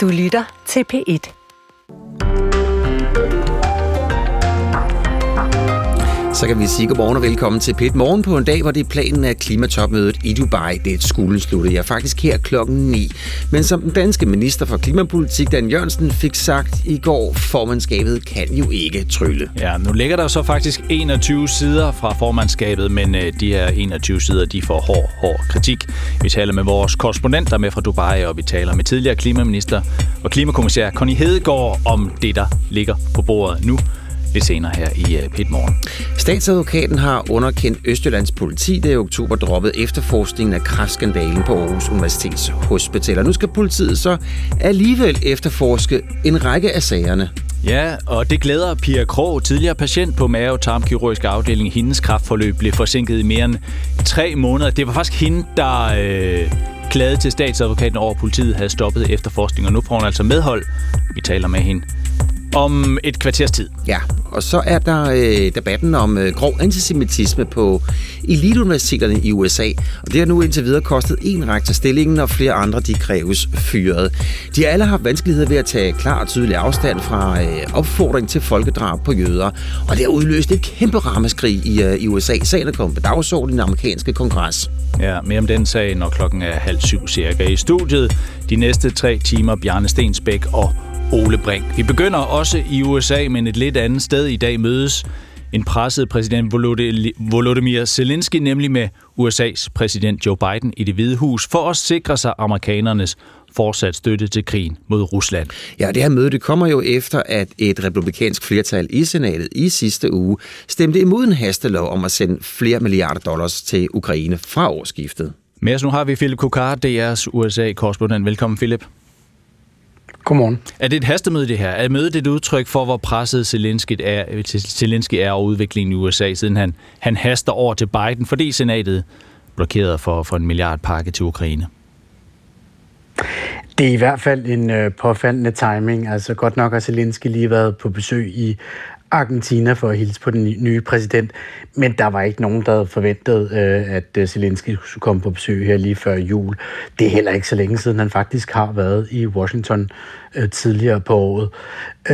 Du lytter til P1. Så kan vi sige godmorgen og velkommen til P1 Morgen på en dag, hvor det er planen af klimatopmødet i Dubai. Det skulle slutte. Ja, faktisk her klokken 9. Men som den danske minister for klimapolitik, Dan Jørgensen, fik sagt i går, formandskabet kan jo ikke trylle. Ja, nu ligger der så faktisk 21 sider fra formandskabet, men de her 21 sider, de får hård kritik. Vi taler med vores korrespondenter med fra Dubai, og vi taler med tidligere klimaminister og klimakommissær Connie Hedegaard om det, der ligger på bordet nu. Lidt senere her i P1 Morgen. Statsadvokaten har underkendt Østjyllands politi, der i oktober droppede efterforskningen af kræftskandalen på Aarhus Universitets Hospital. Og nu skal politiet så alligevel efterforske en række af sagerne. Ja, og det glæder Pia Krog, tidligere patient på mave-tarmkirurgisk afdeling. Hendes kræftforløb blev forsinket i mere end 3 måneder. Det var faktisk hende, der klagede til statsadvokaten over, politiet havde stoppet efterforskningen. Og nu får hun altså medhold. Vi taler med hende om et kvarters tid. Ja, og så er der debatten om grov antisemitisme på eliteuniversiteterne i USA. Og det har nu indtil videre kostet 1 rektor stillingen, og flere andre de kræves fyret. De alle har vanskeligheder ved at tage klar og tydelig afstand fra opfordring til folkedrab på jøder. Og det har udløst et kæmpe ramaskrig i USA. Sagen er kommet på dagsordenen i den amerikanske kongres. Ja, mere om den sag, når klokken er 6:30 cirka i studiet. De næste 3 timer, Bjarne Stensbæk og Ole Brink. Vi begynder også i USA, men et lidt andet sted. I dag mødes en presset præsident Volodymyr Zelensky, nemlig med USA's præsident Joe Biden i Det Hvide Hus, for at sikre sig amerikanernes fortsat støtte til krigen mod Rusland. Ja, det her møde det kommer jo efter, at et republikansk flertal i senatet i sidste uge stemte imod en hastelov om at sende flere milliarder dollars til Ukraine fra årsskiftet. Med os nu har vi Philip Kukar, DR's USA-korrespondent. Velkommen, Philip. Godmorgen. Er det et hastemøde, det her? Er mødet et udtryk for, hvor presset Zelensky er over udviklingen i USA, siden han haster over til Biden, fordi senatet blokerede for 1 milliardpakke til Ukraine? Det er i hvert fald en påfaldende timing. Altså godt nok har Zelensky lige været på besøg i Argentina for at hilse på den nye præsident, men der var ikke nogen, der havde forventet, at Zelensky skulle komme på besøg her lige før jul. Det er heller ikke så længe siden, han faktisk har været i Washington tidligere på året.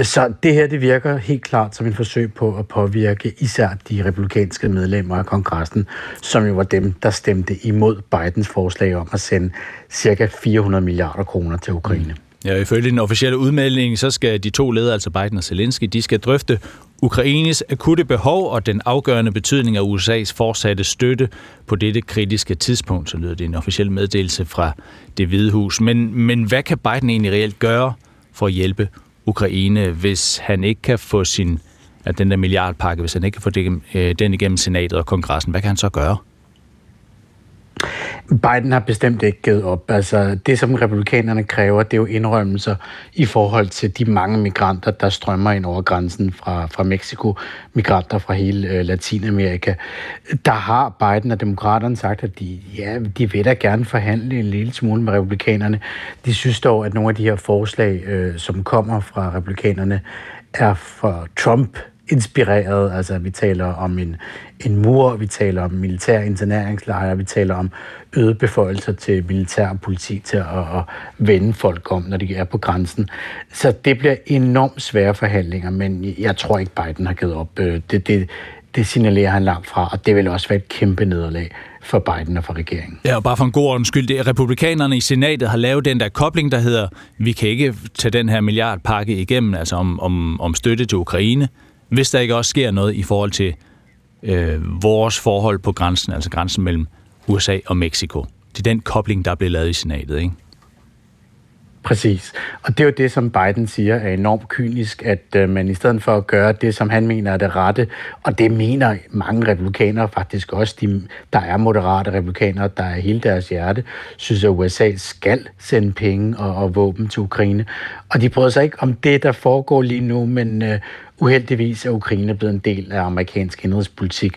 Så det her, det virker helt klart som en forsøg på at påvirke især de republikanske medlemmer af kongressen, som jo var dem, der stemte imod Bidens forslag om at sende ca. 400 milliarder kroner til Ukraine. Ja, ifølge den officielle udmelding, så skal de to ledere, altså Biden og Zelensky, de skal drøfte Ukraines akutte behov og den afgørende betydning af USA's fortsatte støtte på dette kritiske tidspunkt, så lyder det en officiel meddelelse fra Det Hvide Hus. Men hvad kan Biden egentlig reelt gøre for at hjælpe Ukraine, hvis han ikke kan få den der milliardpakke, hvis han ikke kan få den igennem senatet og kongressen? Hvad kan han så gøre? Biden har bestemt ikke givet op. Altså, det, som republikanerne kræver, det er jo indrømmelser i forhold til de mange migranter, der strømmer ind over grænsen fra Mexico. Migranter fra hele Latinamerika. Der har Biden og demokraterne sagt, at de vil da gerne forhandle en lille smule med republikanerne. De synes dog, at nogle af de her forslag, som kommer fra republikanerne, er for Trump inspireret, altså vi taler om en mur, vi taler om militær interneringslejre, vi taler om øgede beføjelser til militær og politi til at vende folk om, når de er på grænsen. Så det bliver enormt svære forhandlinger, men jeg tror ikke, Biden har givet op. Det signalerer han langt fra, og det vil også være et kæmpe nederlag for Biden og for regeringen. Ja, og bare for en god ordens skyld, det er republikanerne i senatet har lavet den der kobling, der hedder, vi kan ikke tage den her milliardpakke igennem, altså om støtte til Ukraine, hvis der ikke også sker noget i forhold til vores forhold på grænsen, altså grænsen mellem USA og Mexico. Det er den kobling, der blev lavet i senatet, ikke? Præcis. Og det er jo det, som Biden siger er enormt kynisk, at man i stedet for at gøre det, som han mener er det rette, og det mener mange republikanere faktisk også, der er moderate republikanere, der er hele deres hjerte, synes at USA skal sende penge og våben til Ukraine. Og de prøver sig ikke om det, der foregår lige nu, men uheldigvis er Ukraine blevet en del af amerikansk indrigspolitik.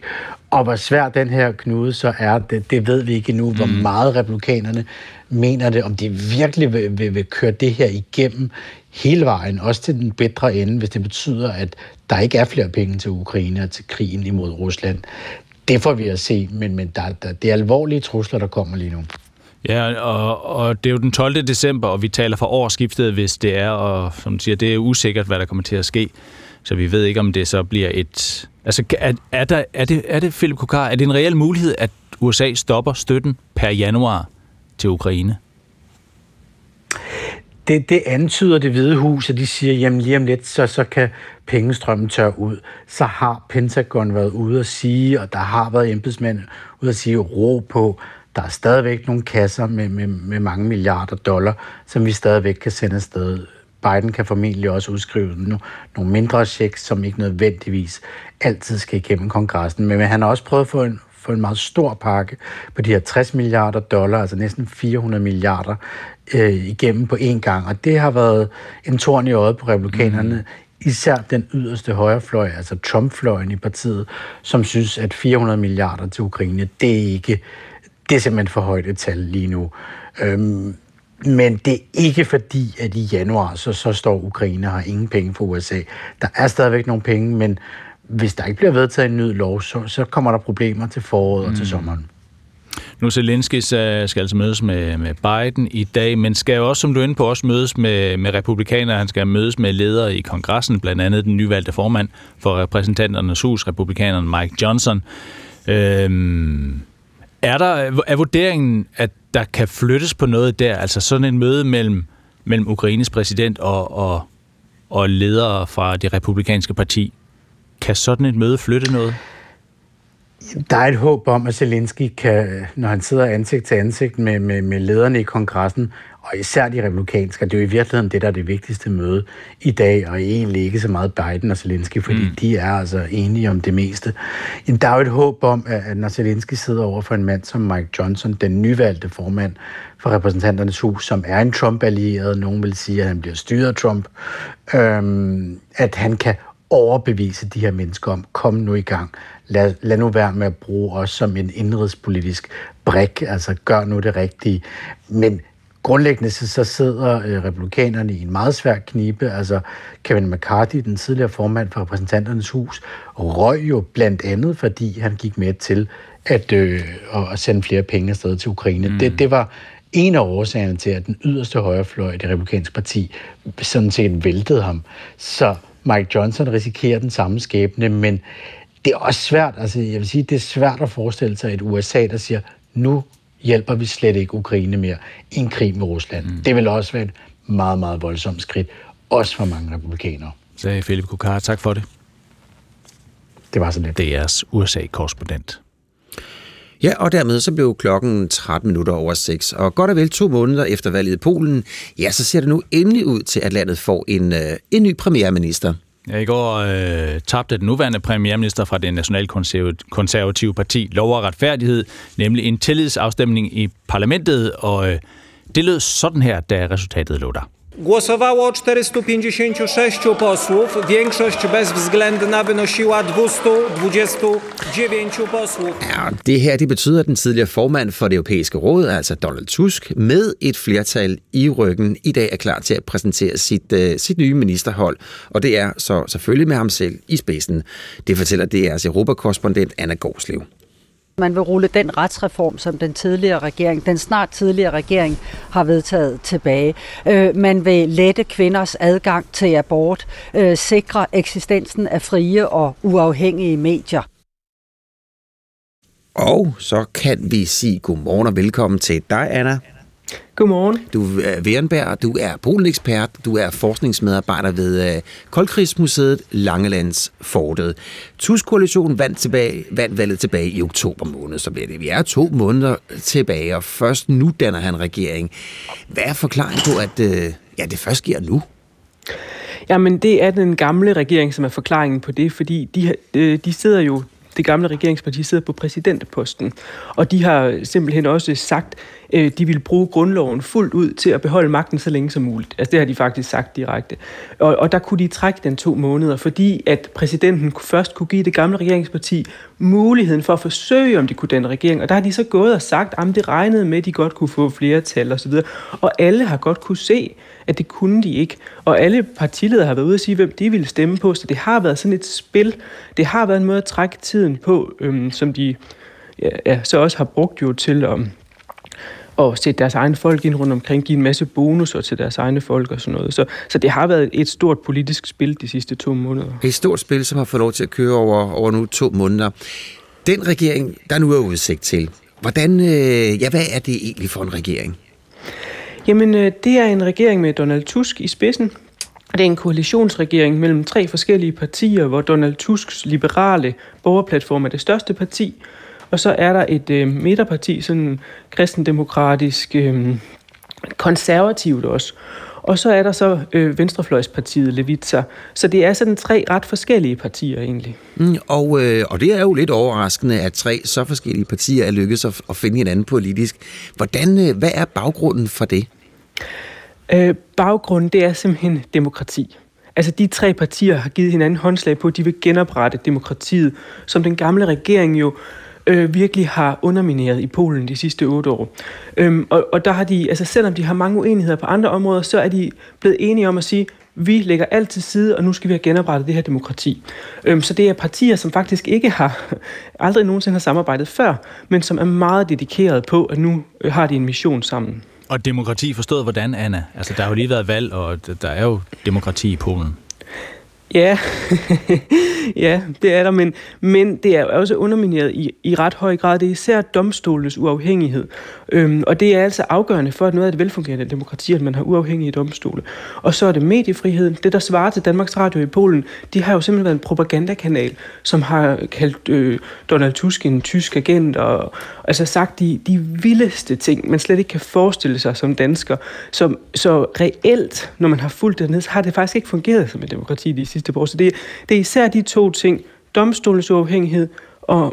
Og hvor svær den her knude så er, det ved vi ikke endnu, hvor meget republikanerne mener det, om de virkelig vil køre det her igennem hele vejen, også til den bedre ende, hvis det betyder, at der ikke er flere penge til Ukraine og til krigen imod Rusland. Det får vi at se, men det er alvorlige trusler, der kommer lige nu. Ja, og det er jo den 12. december, og vi taler fra årsskiftet, hvis det er, og som du siger, det er usikkert, hvad der kommer til at ske. Så vi ved ikke, om det så bliver et... Altså, er det, Philip Kukar, er det en reel mulighed, at USA stopper støtten per januar til Ukraine? Det antyder det hvide hus, at de siger, jamen lige om lidt, så kan pengestrømmen tørre ud. Så har Pentagon været ude at sige, og der har været embedsmænd ude at sige, ro på, der er stadigvæk nogle kasser med mange milliarder dollar, som vi stadigvæk kan sende afsted. Biden kan formentlig også udskrive nogle mindre checks, som ikke nødvendigvis altid skal igennem kongressen. Men han har også prøvet at få en meget stor pakke på de her 60 milliarder dollar, altså næsten 400 milliarder igennem på én gang. Og det har været en torn i øjet på republikanerne, især den yderste højrefløj, altså Trump-fløjen i partiet, som synes, at 400 milliarder til Ukraine, det er simpelthen for højt et tal lige nu. Men det er ikke fordi, at i januar, så står Ukraine og har ingen penge fra USA. Der er stadigvæk nogle penge, men hvis der ikke bliver vedtaget en ny lov, så kommer der problemer til foråret og til sommeren. Nu Zelensky skal altså mødes med Biden i dag, men skal jo også, som du er inde på, også mødes med republikanere. Han skal mødes med ledere i kongressen, blandt andet den nyvalgte formand for repræsentanternes hus, republikaneren Mike Johnson. Er vurderingen, at der kan flyttes på noget der? Altså sådan en møde mellem Ukraines præsident og ledere fra det republikanske parti. Kan sådan et møde flytte noget? Der er et håb om, at Zelensky kan, når han sidder ansigt til ansigt med lederne i kongressen, og især de republikanske, det er jo i virkeligheden det, der er det vigtigste møde i dag, og egentlig ikke så meget Biden og Zelensky, fordi de er altså enige om det meste. Der er jo et håb om, at når Zelensky sidder over for en mand som Mike Johnson, den nyvalgte formand for repræsentanternes hus, som er en Trump-allieret, nogen vil sige, at han bliver styret af Trump, at han kan overbevise de her mennesker om, kom nu i gang. Lad nu være med at bruge os som en indrigspolitisk brik, altså gør nu det rigtige. Men grundlæggende så sidder republikanerne i en meget svær knibe. Altså Kevin McCarthy, den tidligere formand for repræsentanternes hus, røg jo blandt andet, fordi han gik med til at sende flere penge afsted til Ukraine. Det var en af årsagerne til, at den yderste højrefløj i det republikanske parti sådan set væltede ham. Så Mike Johnson risikerer den samme skæbne, men det er også svært, altså jeg vil sige, det er svært at forestille sig et USA, der siger, nu hjælper vi slet ikke Ukraine mere i en krig med Rusland. Det vil også være et meget, meget voldsomt skridt, også for mange republikanere. Sagde Philip Kukar, tak for det. Det var så lidt. Det er jeres USA-korrespondent. Ja, og dermed så blev klokken 6:13, og godt og vel 2 måneder efter valget i Polen, ja, så ser det nu endelig ud til, at landet får en ny premierminister. Ja, i går tabte den nuværende premierminister fra det nationalkonservative parti Lov og Retfærdighed, nemlig en tillidsafstemning i parlamentet, og det lød sådan her, da resultatet lå der. Głosowało 456 posłów. Większość bezwzględna wynosiła 229 posłów. Ja, det her, det betyder, at den tidligere formand for det europæiske råd, altså Donald Tusk, med et flertal i ryggen i dag er klar til at præsentere sit nye ministerhold. Og det er så selvfølgelig med ham selv i spidsen. Det fortæller DR's europakorrespondent Anna Gårdslev. Man vil rulle den retsreform, som den snart tidligere regering har vedtaget tilbage. Man vil lette kvinders adgang til abort, sikre eksistensen af frie og uafhængige medier. Og så kan vi sige godmorgen og velkommen til dig, Anna. Godmorgen. Du er Wernberg, du er Polen-ekspert, du er forskningsmedarbejder ved Koldkrigsmuseet Langelandsfortet. Tusk-koalitionen vandt valget tilbage i oktober måned, så bliver det. Vi er 2 måneder tilbage, og først nu danner han regering. Hvad er forklaringen på, at det først sker nu? Jamen, det er den gamle regering, som er forklaringen på det, fordi de sidder jo... Det gamle regeringsparti sidder på præsidentposten, og de har simpelthen også sagt, de vil bruge grundloven fuldt ud til at beholde magten så længe som muligt. Altså det har de faktisk sagt direkte. Og der kunne de trække den 2 måneder, fordi at præsidenten først kunne give det gamle regeringsparti muligheden for at forsøge, om de kunne danne regering. Og der har de så gået og sagt, at det regnede med, at de godt kunne få flere tal osv. Og alle har godt kunne se, at det kunne de ikke. Og alle partiledere har været ude og sige, hvem de ville stemme på. Så det har været sådan et spil. Det har været en måde at trække tiden på, som de så også har brugt jo til og sætte deres egne folk ind rundt omkring, give en masse bonusser til deres egne folk og sådan noget. Så det har været et stort politisk spil de sidste 2 måneder. Et stort spil, som har fået lov til at køre over nu 2 måneder. Den regering, der nu er udsigt til, hvad er det egentlig for en regering? Jamen, det er en regering med Donald Tusk i spidsen. Det er en koalitionsregering mellem 3 forskellige partier, hvor Donald Tusks liberale borgerplatform er det største parti. Og så er der et midterparti, sådan kristendemokratisk, konservativt også. Og så er der så venstrefløjspartiet Levitsa. Så det er sådan 3 ret forskellige partier egentlig. Og det er jo lidt overraskende, at 3 så forskellige partier er lykkedes at finde hinanden politisk. Hvad er baggrunden for det? Baggrunden, det er simpelthen demokrati. Altså de 3 partier har givet hinanden håndslag på, at de vil genoprette demokratiet, som den gamle regering jo virkelig har undermineret i Polen de sidste 8 år. Og der har de, altså selvom de har mange uenigheder på andre områder, så er de blevet enige om at sige, vi lægger alt til side, og nu skal vi have genoprettet det her demokrati. Så det er partier, som faktisk aldrig nogensinde har samarbejdet før, men som er meget dedikeret på, at nu har de en mission sammen. Og demokrati forstået hvordan, Anna? Altså der har jo lige været valg, og der er jo demokrati i Polen. Ja, ja, det er der, men det er også undermineret i ret høj grad. Det er især domstolenes uafhængighed. Og det er altså afgørende for, at noget af det velfungerende demokrati, at man har uafhængige domstole. Og så er det mediefriheden. Det, der svarer til Danmarks Radio i Polen, de har jo simpelthen været en propagandakanal, som har kaldt Donald Tusk en tysk agent, og altså sagt de vildeste ting, man slet ikke kan forestille sig som dansker. Så reelt, når man har fulgt dernede, har det faktisk ikke fungeret som et demokrati de sidste år. Så det er især de 2 ting, domstolens uafhængighed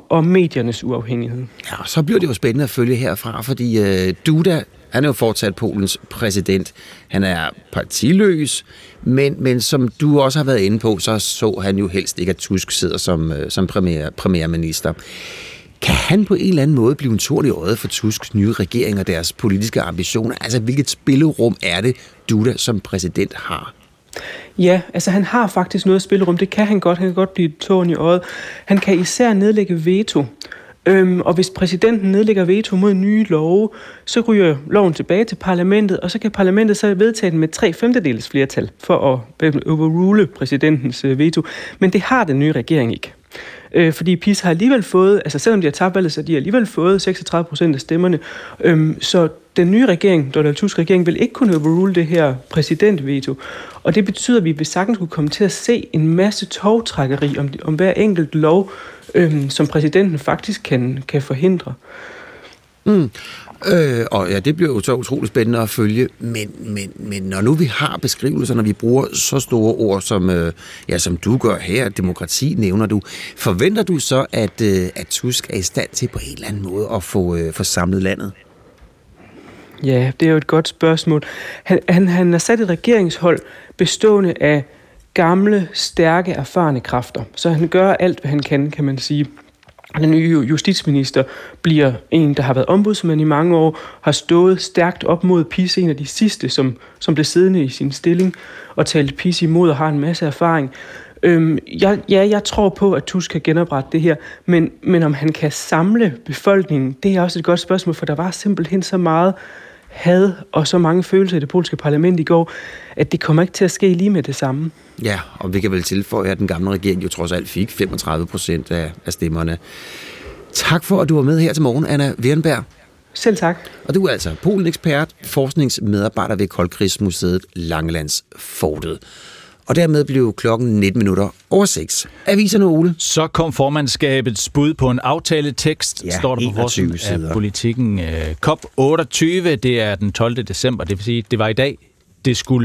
og mediernes uafhængighed. Ja, så bliver det jo spændende at følge herfra, fordi Duda, han er jo fortsat Polens præsident. Han er partiløs, men som du også har været inde på, så han jo helst ikke, at Tusk sidder som premierminister. Kan han på en eller anden måde blive en torn i øjet for Tusks nye regering og deres politiske ambitioner? Altså, hvilket spillerum er det, Duda som præsident har? Ja, altså han har faktisk noget spillerum. Det kan han godt. Han kan godt blive tårn i øjet. Han kan især nedlægge veto. Og hvis præsidenten nedlægger veto mod nye love, så ryger loven tilbage til parlamentet, og så kan parlamentet så vedtage den med 3/5 flertal for at overrule præsidentens veto. Men det har den nye regering ikke. Fordi PiS har alligevel fået, altså selvom de har tabt valget, så har de alligevel fået 36% af stemmerne. Så den nye regering, Donald Tusk regering, vil ikke kunne overrule det her præsidentveto. Og det betyder, at vi sagtens kunne komme til at se en masse tovtrækkeri om hver enkelt lov, som præsidenten faktisk kan forhindre. Og ja, det bliver jo så utroligt spændende at følge, men når nu vi har beskrivelser, når vi bruger så store ord, som du gør her, demokrati nævner du, forventer du så, at Tusk er i stand til på en eller anden måde at få samlet landet? Ja, det er jo et godt spørgsmål. Han har sat et regeringshold bestående af gamle, stærke, erfarne kræfter, så han gør alt, hvad han kan man sige. Den nye justitsminister bliver en, der har været ombudsmand i mange år, har stået stærkt op mod PiS, en af de sidste, som blev siddende i sin stilling og talte PiS imod og har en masse erfaring. Jeg tror på, at Tusk kan genoprette det her, men om han kan samle befolkningen, det er også et godt spørgsmål, for der var simpelthen så meget had og så mange følelser i det polske parlament i går, at det kommer ikke til at ske lige med det samme. Ja, og vi kan vel tilføje, at den gamle regering jo trods alt fik 35% af stemmerne. Tak for, at du var med her til morgen, Anna Wernberg. Selv tak. Og du er altså Polen-ekspert, forskningsmedarbejder ved Koldkrigsmuseet Langelandsfortet. Og dermed blev klokken 19:06. Aviserne, Ole. Så kom formandskabets bud på en aftaletekst, ja, står der på forsiden af Politikken. COP28, det er den 12. december, det vil sige, det var i dag, det var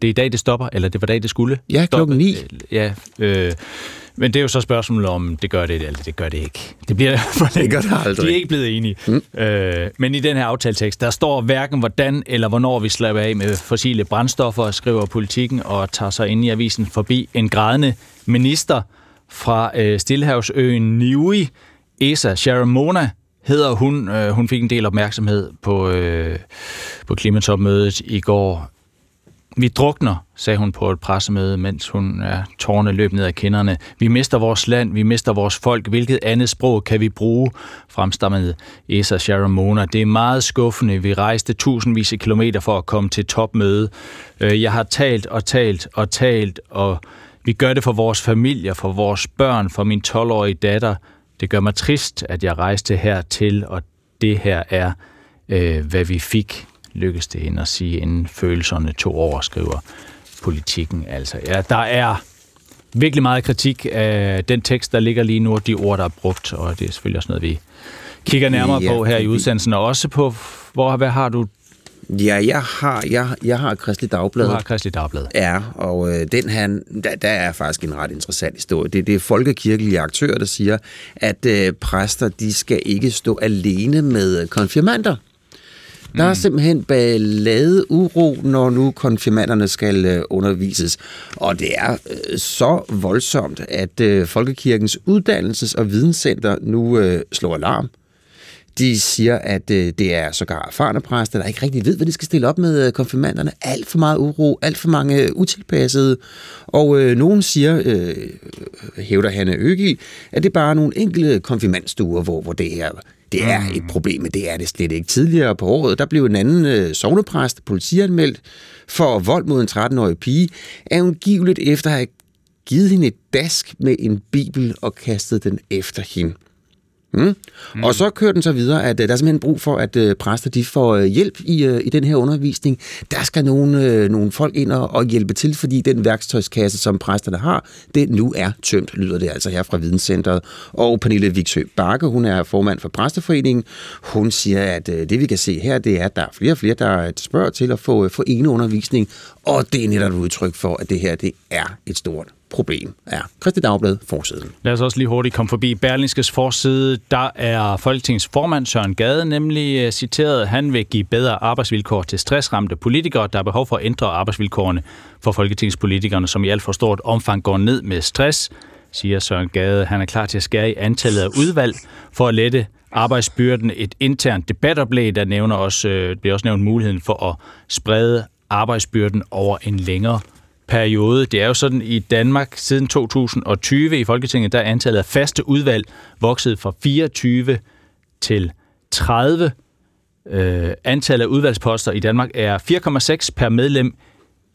dag, det skulle stoppe. Ja, klokken 9. Men det er jo så spørgsmålet om, det gør det, eller det gør det ikke. Det bliver forlænget. De er ikke blevet enige. Men i den her aftaletekst, der står hverken hvordan eller hvornår vi slapper af med fossile brændstoffer, skriver Politikken og tager sig ind i avisen forbi en grædende minister fra Stillehavsøen Niue. Esa Sharamona hedder hun. Hun fik en del opmærksomhed på klimatopmødet i går. Vi drukner, sagde hun på et pressemøde, mens hun tårerne løb ned ad kinderne. Vi mister vores land, vi mister vores folk. Hvilket andet sprog kan vi bruge? Fremstammede Esa Sharamona. Det er meget skuffende. Vi rejste tusindvis af kilometer for at komme til topmøde. Jeg har talt, og vi gør det for vores familier, for vores børn, for min 12-årige datter. Det gør mig trist, at jeg rejste hertil, og det her er, hvad vi fik. Lykkes det hende at sige, inden følelserne tog over, skriver Politikken. Altså, ja, der er virkelig meget kritik af den tekst, der ligger lige nu, og de ord, der er brugt, og det er selvfølgelig også noget, vi kigger nærmere på her i udsendelsen, og også på, hvad har du? Ja, jeg har Kristeligt Dagblad. Du har Kristeligt Dagblad. Ja, og der er faktisk en ret interessant historie. Det er folkekirkelige aktører, der siger, at præster, de skal ikke stå alene med konfirmander. Der er simpelthen ballade uro, når nu konfirmanderne skal undervises. Og det er så voldsomt, at Folkekirkens Uddannelses- og Videnscenter nu slår alarm. De siger, at det er sågar erfarne præster, der ikke rigtig ved, hvad de skal stille op med konfirmanderne. Alt for meget uro, alt for mange utilpassede. Og nogen siger, hævder Hanne Øgild, at det er bare nogle enkelte konfirmandstuer, hvor det her... Det er et problem, men det er det slet ikke. Tidligere på året, der blev en anden sognepræst politianmeldt for vold mod en 13-årig pige, angiveligt efter at have givet hende et dask med en bibel og kastet den efter hende. Og så kører den så videre, at der er simpelthen brug for, at præster de får hjælp i den her undervisning. Der skal nogle folk ind og hjælpe til, fordi den værktøjskasse, som præsterne har, det nu er tømt, lyder det altså her fra Videnscenteret. Og Pernille Viksø Bakke, hun er formand for Præsteforeningen, hun siger, at det vi kan se her, det er, at der er flere og flere, der spørger til at få eneundervisning, og det er netop et udtryk for, at det her, det er et stort problem, er Kristeligt Dagblad forsiden. Lad os også lige hurtigt komme forbi Berlingskes forside. Der er Folketingets formand Søren Gade nemlig citeret. Han vil give bedre arbejdsvilkår til stressramte politikere. Der er behov for at ændre arbejdsvilkårene for folketingspolitikerne, som i alt for stort omfang går ned med stress, siger Søren Gade. Han er klar til at skære i antallet af udvalg for at lette arbejdsbyrden. Et internt debatoplæg, der nævner også, det bliver også nævnt muligheden for at sprede arbejdsbyrden over en længere periode. Det er jo sådan, i Danmark siden 2020 i Folketinget, der er antallet af faste udvalg vokset fra 24 til 30. Antallet af udvalgsposter i Danmark er 4,6 per medlem.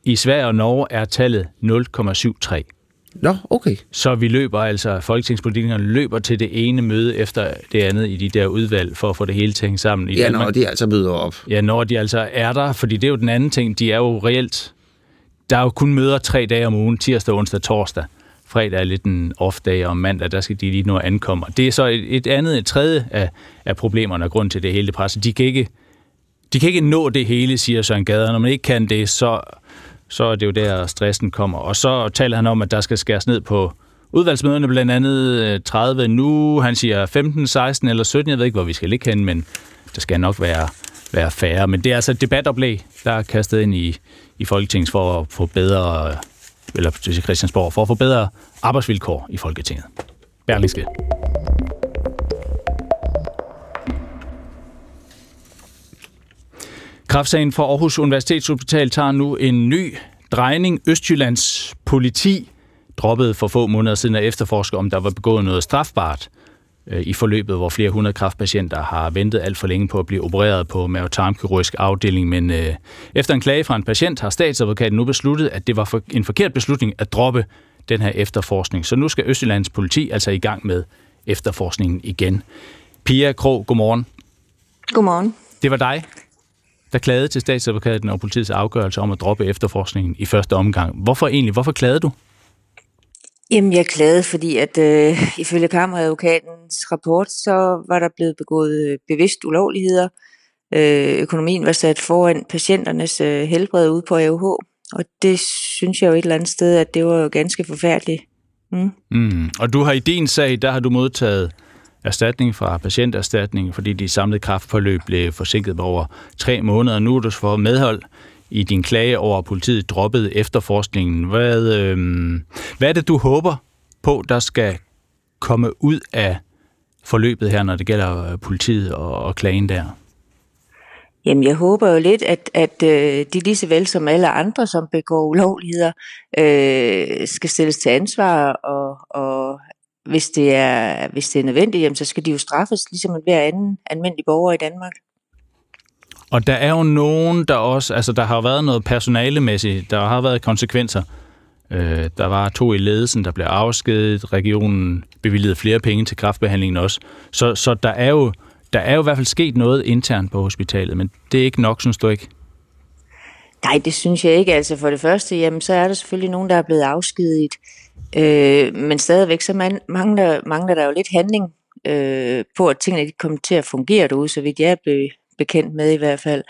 I Sverige og Norge er tallet 0,73. Nå, okay. Så vi løber altså, folketingspolitikerne løber til det ene møde efter det andet i de der udvalg, for at få det hele ting sammen. I Danmark, når de altså møder op. Ja, når de altså er der, fordi det er jo den anden ting, de er jo reelt... Der er jo kun møder 3 dage om ugen, tirsdag, onsdag, torsdag. Fredag er lidt en off-dag, og mandag, der skal de lige nu ankomme. Det er så et tredje af problemerne og grund til det hele presse. De kan ikke nå det hele, siger Søren Gade. Når man ikke kan det, så er det jo der, stressen kommer. Og så taler han om, at der skal skæres ned på udvalgsmøderne, blandt andet 30 nu. Han siger 15, 16 eller 17. Jeg ved ikke, hvor vi skal ligge hen, men der skal nok være færre. Men det er altså et debatoplæg, der er kastet ind i Folketinget for at få bedre, eller til Christiansborg, for at få bedre arbejdsvilkår i Folketinget. Berlingske. Kræftsagen fra Aarhus Universitetshospital tager nu en ny drejning. Østjyllands politi droppede for få måneder siden at efterforske, om der var begået noget strafbart i forløbet, hvor flere hundrede kræftpatienter har ventet alt for længe på at blive opereret på mave-tarmkirurgisk afdeling. Men efter en klage fra en patient har statsadvokaten nu besluttet, at det var en forkert beslutning at droppe den her efterforskning. Så nu skal Østjyllands politi altså i gang med efterforskningen igen. Pia Krog, godmorgen. Godmorgen. Det var dig, der klagede til statsadvokaten og politiets afgørelse om at droppe efterforskningen i første omgang. Hvorfor egentlig? Hvorfor klagede du? Jamen, jeg er glad, fordi at ifølge kammeradvokatens rapport, så var der blevet begået bevidst ulovligheder. Økonomien var sat foran patienternes helbred ude på AUH, og det synes jeg jo et eller andet sted, at det var jo ganske forfærdeligt. Og du har i din sag, der har du modtaget erstatning fra patienterstatningen, fordi de samlede kræftforløb blev forsinket over 3 måneder. Nu er du for medhold i din klage over, at politiet droppede efterforskningen. Hvad er det, du håber på, der skal komme ud af forløbet her, når det gælder politiet og klagen der? Jamen, jeg håber jo lidt, at de lige så vel som alle andre, som begår ulovligheder, skal stilles til ansvar, og hvis det er nødvendigt, jamen, så skal de jo straffes, ligesom hver anden almindelig borger i Danmark. Og der er jo nogen, der også, altså der har været noget personalemæssigt, der har været konsekvenser. Der var 2 i ledelsen, der blev afskediget, regionen bevilgede flere penge til kræftbehandlingen også. Så der er jo i hvert fald sket noget internt på hospitalet, men det er ikke nok, synes du ikke? Nej, det synes jeg ikke. Altså for det første, jamen, så er der selvfølgelig nogen, der er blevet afskediget, men stadigvæk så mangler der jo lidt handling på, at tingene ikke kommer til at fungere derude, så vidt jeg er blevet bekendt med i hvert fald.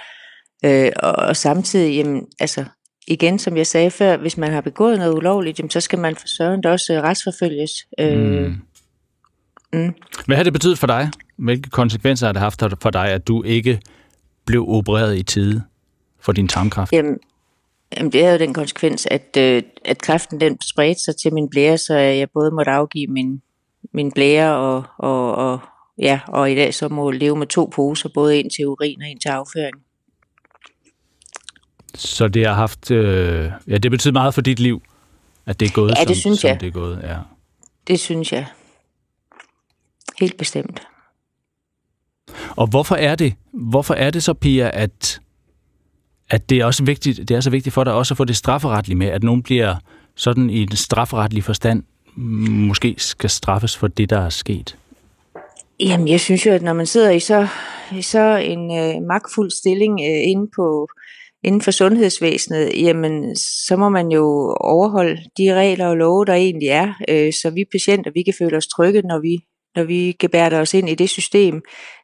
Og samtidig, jamen, altså igen, som jeg sagde før, hvis man har begået noget ulovligt, jamen, så skal man for søren også retsforfølges. Hvad har det betydet for dig? Hvilke konsekvenser har det haft for dig, at du ikke blev opereret i tide for din tarmkræft? Jamen det havde jo den konsekvens, at kræften den spredte sig til min blære, så jeg både måtte afgive min blære og i dag så må leve med 2 poser, både en til urin og en til afføring. Så det har haft, det betyder meget for dit liv, at det er gået, ja, det synes som det er gået. Ja, det synes jeg. Helt bestemt. Og hvorfor er det så, Pia, at det er også vigtigt, det er så vigtigt for dig også at få det strafferetlige med, at nogen bliver sådan i en strafferetlig forstand måske skal straffes for det, der er sket? Jamen, jeg synes jo, at når man sidder i så en magtfuld stilling inden for sundhedsvæsenet, jamen, så må man jo overholde de regler og love, der egentlig er, så vi patienter, vi kan føle os trygge, når vi gebærder os ind i det system.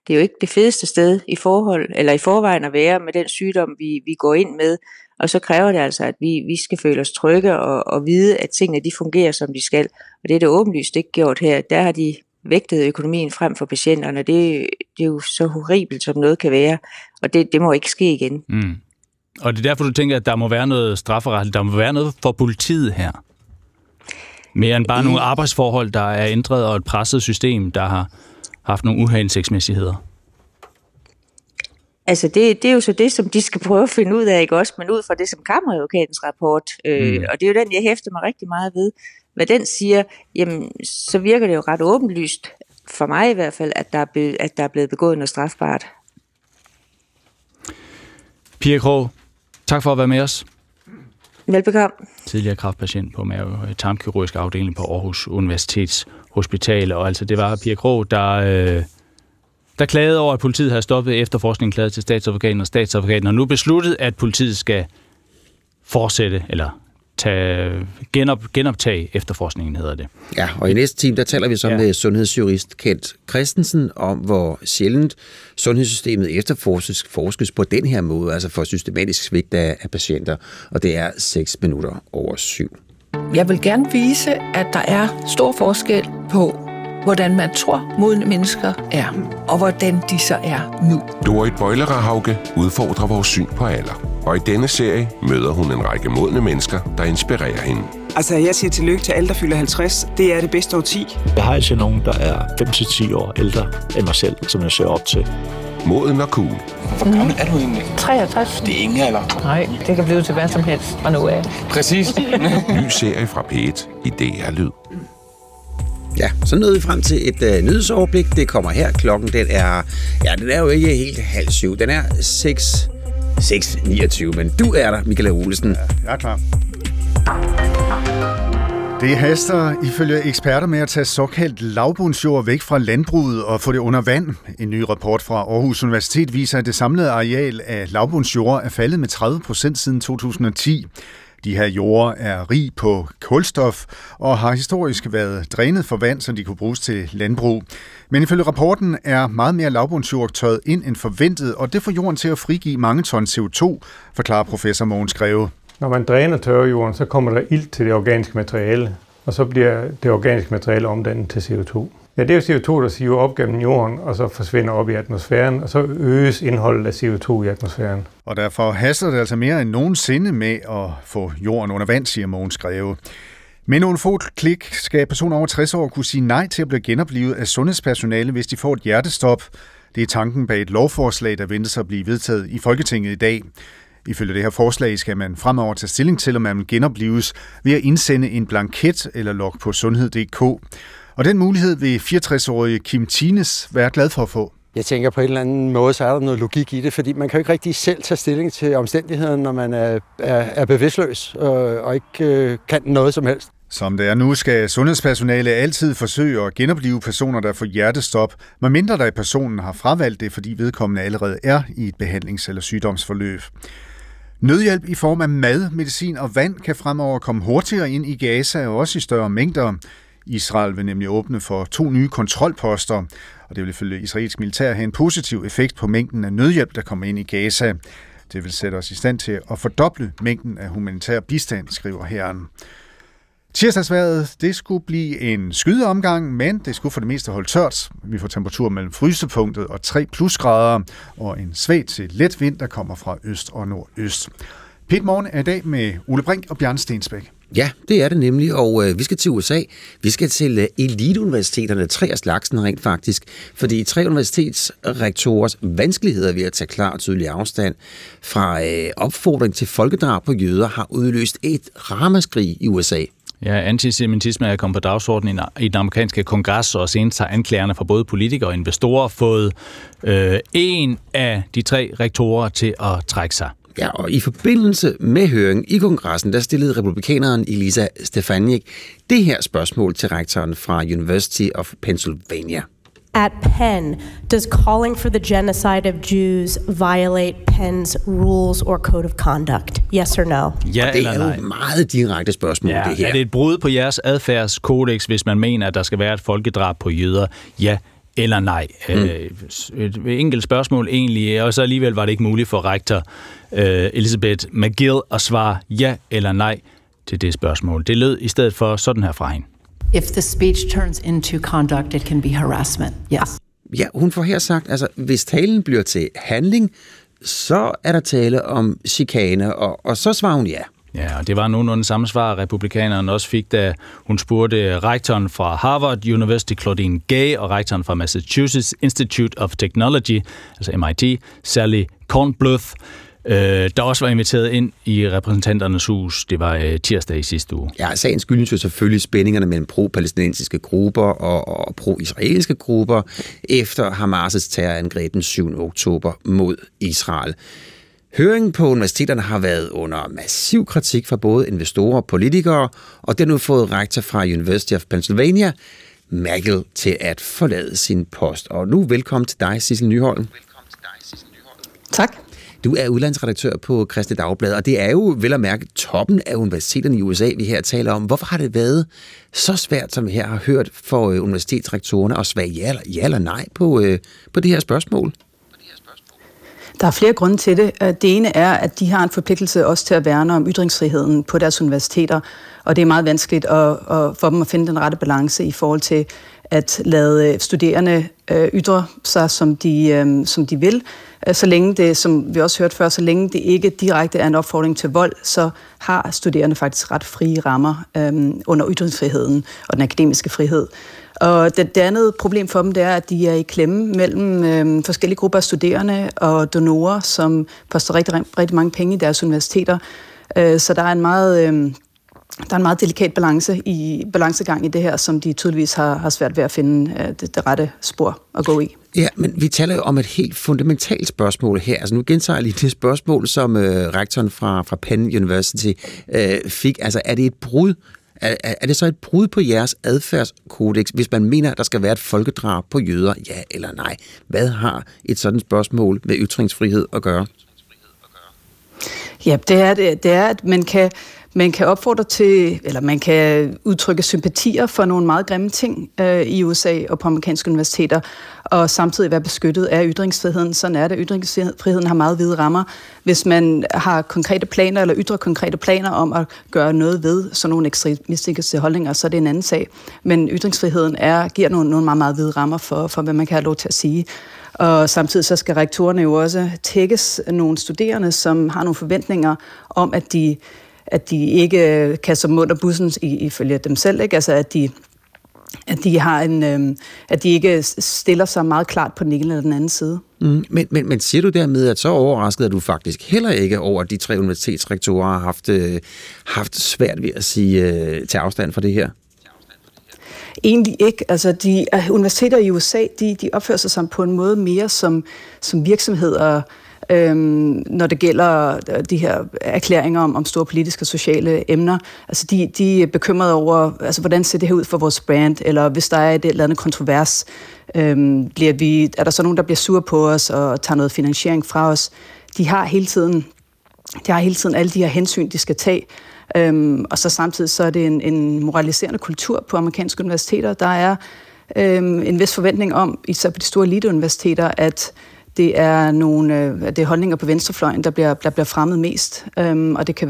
Det er jo ikke det fedeste sted i forvejen at være med den sygdom, vi går ind med, og så kræver det altså, at vi skal føle os trygge og vide, at tingene de fungerer, som de skal. Og det er det åbenlyst ikke gjort her. Der har de vægtet økonomien frem for patienterne. Det er jo så horribelt, som noget kan være, og det må ikke ske igen. Mm. Og det er derfor, du tænker, at der må være noget strafferetligt, der må være noget for politiet her? Mere end bare nogle arbejdsforhold, der er ændret, og et presset system, der har haft nogle uhensigtsmæssigheder. Altså det er jo så det, som de skal prøve at finde ud af, ikke også? Men ud fra det, som Kammeradvokatens rapport, og det er jo den, jeg hæfter mig rigtig meget ved, hvad den siger, jamen, så virker det jo ret åbenlyst, for mig i hvert fald, at der er blevet begået noget strafbart. Pia Krog, tak for at være med os. Velbekomme. Tidligere kræftpatient på mave-tarmkirurgisk afdeling på Aarhus Universitets Hospital. Og altså, det var Pia Krog, der klagede over, at politiet havde stoppet efterforskningen, klagede til statsadvokaten, og statsadvokaten har nu besluttet, at politiet skal fortsætte, eller genoptage efterforskningen, hedder det. Ja, og i næste time, der taler vi så med sundhedsjurist Kent Kristensen om, hvor sjældent sundhedssystemet efterforskes på den her måde, altså for systematisk svigt af patienter, og det er 6 minutter over 7. Jeg vil gerne vise, at der er stor forskel på, hvordan man tror modne mennesker er, og hvordan de så er nu. Dorit Bøjlerahauke udfordrer vores syn på alder, og i denne serie møder hun en række modne mennesker, der inspirerer hende. Altså, jeg siger tillykke til alle, der fylder 50. Det er det bedste årti. Jeg har altså nogen, der er 5-10 år ældre end mig selv, som jeg ser op til. Moden og cool. Hvor gammel er du egentlig? 63. Det er ingen alder. Nej, det kan blive til hvad som helst fra nu af. Præcis. Ny serie fra P1 i DR Lyd. Ja, så nåede vi frem til et nyhedsoverblik. Det kommer her. Klokken, den er jo ikke helt 6:30. Den er 6:29, men du er der, Michael Olesen. Ja, jeg er klar. Det haster ifølge eksperter med at tage såkaldt lavbundsjord væk fra landbruget og få det under vand. En ny rapport fra Aarhus Universitet viser, at det samlede areal af lavbundsjord er faldet med 30% siden 2010. De her jorder er rig på kulstof og har historisk været drænet for vand, så de kunne bruges til landbrug. Men ifølge rapporten er meget mere lavbundsjord tørret ind end forventet, og det får jorden til at frigive mange ton CO2, forklarer professor Mogens Greve. Når man dræner tørrejorden, så kommer der ilt til det organiske materiale, og så bliver det organiske materiale omdannet til CO2. Ja, det er jo CO2, der siver op gennem jorden, og så forsvinder op i atmosfæren, og så øges indholdet af CO2 i atmosfæren. Og derfor haster det altså mere end nogensinde med at få jorden under vand, siger Mogens Greve. Med nogle få klik skal personer over 60 år kunne sige nej til at blive genoplivet af sundhedspersonale, hvis de får et hjertestop. Det er tanken bag et lovforslag, der ventes at blive vedtaget i Folketinget i dag. Ifølge det her forslag skal man fremover tage stilling til, om man vil genoplives ved at indsende en blanket eller log på sundhed.dk. Og den mulighed vil 64-årige Kim Thines være glad for at få. Jeg tænker på en eller anden måde, så er der noget logik i det, fordi man kan jo ikke rigtig selv tage stilling til omstændigheden, når man er bevidstløs og ikke kan noget som helst. Som det er nu, skal sundhedspersonale altid forsøge at genoplive personer, der får hjertestop, medmindre der i personen har fravalgt det, fordi vedkommende allerede er i et behandlings- eller sygdomsforløb. Nødhjælp i form af mad, medicin og vand kan fremover komme hurtigere ind i Gaza og også i større mængder. Israel vil nemlig åbne for 2 nye kontrolposter, og det vil ifølge israelsk militær have en positiv effekt på mængden af nødhjælp, der kommer ind i Gaza. Det vil sætte os i stand til at fordoble mængden af humanitær bistand, skriver hæren. Tirsdagsvejret, det skulle blive en skydeomgang, men det skulle for det meste holde tørt. Vi får temperaturer mellem frysepunktet og 3+grader, og en svag til let vind, der kommer fra øst og nordøst. Pitmorgen er i dag med Ole Brink og Bjørn Stensbæk. Ja, det er det nemlig, og vi skal til USA. Vi skal til eliteuniversiteterne, 3 af slagsen rent faktisk, fordi 3 universitetsrektorers vanskeligheder ved at tage klar og tydelig afstand fra opfordring til folkedrab på jøder har udløst et ramaskrig i USA. Ja, antisemitisme er kommet på dagsordenen i den amerikanske kongres, og senest har anklagerne fra både politikere og investorer fået en af de 3 rektorer til at trække sig. Ja, og i forbindelse med høringen i kongressen, der stillede republikaneren Elisa Stefanik det her spørgsmål til rektoren fra University of Pennsylvania. At Penn, does calling for the genocide of Jews violate Penn's rules or code of conduct? Yes or no? Ja, det er jo et meget direkte spørgsmål, ja, det her. Er det et brud på jeres adfærdskodex, hvis man mener, at der skal være et folkedrab på jøder? Ja eller nej. Et enkelt spørgsmål egentlig, og så alligevel var det ikke muligt for rektor Elizabeth McGill at svare ja eller nej til det spørgsmål. Det lød i stedet for sådan her fra hende. If the speech turns into conduct, it can be harassment. Yes. Ja, hun får her sagt, altså hvis talen bliver til handling, så er der tale om chikane, og så svarer hun ja. Ja, og det var nogenlunde samme svar, republikaneren også fik, da hun spurgte rektoren fra Harvard University, Claudine Gay, og rektoren fra Massachusetts Institute of Technology, altså MIT, Sally Kornbluth, der også var inviteret ind i repræsentanternes hus. Det var tirsdag i sidste uge. Ja, sagen skyldes jo selvfølgelig spændingerne mellem pro-palæstinensiske grupper og pro-israelske grupper efter Hamas' terrorangreb den 7. oktober mod Israel. Høringen på universiteterne har været under massiv kritik fra både investorer og politikere, og den har nu fået rektor fra University of Pennsylvania, McGill, til at forlade sin post. Og nu velkommen til dig, Sissel Nyholm. Tak. Du er udlandsredaktør på Kristeligt Dagblad, og det er jo vel at mærke toppen af universiteterne i USA, vi her taler om. Hvorfor har det været så svært, som vi her har hørt, for universitetsrektorerne at svare ja eller nej på det her spørgsmål? Der er flere grunde til det. Det ene er, at de har en forpligtelse også til at værne om ytringsfriheden på deres universiteter, og det er meget vanskeligt at for dem at finde den rette balance i forhold til at lade studerende ytre sig, som de vil. Så længe det, som vi også hørte før, så længe det ikke direkte er en opfordring til vold, så har studerende faktisk ret frie rammer under ytringsfriheden og den akademiske frihed. Og det andet problem for dem, det er, at de er i klemme mellem forskellige grupper af studerende og donorer, som poster rigtig mange penge i deres universiteter. Så der er en meget delikat balancegang i det her, som de tydeligvis har svært ved at finde det rette spor at gå i. Ja, men vi taler jo om et helt fundamentalt spørgsmål her. Altså nu gentager jeg lige det spørgsmål, som rektoren fra Penn University fik. Altså er det et brud? Er det så et brud på jeres adfærdskodex, hvis man mener, at der skal være et folkedrab på jøder, ja eller nej? Hvad har et sådan spørgsmål med ytringsfrihed at gøre? Ja, det er, at man kan opfordre til, eller man kan udtrykke sympatier for nogle meget grimme ting i USA og på amerikanske universiteter, og samtidig være beskyttet af ytringsfriheden. Sådan er det. Ytringsfriheden har meget vide rammer. Hvis man har konkrete planer, eller ytrer konkrete planer om at gøre noget ved sådan nogle ekstremistiske holdninger, så er det en anden sag. Men ytringsfriheden giver nogle meget, meget vide rammer for, hvad man kan have lov til at sige. Og samtidig så skal rektorerne jo også tækkes nogle studerende, som har nogle forventninger om, at de ikke kaster mund og bussen ifølge dem selv, ikke? Altså at de at de har en, at de ikke stiller sig meget klart på den ene eller den anden side. Mm. Men siger du dermed, at så overrasket er du faktisk heller ikke over, at de tre universitetsrektorer har haft svært ved at sige tage afstand fra det her? Egentlig ikke. Altså, de universiteter i USA, de opfører sig sammen på en måde mere som virksomheder, når det gælder de her erklæringer om store politiske og sociale emner. Altså, de er bekymrede over, altså, hvordan ser det her ud for vores brand, eller hvis der er et eller andet kontrovers, er der så nogen, der bliver sure på os og tager noget finansiering fra os? De har hele tiden alle de her hensyn, de skal tage. Og så samtidig så er det en moraliserende kultur på amerikanske universiteter. Der er en vis forventning om, især på de store eliteuniversiteter, at det er det er holdninger på venstrefløjen, der bliver fremmet mest. Og det kan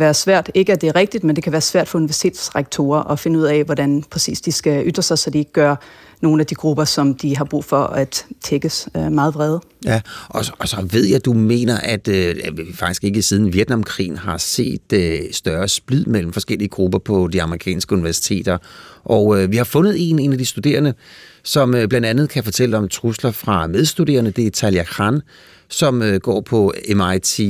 være svært, ikke at det er rigtigt, men det kan være svært for universitetsrektorer at finde ud af, hvordan præcis de skal ytre sig, så de ikke gør nogle af de grupper, som de har brug for at tækkes meget vrede. Ja, og så ved jeg, at du mener, at vi faktisk ikke siden Vietnamkrigen har set større splid mellem forskellige grupper på de amerikanske universiteter. Og vi har fundet en af de studerende, som blandt andet kan fortælle om trusler fra medstuderende. Det er Talia Khan, som går på MIT.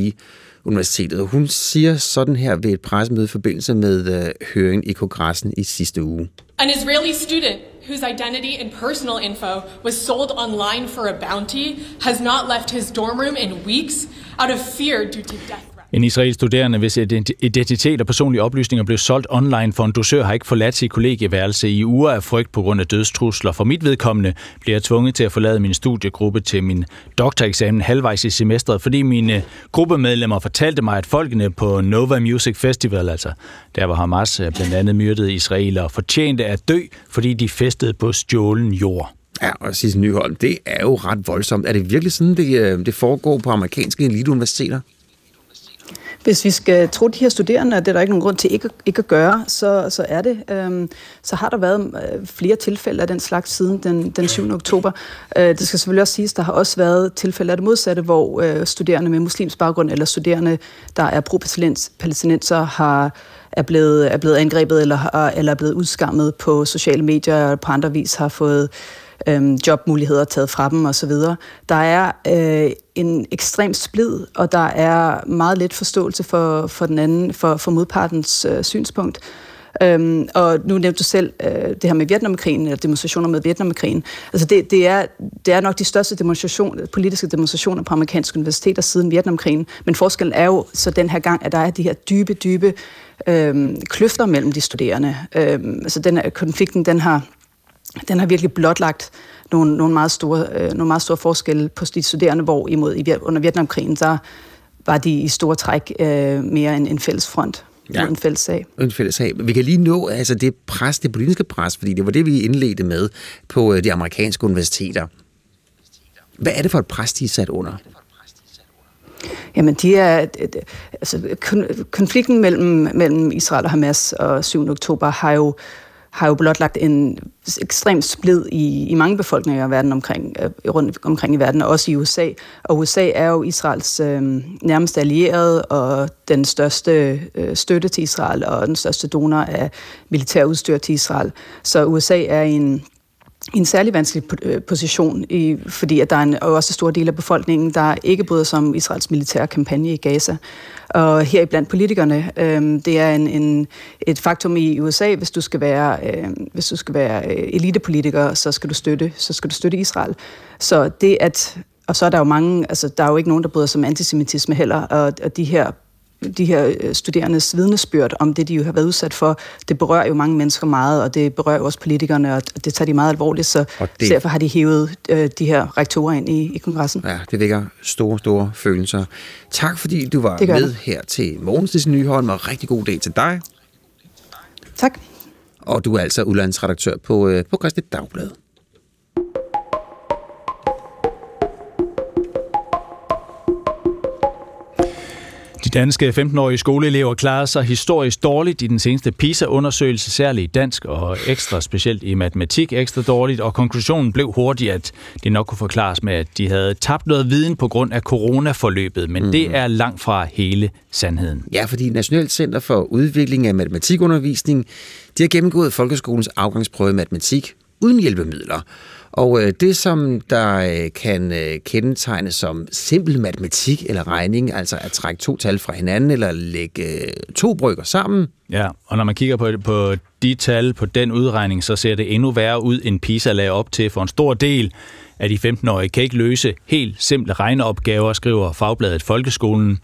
Universitetet. Hun siger sådan her ved et pressemøde i forbindelse med høringen i kongressen i sidste uge. An Israeli student whose identity and personal info was sold online for a bounty has not left his dorm room in weeks out of fear due to death. En israelsk studerende, hvis identitet og personlige oplysninger blev solgt online for en dosør, har ikke forladt sit kollegieværelse i uger af frygt på grund af dødstrusler. For mit vedkommende bliver jeg tvunget til at forlade min studiegruppe til min doktoreksamen halvvejs i semesteret, fordi mine gruppemedlemmer fortalte mig, at folkene på Nova Music Festival, altså der var Hamas blandt andet myrdede israelere, fortjente at dø, fordi de festede på stjålen jord. Ja, og Sissel Nyholm, det er jo ret voldsomt. Er det virkelig sådan, det foregår på amerikanske eliteuniversiteter? Hvis vi skal tro de her studerende, det er der ikke nogen grund til ikke at gøre, så er det. Så har der været flere tilfælde af den slags siden den 7. oktober. Det skal selvfølgelig også siges, der har også været tilfælde af det modsatte, hvor studerende med muslimsk baggrund eller studerende, der er pro-palæstinenser, er blevet angrebet eller er blevet udskammet på sociale medier og på andre vis har fået jobmuligheder taget fra dem osv. Der er en ekstrem splid, og der er meget lidt forståelse for den anden, for modpartens synspunkt. Og nu nævnte du selv det her med Vietnamkrigen, eller demonstrationer med Vietnamkrigen. Altså det er nok de største politiske demonstrationer på amerikanske universiteter siden Vietnamkrigen, men forskellen er jo så den her gang, at der er de her dybe kløfter mellem de studerende. Altså den her konflikten, den har virkelig blotlagt nogle meget store forskelle på de studerende, hvor under Vietnamkrigen, der var de i store træk mere en fælles front. Ja, en fælles sag. Vi kan lige nå altså det politiske pres, fordi det var det, vi indledte med på de amerikanske universiteter. Hvad er det for et pres, de er sat under? Jamen, konflikten mellem Israel og Hamas og 7. oktober har jo blotlagt en ekstrem splid i mange befolkninger i verden rundt omkring i verden, og også i USA. Og USA er jo Israels nærmeste allierede, og den største støtte til Israel, og den største donor af militærudstyr til Israel. Så USA er i en særlig vanskelig position, fordi at der er også en stor del af befolkningen, der ikke bryder sig om Israels militære kampagne i Gaza. Og heriblandt politikerne, det er et faktum i USA, hvis du skal være elitepolitiker, så skal du støtte Israel. Så det at, og så er der jo mange, altså der er jo ikke nogen, der bryder sig om antisemitisme heller, og de her studerendes vidnesbyrd om det, de jo har været udsat for, det berører jo mange mennesker meget, og det berører også politikerne, og det tager de meget alvorligt, så derfor har de hævet de her rektorer ind i kongressen. Ja, det vækker store følelser. Tak fordi du var med her til morgen, Sissel Nyholm, og rigtig god dag til dig. Tak. Og du er altså udlandsredaktør på Kristeligt Dagblad. danske 15-årige skoleelever klarede sig historisk dårligt i den seneste PISA-undersøgelse, særligt i dansk og ekstra specielt i matematik ekstra dårligt, og konklusionen blev hurtigt, at det nok kunne forklares med, at de havde tabt noget viden på grund af coronaforløbet, men det er langt fra hele sandheden. Ja, fordi Nationalt Center for Udvikling af Matematikundervisning, de har gennemgået folkeskolens afgangsprøve i matematik uden hjælpemidler. Og det, som der kan kendetegne som simpel matematik eller regning, altså at trække to tal fra hinanden eller lægge to brøker sammen. Ja, og når man kigger på de tal, på den udregning, så ser det endnu værre ud, end PISA lagde op til, for en stor del af de 15-årige kan ikke løse helt simple regneopgaver, skriver fagbladet Folkeskolen.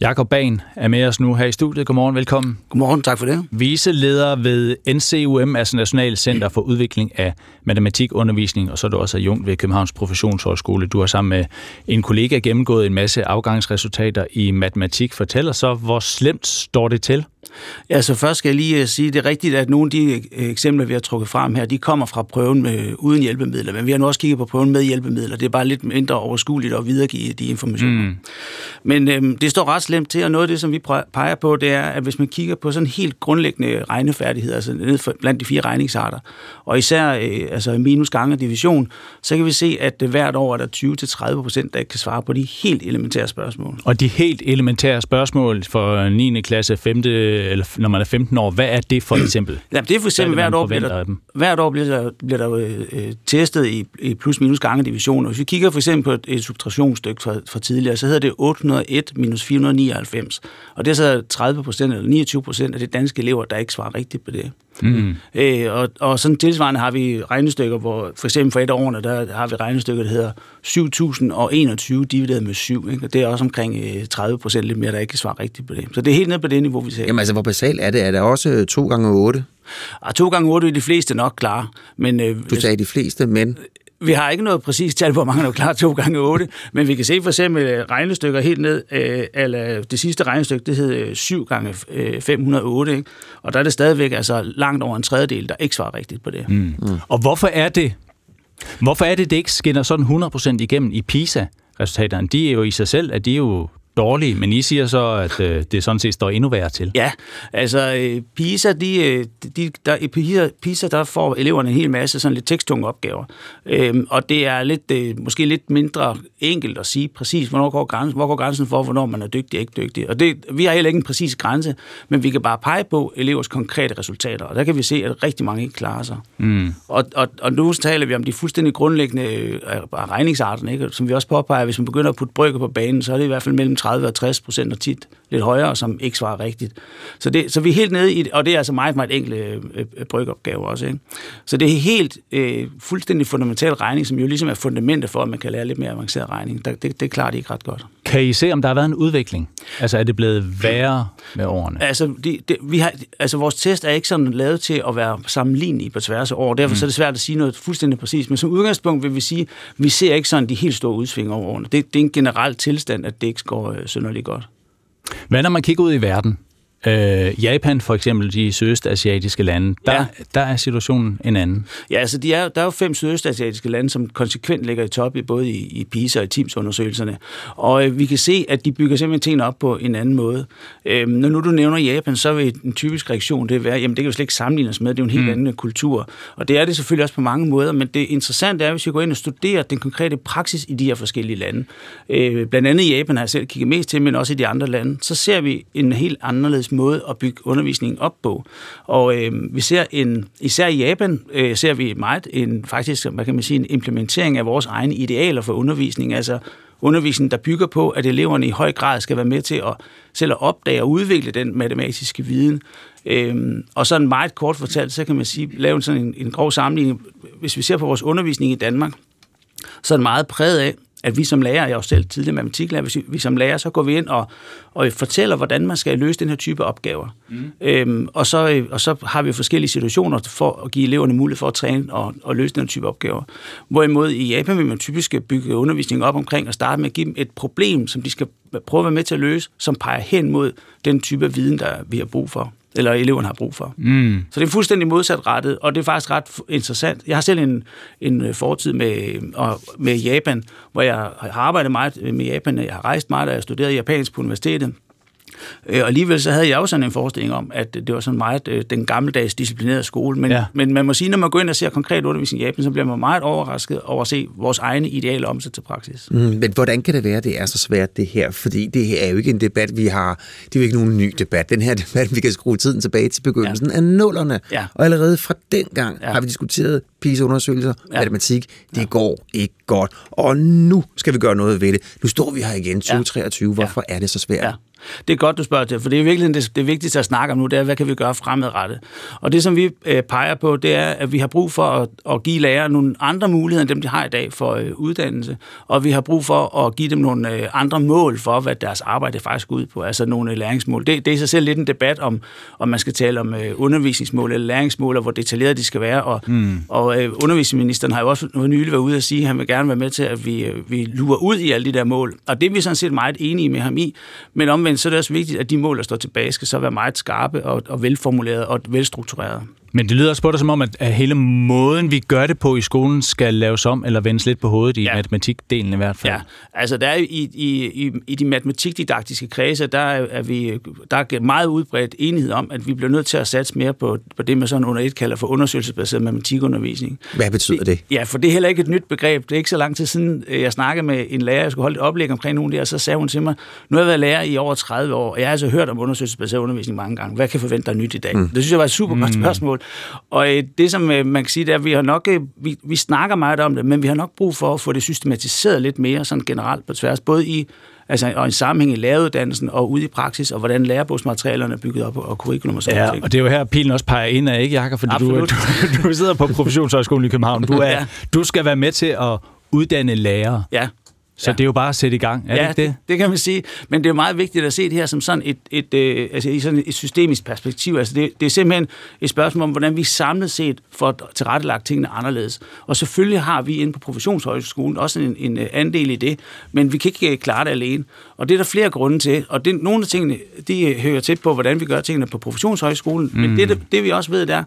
Jakob Bang er med os nu her i studiet. Godmorgen, velkommen. Godmorgen, tak for det. Viceleder ved NCUM, altså Nationalt Center for Udvikling af Matematikundervisning, og så er du også adjunkt ved Københavns Professionshøjskole. Du har sammen med en kollega gennemgået en masse afgangsresultater i matematik. Fortæl os så, hvor slemt står det til? Ja, så først skal jeg lige sige, det er rigtigt, at nogle af de eksempler, vi har trukket frem her, de kommer fra prøven med, uden hjælpemidler, men vi har nu også kigget på prøven med hjælpemidler. Det er bare lidt mindre overskueligt at videregive de informationer. Men det står ret slemt til, og noget af det, som vi peger på, det er, at hvis man kigger på sådan helt grundlæggende regnefærdigheder, altså ned for, blandt de fire regningsarter, og især altså minus, gange og division, så kan vi se, at hvert år er der 20-30%, der ikke kan svare på de helt elementære spørgsmål. Og de helt elementære spørgsmål for 9. klasse, 5. eller når man er 15 år, hvad er det for eksempel? Ja, det er for eksempel, hvert år bliver der testet i plus minus gange division. Hvis vi kigger for eksempel på et subtraktionsstykke fra tidligere, så hedder det 801 minus 499. Og det er så 30% eller 29% af de danske elever, der ikke svarer rigtigt på det. Og sådan tilsvarende har vi regnestykker, hvor for eksempel for et af årene, der har vi regnestykker, der hedder 7021 divideret med 7. Ikke? Og det er også omkring 30% lidt mere, der ikke kan svare rigtigt på det. Så det er helt ned på det niveau, vi ser. Jamen altså, hvor basalt er det? Er det også 2 gange 8? 2 gange 8 er de fleste nok klare. Men, du sagde de fleste, men... Vi har ikke noget præcist tal, hvor mange der er klar 2 gange 8, men vi kan se for eksempel regnestykker helt ned, eller det sidste regnestykke, det hed 7 gange 508, ikke? Og der er det stadigvæk altså langt over en tredjedel, der ikke svarer rigtigt på det. Og hvorfor er det ikke skinner sådan 100% igennem i PISA-resultaterne? De er jo i sig selv, at de er jo dårlige, men I siger så, at det sådan set står endnu værre til. Ja, altså PISA, der får eleverne en hel masse sådan lidt teksttunge opgaver, og det er lidt, måske lidt mindre enkelt at sige præcis, hvor går grænsen for, hvornår man er dygtig og ikke dygtig. Og det, vi har heller ikke en præcis grænse, men vi kan bare pege på elevers konkrete resultater, og der kan vi se, at rigtig mange ikke klarer sig. Og nu taler vi om de fuldstændig grundlæggende regningsarten, ikke? Som vi også påpeger, hvis man begynder at putte brøker på banen, så er det i hvert fald mellem 30% og 60%, og tit lidt højere, som ikke svarer rigtigt. Så vi er helt nede i det, og det er altså meget, meget enkle brygopgaver også. Ikke? Så det er helt fuldstændig fundamental regning, som jo ligesom er fundamentet for, at man kan lære lidt mere avanceret regning. Det klarer de ikke ret godt. Kan I se, om der har været en udvikling? Altså er det blevet værre med årene? Altså, vores test er ikke sådan lavet til at være sammenlignelig på tværs af år, derfor så er det svært at sige noget fuldstændig præcist, men som udgangspunkt vil vi sige, at vi ser ikke sådan de helt store udsving over årene. Det er en generel tilstand, at det ikke går synderligt godt. Hvad når man kigger ud i verden? Japan for eksempel, de sydøstasiatiske lande, der er situationen en anden. Ja, altså der er jo 5 sydøstasiatiske lande, som konsekvent ligger i top, både i PISA og i TIMSS-undersøgelserne. Og vi kan se, at de bygger simpelthen tingene op på en anden måde. Når nu du nævner Japan, så vil en typisk reaktion det være, jamen det kan jo slet ikke sammenlignes med, det er jo en helt anden kultur. Og det er det selvfølgelig også på mange måder, men det interessante er, hvis vi går ind og studerer den konkrete praksis i de her forskellige lande. Blandt andet i Japan har jeg selv kigget mest til, men også i de andre lande, så ser vi en helt anderledes måde at bygge undervisningen op på. Og vi ser især i Japan, ser vi meget en implementering af vores egne idealer for undervisning, altså undervisning, der bygger på, at eleverne i høj grad skal være med til at selv at opdage og udvikle den matematiske viden. Og sådan meget kort fortalt, så kan man sige, lave sådan en grov sammenligning. Hvis vi ser på vores undervisning i Danmark, så er det meget præget af, at vi som lærer, jeg også selv tidligere matematiklærer, vi som lærer, så går vi ind og fortæller, hvordan man skal løse den her type opgaver. Og så har vi forskellige situationer for at give eleverne mulighed for at træne og løse den her type opgaver. Hvorimod i Japan vil man typisk bygge undervisning op omkring og starte med at give dem et problem, som de skal prøve at være med til at løse, som peger hen mod den type viden, der vi har brug for, eller eleverne har brug for. Så det er fuldstændig modsatrettet, og det er faktisk ret interessant. Jeg har selv en fortid med Japan, hvor jeg har arbejdet meget med Japan, jeg har rejst meget, og jeg har studeret japansk på universitetet. Og alligevel så havde jeg også sådan en forestilling om, at det var sådan meget den gammeldags disciplinerede skole. Men, ja. Men man må sige, når man går ind og ser konkret undervisning i Japan, så bliver man meget overrasket over at se vores egne idealer omsat til praksis. Mm, men hvordan kan det være, at det er så svært det her? Fordi det her er jo ikke en debat, vi har. Det er jo ikke nogen ny debat. Den her debat, vi kan skrue tiden tilbage til begyndelsen af nullerne. Ja. Og allerede fra dengang har vi diskuteret PIS-undersøgelser, matematik. Det går ikke godt. Og nu skal vi gøre noget ved det. Nu står vi her igen, 2023. Hvorfor er det så svært? Ja. Det er godt, du spørger til, for det er virkelig det vigtigste at snakke om nu, det er, hvad kan vi gøre fremadrettet? Og det, som vi peger på, det er, at vi har brug for at give lærere nogle andre muligheder, end dem, de har i dag for uddannelse, og vi har brug for at give dem nogle andre mål for, hvad deres arbejde faktisk går ud på, altså nogle læringsmål. Det er i sig selv lidt en debat om man skal tale om undervisningsmål eller læringsmål, og hvor detaljerede de skal være, og undervisningsministeren har jo også nylig været ude at sige, at han vil gerne være med til, at vi lurer ud i alle de der mål, og det er vi sådan set meget enige med ham i, men omvendt så er det også vigtigt, at de mål, der står tilbage, skal så være meget skarpe og velformulerede og velstrukturerede. Men det lyder også på dig som om, at hele måden, vi gør det på i skolen, skal laves om eller vendes lidt på hovedet i matematikdelen i hvert fald. Ja, altså der er i de matematikdidaktiske kredse, der er meget udbredt enighed om, at vi bliver nødt til at satse mere på det, man sådan under et kalder for undersøgelsesbaseret matematikundervisning. Hvad betyder det? Ja, for det er heller ikke et nyt begreb. Det er ikke så lang tid siden, jeg snakkede med en lærer, jeg skulle holde et oplæg omkring nogen der, og så sagde hun til mig, nu har jeg været lærer i over 30 år, og jeg har altså hørt om undersøgelsesbaseret undervisning mange gange. Hvad kan forvente dig nyt i dag? Det synes jeg var et super godt spørgsmål. Og det, som man kan sige, det er, at vi har nok, vi snakker meget om det, men vi har nok brug for at få det systematiseret lidt mere sådan generelt på tværs, både i og en sammenhæng i læreruddannelsen og ude i praksis, og hvordan lærebogsmaterialerne er bygget op, og curriculum og sådan noget. Ja, og det er jo her, pilen også peger indad, ikke, Jakob? Fordi du sidder på Professionshøjskolen i København. Du skal være med til at uddanne lærere. Ja. Så det er jo bare at sætte i gang, er det ikke det? Det kan man sige, men det er jo meget vigtigt at se det her som sådan altså i sådan et systemisk perspektiv. Altså det er simpelthen et spørgsmål om, hvordan vi samlet set får tilrettelagt tingene anderledes. Og selvfølgelig har vi inde på Professionshøjskolen også en andel i det, men vi kan ikke klare det alene. Og det er der flere grunde til, og nogle af tingene, de hører tæt på, hvordan vi gør tingene på Professionshøjskolen, men det vi også ved, det er,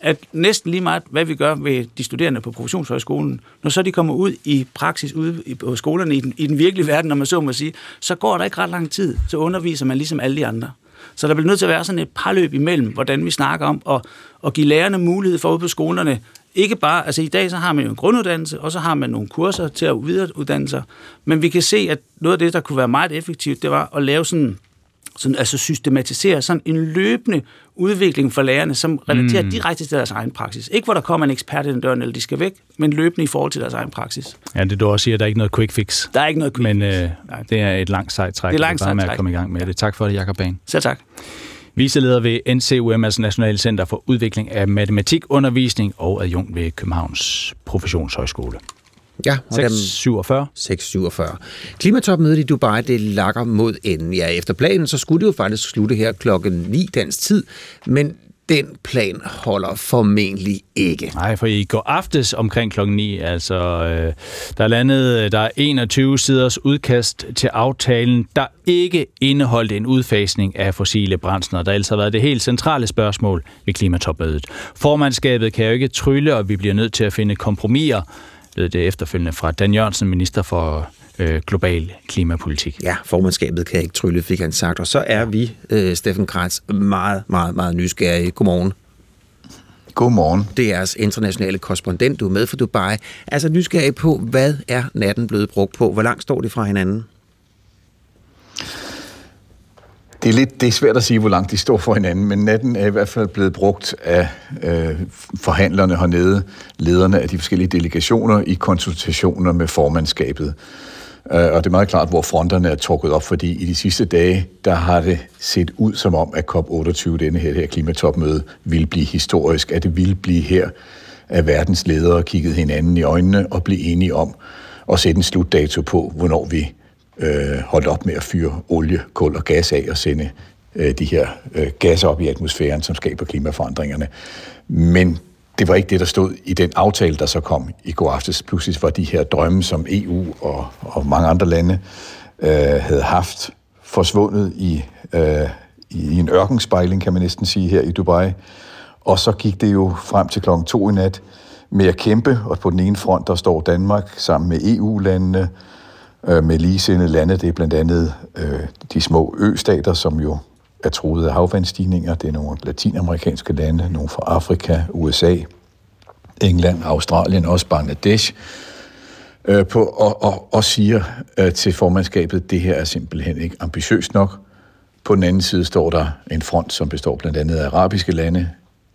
at næsten lige meget, hvad vi gør ved de studerende på Professionshøjskolen, når så de kommer ud i praksis ude på skolerne, i den virkelige verden, når man så må sige, så går der ikke ret lang tid, så underviser man ligesom alle de andre. Så der bliver nødt til at være sådan et parløb imellem, hvordan vi snakker om at give lærerne mulighed for ude på skolerne. Ikke bare, altså i dag så har man jo en grunduddannelse, og så har man nogle kurser til at videreuddanne sig, men vi kan se, at noget af det, der kunne være meget effektivt, det var at lave sådan altså systematisere sådan en løbende udvikling for lærerne, som relaterer direkte til deres egen praksis. Ikke hvor der kommer en ekspert i den døren, eller de skal væk, men løbende i forhold til deres egen praksis. Ja, det du også siger, der er ikke noget quick fix. Der er ikke noget quick fix. Men det er et langt sejt træk. Det er langt sejt træk. Med at komme i gang med det. Tak for det, Jakob Bang. Selv tak. Viceleder ved NCUM, altså Nationale Center for Udvikling af Matematikundervisning, og adjunkt ved Københavns Professionshøjskole. Ja, 647. Klimatopmødet i Dubai, det lakker mod enden. Ja, efter planen, så skulle det jo faktisk slutte her klokken 9 dansk tid, men den plan holder formentlig ikke. Nej, for i går aftes omkring klokken 9, altså der er 21 siders udkast til aftalen, der ikke indeholdt en udfasning af fossile brændsler, der ellers har været det helt centrale spørgsmål ved klimatopmødet. Formandskabet kan jo ikke trylle, og vi bliver nødt til at finde kompromiser, lød det efterfølgende fra Dan Jørgensen, minister for global klimapolitik. Ja, formandskabet kan ikke trylle, fik han sagt. Og så er vi, Steffen Kratz, meget, meget, meget nysgerrige. Godmorgen. Godmorgen. Det er jeres internationale korrespondent, du er med fra Dubai. Altså nysgerrige på, hvad er natten blevet brugt på? Hvor langt står det fra hinanden? Det er svært at sige, hvor langt de står for hinanden, men natten er i hvert fald blevet brugt af forhandlerne hernede, lederne af de forskellige delegationer, i konsultationer med formandskabet. Og det er meget klart, hvor fronterne er trukket op, fordi i de sidste dage, der har det set ud som om, at COP28, det her klimatopmøde, ville blive historisk, at det ville blive her, at verdens ledere kiggede hinanden i øjnene og blev enige om at sætte en slutdato på, hvornår vi holdt op med at fyre olie, kul og gas af og sende de her gasser op i atmosfæren, som skaber klimaforandringerne. Men det var ikke det, der stod i den aftale, der så kom i går aftes. Pludselig var de her drømme, som EU og mange andre lande havde haft, forsvundet i en ørkenspejling, kan man næsten sige, her i Dubai. Og så gik det jo frem til klokken 2 i nat med at kæmpe, og på den ene front, der står Danmark sammen med EU-landene, med ligesindede lande. Det er blandt andet de små østater, som jo er truet af havvandsstigninger. Det er nogle latinamerikanske lande, nogle fra Afrika, USA, England, Australien, også Bangladesh. Og siger til formandskabet, det her er simpelthen ikke ambitiøst nok. På den anden side står der en front, som består blandt andet af arabiske lande,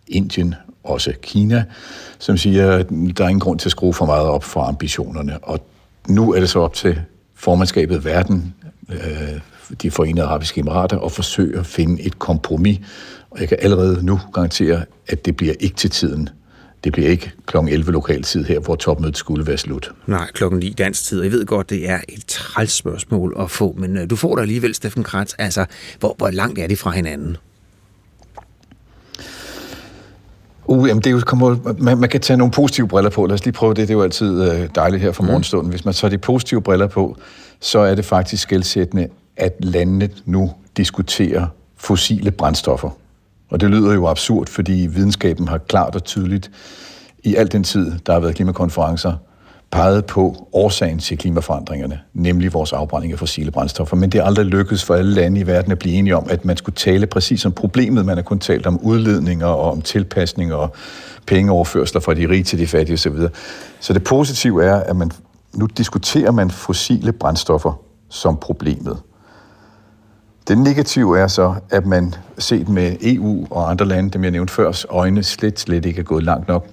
Indien, også Kina, som siger, at der er ingen grund til at skrue for meget op for ambitionerne. Og nu er det så op til formandskabet verden, de Forenede Arabiske Emirater, og forsøge at finde et kompromis. Og jeg kan allerede nu garantere, at det bliver ikke til tiden. Det bliver ikke kl. 11 lokaltid her, hvor topmødet skulle være slut. Nej, kl. 9 dansk tid. Jeg ved godt, det er et træls spørgsmål at få, men du får der alligevel, Steffen Kratz. Altså, hvor langt er de fra hinanden? Jamen det er jo, man kan tage nogle positive briller på. Lad os lige prøve det. Det er jo altid dejligt her fra morgenstunden. Hvis man tager de positive briller på, så er det faktisk skelsættende, at landene nu diskuterer fossile brændstoffer. Og det lyder jo absurd, fordi videnskaben har klart og tydeligt i al den tid, der har været klimakonferencer, peget på årsagen til klimaforandringerne, nemlig vores afbrænding af fossile brændstoffer. Men det er aldrig lykkedes for alle lande i verden at blive enige om, at man skulle tale præcis om problemet. Man har kun talt om udledninger og om tilpasninger og pengeoverførsler fra de rige til de fattige osv. Så det positive er, at nu diskuterer man fossile brændstoffer som problemet. Det negative er så, at man set med EU og andre lande, dem jeg nævnte før, øjne slet ikke er gået langt nok.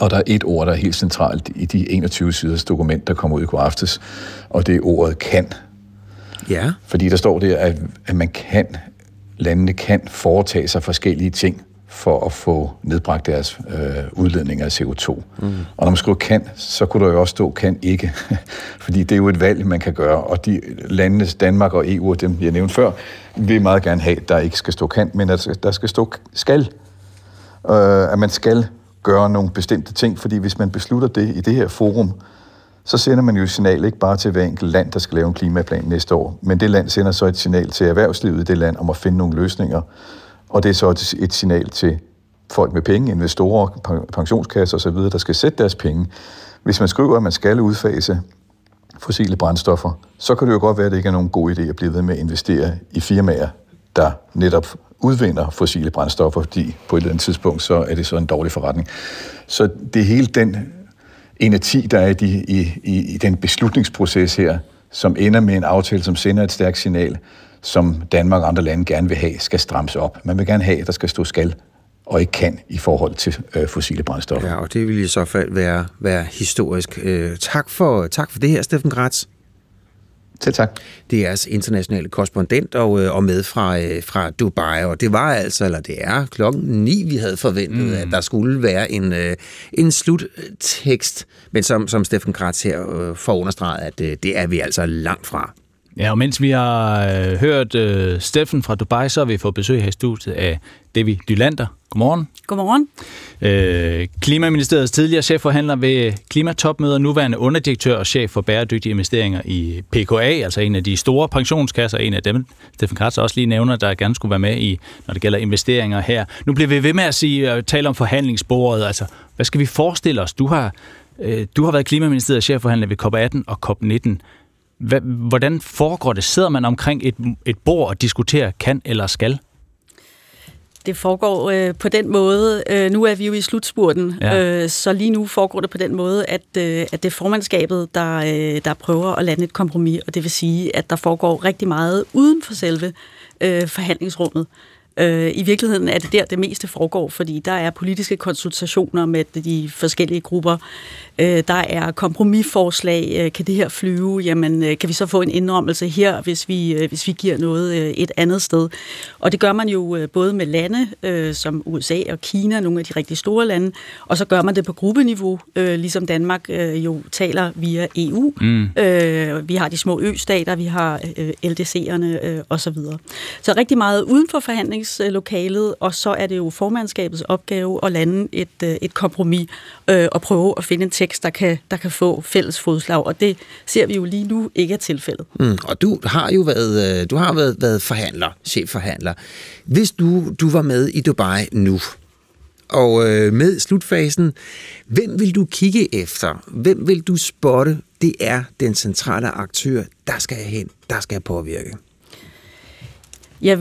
Og der er et ord, der er helt centralt i de 21 siders dokument, der kommer ud i går aftes, og det er ordet kan. Ja. Fordi der står der, at landene kan foretage sig forskellige ting for at få nedbragt deres udledninger af CO2. Mm. Og når man skriver kan, så kunne der jo også stå kan ikke, fordi det er jo et valg, man kan gøre, og de landene, Danmark og EU, dem jeg nævnte før, vil meget gerne have, at der ikke skal stå kan, men at der skal stå skal. At man skal gøre nogle bestemte ting, fordi hvis man beslutter det i det her forum, så sender man jo et signal ikke bare til hver enkelt land, der skal lave en klimaplan næste år, men det land sender så et signal til erhvervslivet i det land om at finde nogle løsninger, og det er så et signal til folk med penge, investorer, pensionskasser osv., der skal sætte deres penge. Hvis man skriver, at man skal udfase fossile brændstoffer, så kan det jo godt være, at det ikke er nogen god idé at blive ved med at investere i firmaer, der netop udvinder fossile brændstoffer, fordi på et eller andet tidspunkt, så er det så en dårlig forretning. Så det er hele den energi, der er i den beslutningsproces her, som ender med en aftale, som sender et stærkt signal, som Danmark og andre lande gerne vil have, skal strammes op. Man vil gerne have, at der skal stå skal og ikke kan i forhold til fossile brændstoffer. Ja, og det vil i så fald være historisk. Tak for det her, Steffen Kratz. Selv tak. Det er altså internationale korrespondent og med fra Dubai, og det var altså, eller det er klokken 9, vi havde forventet, at der skulle være en sluttekst, men som Steffen Kratz her får understreget, at det er vi altså langt fra. Ja, og mens vi har hørt Steffen fra Dubai, så har vi fået besøg her i studiet af David Ylander. Godmorgen. Godmorgen. Klimaministeriets tidligere chefforhandler ved klimatopmøder, nuværende underdirektør og chef for bæredygtige investeringer i PKA, altså en af de store pensionskasser, en af dem, Steffen Kratz også lige nævner, der gerne skulle være med i, når det gælder investeringer her. Nu bliver vi ved med at tale om forhandlingsbordet. Altså, hvad skal vi forestille os? Du har været Klimaministeriets chefforhandler ved COP18 og COP19. Hvordan foregår det? Sidder man omkring et bord og diskuterer kan eller skal? Det foregår på den måde. Nu er vi jo i slutspurten, ja. Så lige nu foregår det på den måde, at det er formandskabet, der prøver at lande et kompromis, og det vil sige, at der foregår rigtig meget uden for selve forhandlingsrummet. I virkeligheden er det der, det meste foregår, fordi der er politiske konsultationer med de forskellige grupper. Der er kompromisforslag. Kan det her flyve? Jamen, kan vi så få en indrømmelse her, hvis vi giver noget et andet sted? Og det gør man jo både med lande som USA og Kina, nogle af de rigtig store lande, og så gør man det på gruppeniveau, ligesom Danmark jo taler via EU. Vi har de små østater, vi har LDC'erne osv. Så rigtig meget uden for forhandlingslokalet, og så er det jo formandskabets opgave at lande et kompromis og prøve at finde en tekst, der kan få fælles fodslag, og det ser vi jo lige nu ikke er tilfældet. Og du har jo været chefforhandler. Hvis du var med i Dubai nu, og med slutfasen, hvem vil du kigge efter? Hvem vil du spotte det er den centrale aktør, der skal jeg hen, der skal jeg påvirke. Jeg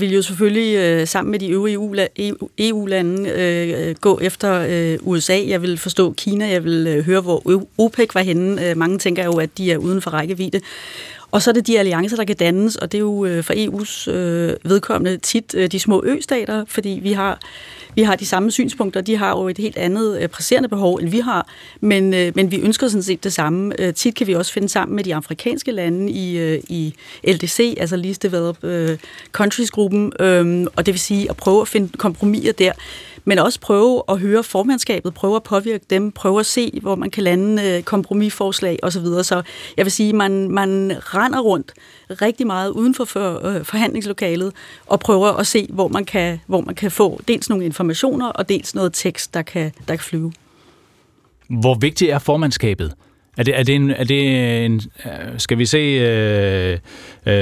vil jo selvfølgelig sammen med de øvrige EU-lande gå efter USA. Jeg vil forstå Kina, jeg vil høre, hvor OPEC var henne. Mange tænker jo, at de er uden for rækkevidde. Og så er det de alliancer, der kan dannes, og det er jo for EU's vedkommende tit de små østater, fordi vi har de samme synspunkter, de har jo et helt andet presserende behov, end vi har, men vi ønsker sådan set det samme. Tit kan vi også finde sammen med de afrikanske lande i LDC, altså Least Developed Countries-gruppen, og det vil sige at prøve at finde kompromiser der, men også prøve at høre formandskabet, prøve at påvirke dem, prøve at se, hvor man kan lande kompromisforslag osv. Så jeg vil sige, man render rundt rigtig meget uden for forhandlingslokalet og prøver at se, hvor man kan få dels nogle informationer og dels noget tekst, der kan flyve. Hvor vigtigt er formandskabet? Er det en skal vi se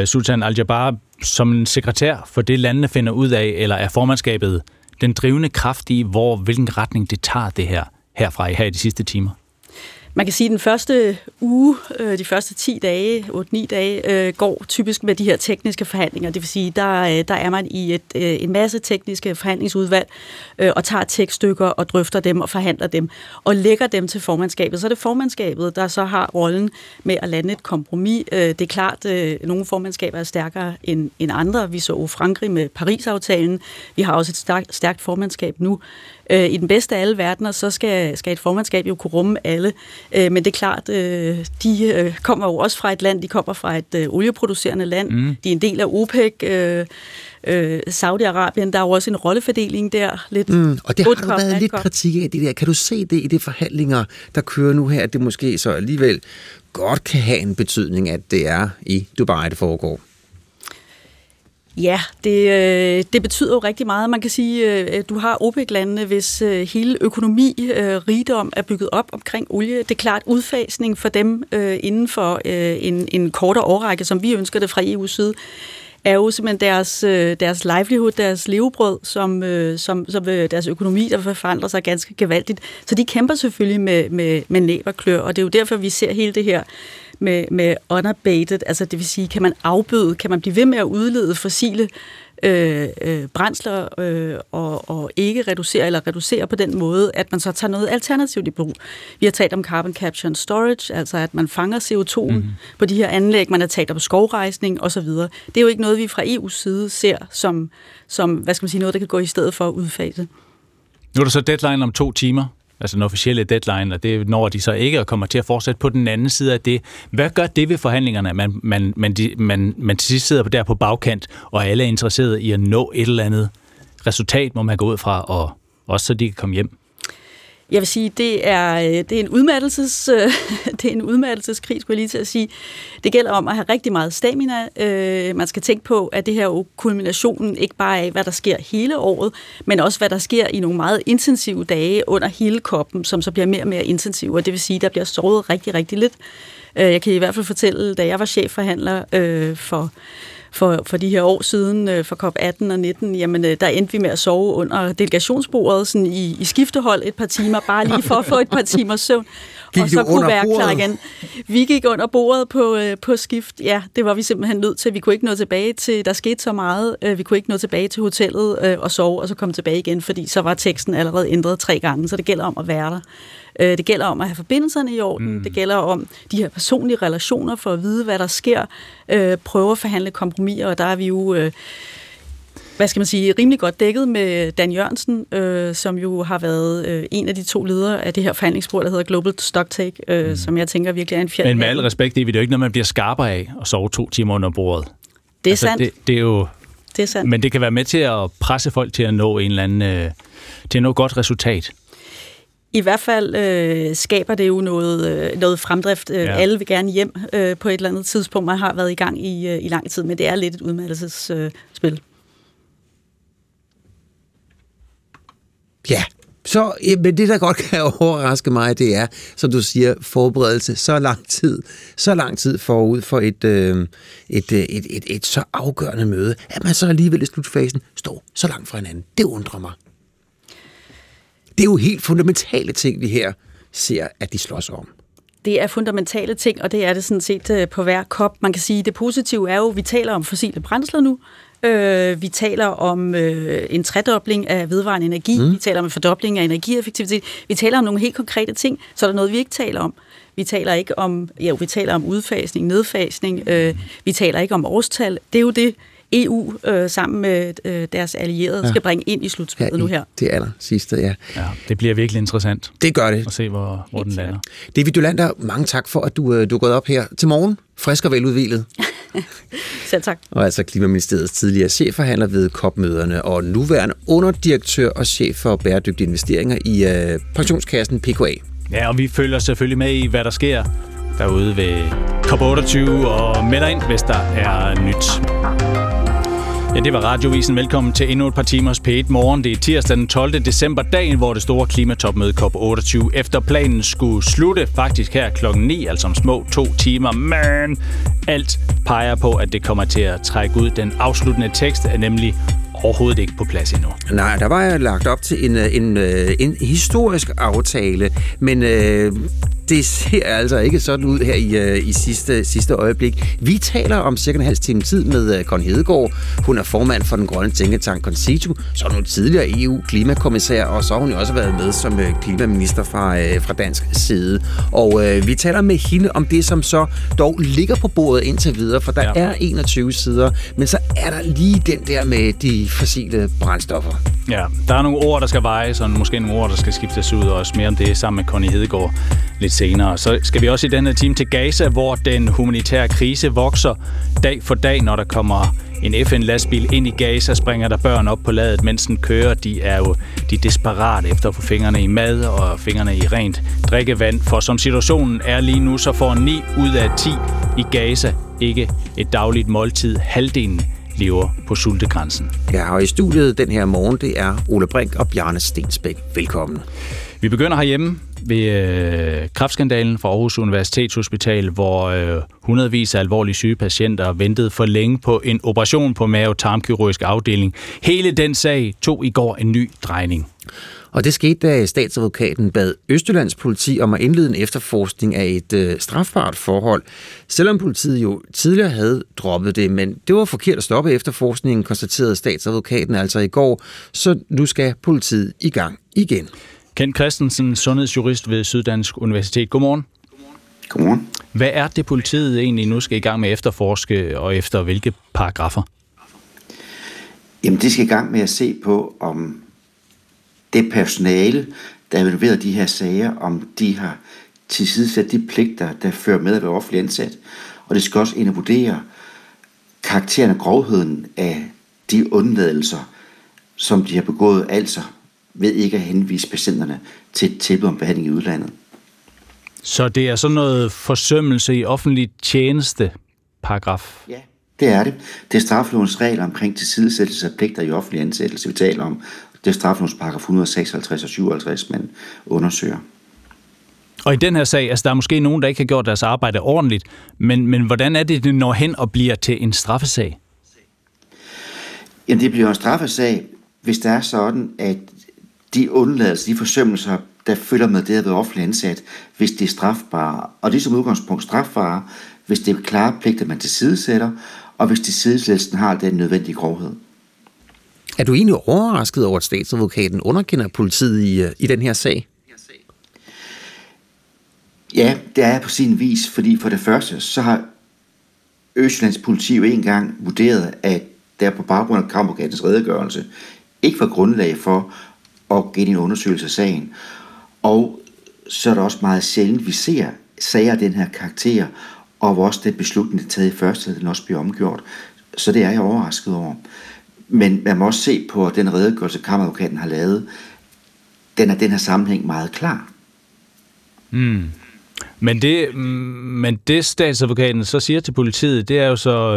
Sultan Al-Jabbar som en sekretær for det, landene finder ud af, eller er formandskabet den drivende kraft i, hvilken retning det tager det her i de sidste timer? Man kan sige, at den første uge, de første 10 dage, 8-9 dage, går typisk med de her tekniske forhandlinger. Det vil sige, der er man i en masse tekniske forhandlingsudvalg og tager tekststykker og drøfter dem og forhandler dem og lægger dem til formandskabet. Så er det formandskabet, der så har rollen med at lande et kompromis. Det er klart, at nogle formandskaber er stærkere end andre. Vi så jo Frankrig med Paris-aftalen. Vi har også et stærkt formandskab nu. I den bedste af alle verdener, så skal et formandskab jo kunne rumme alle. Men det er klart, de kommer jo også fra et land, de kommer fra et olieproducerende land. Mm. De er en del af OPEC, Saudi-Arabien, der er jo også en rollefordeling der. Og det har der været lidt kritik af det der. Kan du se det i de forhandlinger, der kører nu her, at det måske så alligevel godt kan have en betydning, at det er i Dubai, det foregår? Ja, det betyder jo rigtig meget. Man kan sige, at du har OPEC-landene, hvis hele økonomi, rigdom er bygget op omkring olie. Det er klart udfasning for dem inden for en kortere årrække, som vi ønsker det fra EU's side, er jo simpelthen deres livelihood, deres levebrød, som deres økonomi, der forandrer sig ganske gevaldigt. Så de kæmper selvfølgelig med næb og klør, og det er jo derfor, vi ser hele det her med unabated, altså det vil sige, kan man afbøde, kan man blive ved med at udlede fossile brændsler og ikke reducere på den måde, at man så tager noget alternativt i brug. Vi har talt om carbon capture and storage, altså at man fanger CO2'en på de her anlæg, man har talt om skovrejsning osv. Det er jo ikke noget, vi fra EU's side ser som hvad skal man sige, noget, der kan gå i stedet for at udfase. Nu er der så deadline om 2 timer. Altså den officielle deadline, og det når de så ikke og kommer til at fortsætte på den anden side af det. Hvad gør det ved forhandlingerne, man til sidst sidder der på bagkant, og alle er interesserede i at nå et eller andet resultat, må man gå ud fra, og også så de kan komme hjem? Jeg vil sige, det er en udmattelseskrig, skulle jeg lige til at sige. Det gælder om at have rigtig meget stamina. Man skal tænke på, at det her jo kulminationen ikke bare af, hvad der sker hele året, men også, hvad der sker i nogle meget intensive dage under hele koppen, som så bliver mere og mere intensiv, og det vil sige, at der bliver sovet rigtig, rigtig lidt. Jeg kan i hvert fald fortælle, da jeg var chefforhandler for de her år siden, for COP 18 og 19, jamen der endte vi med at sove under delegationsbordet sådan i skiftehold et par timer, bare lige for at få et par timers søvn. Og så kunne være klar igen. Vi gik under bordet på skift. Ja, det var vi simpelthen nødt til. Vi kunne ikke nå tilbage til, der skete så meget. Vi kunne ikke nå tilbage til hotellet og sove, og så komme tilbage igen, fordi så var teksten allerede ændret 3 gange, så det gælder om at være der. Det gælder om at have forbindelserne i orden. Det gælder om de her personlige relationer for at vide, hvad der sker. Prøve at forhandle kompromiser, og der er vi jo rimelig godt dækket med Dan Jørgensen, som jo har været en af de 2 ledere af det her forhandlingsbord, der hedder Global Stocktake, som jeg tænker virkelig er en fjerde. Men med al respekt, det er jo ikke noget, man bliver skarpere af at sove 2 timer under bordet. Det er sandt. Det er jo... Det er sandt. Men det kan være med til at presse folk til at nå en eller anden, til at nå godt resultat. I hvert fald skaber det jo noget fremdrift. Ja. Alle vil gerne hjem på et eller andet tidspunkt. Man har været i gang i lang tid, men det er lidt et udmattelsesspil. Ja, så, men det, der godt kan overraske mig, det er, som du siger, forberedelse så lang tid forud for et så afgørende møde, at man så alligevel i slutfasen står så langt fra hinanden. Det undrer mig. Det er jo helt fundamentale ting, vi her ser, at de slås om. Det er fundamentale ting, og det er det sådan set på hver kop. Man kan sige, at det positive er jo, at vi taler om fossile brændsler nu. Vi taler om en tredobling af vedvarende energi. Vi taler om en fordobling af energieffektivitet. Vi taler om nogle helt konkrete ting, så der er noget, vi ikke taler om. Vi taler ikke om, vi taler om udfasning, nedfasning. Vi taler ikke om årstal. Det er jo det, EU sammen med deres allierede skal bringe ind i slutspillet nu her. Det aller sidste, ja. Det bliver virkelig interessant. Det gør det. At se, hvor den lander. David Ylander, mange tak for, at du er gået op her til morgen. Frisk og veludvilet. Selv tak. Og altså Klimaministeriets tidligere chefforhandler ved COP-møderne og nuværende underdirektør og chef for bæredygtige investeringer i pensionskassen PKA. Ja, og vi følger selvfølgelig med i, hvad der sker derude ved COP28 og melder ind, hvis der er nyt. Ja, det var Radiovisen. Velkommen til endnu et par timers P1 Morgen. Det er tirsdag den 12. december, dagen, hvor det store klimatopmøde COP28 efter planen skulle slutte. Faktisk her klokken 9, altså om små 2 timer. Men alt peger på, at det kommer til at trække ud. Den afsluttende tekst er nemlig overhovedet ikke på plads endnu. Nej, der var jeg lagt op til en historisk aftale, men det ser altså ikke sådan ud her i sidste øjeblik. Vi taler om cirka en halv time tid med Connie Hedegaard. Hun er formand for den grønne tænketank Concito. Så er hun tidligere EU-klimakommissær, og så har hun jo også været med som klimaminister fra dansk side. Og vi taler med hende om det, som så dog ligger på bordet indtil videre, for der er 21 sider, men så er der lige den der med de fossile brændstoffer. Ja, der er nogle ord, der skal vejes, og måske nogle ord, der skal skiftes ud, og også mere om det sammen med Connie Hedegaard lidt senere. Så skal vi også i denne time til Gaza, hvor den humanitære krise vokser dag for dag, når der kommer en FN-lastbil ind i Gaza, springer der børn op på ladet, mens den kører. De er jo desperate efter at få fingrene i mad og fingrene i rent drikkevand. For som situationen er lige nu, så får 9 ud af 10 i Gaza ikke et dagligt måltid. Halvdelen lever på sultegrænsen. Ja, og i studiet den her morgen, det er Ole Brink og Bjarne Stensbæk. Velkommen. Vi begynder herhjemme ved kræftskandalen fra Aarhus Universitetshospital, hvor hundredvis af alvorlige syge patienter ventede for længe på en operation på mave-tarmkirurgisk afdeling. Hele den sag tog i går en ny drejning. Og det skete, da statsadvokaten bad Østjyllands politi om at indlede en efterforskning af et strafbart forhold, selvom politiet jo tidligere havde droppet det. Men det var forkert at stoppe efterforskningen, konstaterede statsadvokaten altså i går, så nu skal politiet i gang igen. Kent Kristensen, sundhedsjurist ved Syddansk Universitet. Godmorgen. Godmorgen. Hvad er det, politiet egentlig nu skal i gang med at efterforske, og efter hvilke paragrafer? Jamen, de skal i gang med at se på, om det personale, der er involveret i de her sager, om de har tilsidesat de pligter, der fører med at være offentlig ansat. Og det skal også ind og vurdere karakteren og grovheden af de undladelser, som de har begået, altså ved ikke at henvise patienterne til et tilbud om behandling i udlandet. Så det er sådan noget forsømmelse i offentlig tjeneste, paragraf? Ja, det er det. Det er straffelovens regler omkring tilsidesættelse af pligter i offentlig ansættelse, vi taler om. Det er straffelovens paragraf 156 og 57, man undersøger. Og i den her sag, altså der er måske nogen, der ikke har gjort deres arbejde ordentligt, men hvordan er det, det når hen og bliver til en straffesag? Jamen, det bliver en straffesag, hvis det er sådan, at de undladelser, de forsømmelser, der følger med det at være offentlig ansat, hvis det er strafbare. Og det er som udgangspunkt strafbare, hvis det er klare pligter, man tilsidesætter, og hvis tilsidesættelsen har den nødvendige grovhed. Er du egentlig overrasket over, at statsadvokaten underkender politiet i den her sag? Ja, det er på sin vis, fordi for det første, så har Østjyllands politi jo engang vurderet, at der på baggrund af Kammeradvokatens redegørelse ikke var grundlag for og gennem en undersøgelse af sagen. Og så er der også meget sjældent, vi ser sager af den her karakter, og hvor også den beslutning, der er taget i første, den også bliver omgjort. Så det er jeg overrasket over. Men man må også se på, at den redegørelse, Kammeradvokaten har lavet, den er den her sammenhæng meget klar. Men det statsadvokaten så siger til politiet, det er jo så,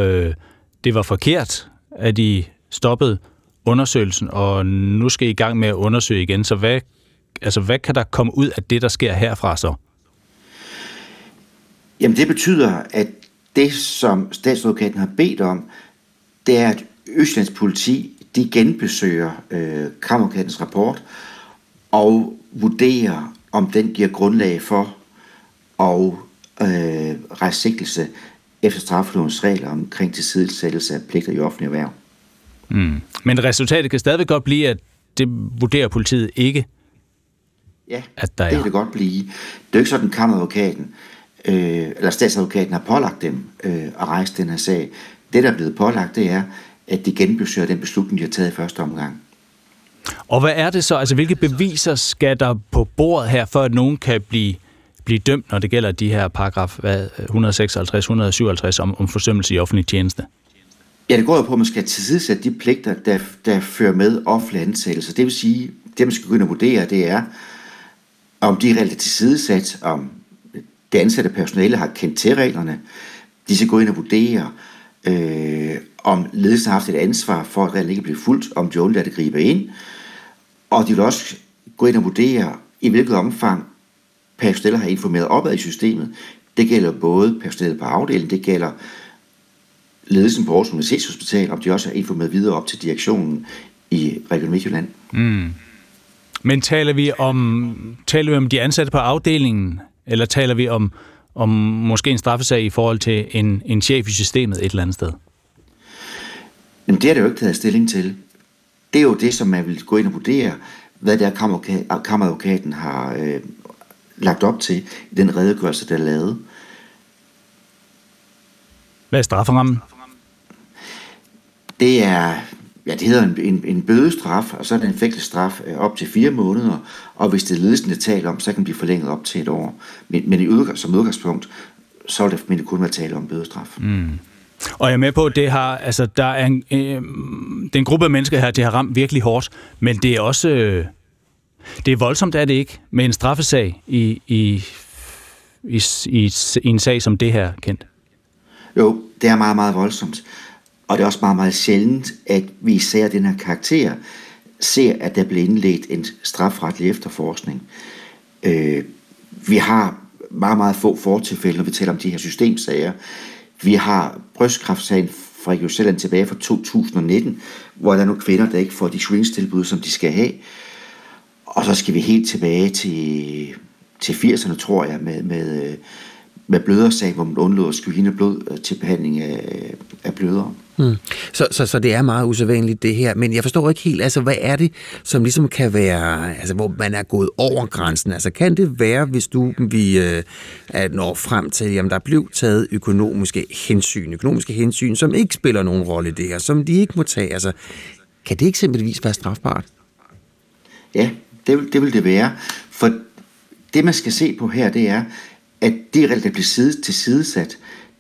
det var forkert, at de stoppede undersøgelsen, og nu skal I gang med at undersøge igen. Så hvad kan der komme ud af det, der sker herfra så? Jamen det betyder, at det, som statsadvokaten har bedt om, det er, at Østjyllands politi, de genbesøger Kammeradvokatens rapport og vurderer, om den giver grundlag for og rejse sigtelse efter straffelovens regler omkring tilsidesættelse af pligter i offentlige erhverv. Mm. Men resultatet kan stadig godt blive, at det vurderer politiet ikke? Ja, at der det kan det godt blive. Det er jo ikke sådan, kammeradvokaten eller statsadvokaten har pålagt dem at rejse den her sag. Det, der er blevet pålagt, det er, at de genbesøger den beslutning, de har taget i første omgang. Og hvad er det så? Altså, hvilke beviser skal der på bordet her, for at nogen kan blive dømt, når det gælder de her paragraf 156-157 om forsømmelse i offentlig tjeneste? Ja, det går jo på, at man skal tilsidesætte de pligter, der fører med offentlig ansættelse. Det vil sige, det man skal begynde at vurdere, det er, om de er reelt tilsidesat, om det ansatte personale har kendt til reglerne. De skal gå ind og vurdere, om ledelsen har haft et ansvar for, at reglerne ikke bliver fulgt, om de undlader at gribe ind. Og de vil også gå ind og vurdere, i hvilket omfang personale har informeret opad i systemet. Det gælder både personale på afdelingen, det gælder ledelsen på Aarhus Universitetshospital, om de også har informeret videre op til direktionen i Region Midtjylland. Mm. Men taler vi om de ansatte på afdelingen, eller taler vi om måske en straffesag i forhold til en chef i systemet et eller andet sted? Jamen, det har det jo ikke taget stilling til. Det er jo det, som man vil gå ind og vurdere, hvad det er, kammeradvokaten har lagt op til i den redegørelse, der er lavet. Hvad er strafferammen? Det er, ja, det hedder en bødestraf, og så er det en fængselsstraf op til 4 måneder, og hvis det er ledelsen, der taler om, så kan den blive forlænget op til 1 år. Men som udgangspunkt, så vil det formentlig kun være tale om bødestraf. Mm. Og jeg er med på, at det er en gruppe af mennesker her, det har ramt virkelig hårdt, men det er også det er voldsomt, er det ikke, med en straffesag i en sag som det her, Kent? Jo, det er meget, meget voldsomt. Og det er også meget, meget sjældent, at vi især den her karakter ser, at der bliver indledt en strafretlig efterforskning. Vi har meget, meget få fortilfælde, når vi taler om de her systemsager. Vi har brystkræftsagen fra Region Sjælland tilbage fra 2019, hvor der er nogle kvinder, der ikke får de screeningstilbud, som de skal have. Og så skal vi helt tilbage til 80'erne, tror jeg, med blødersag, hvor man undlod at skyde hende blod til behandling af blødere. Hmm. Så det er meget usædvanligt, det her. Men jeg forstår ikke helt, altså hvad er det, som ligesom kan være, altså hvor man er gået over grænsen? Altså kan det være, hvis vi når frem til, jamen der blev taget økonomiske hensyn, som ikke spiller nogen rolle i det her, som de ikke må tage? Altså kan det eksempelvis være strafbart? Ja, det vil det være. For det, man skal se på her, det er, at de regler, der bliver tilsidesat,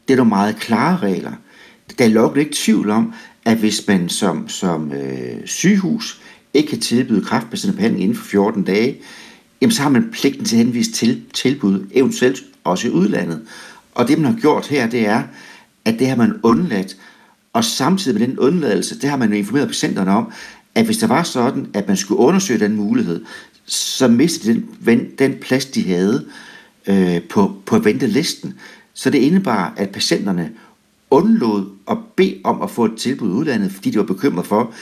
det er nogle meget klare regler. Der er lovligt ikke tvivl om, at hvis man som sygehus ikke kan tilbyde kræftbestemte behandling inden for 14 dage, jamen så har man pligten til at henvise til tilbud, eventuelt også i udlandet. Og det, man har gjort her, det er, at det har man undladt, og samtidig med den undladelse, det har man jo informeret patienterne om, at hvis der var sådan, at man skulle undersøge den mulighed, så mistede den plads, de havde på ventelisten. Så det indebar, at patienterne undlod at bede om at få et tilbud i udlandet, fordi de var bekymret for,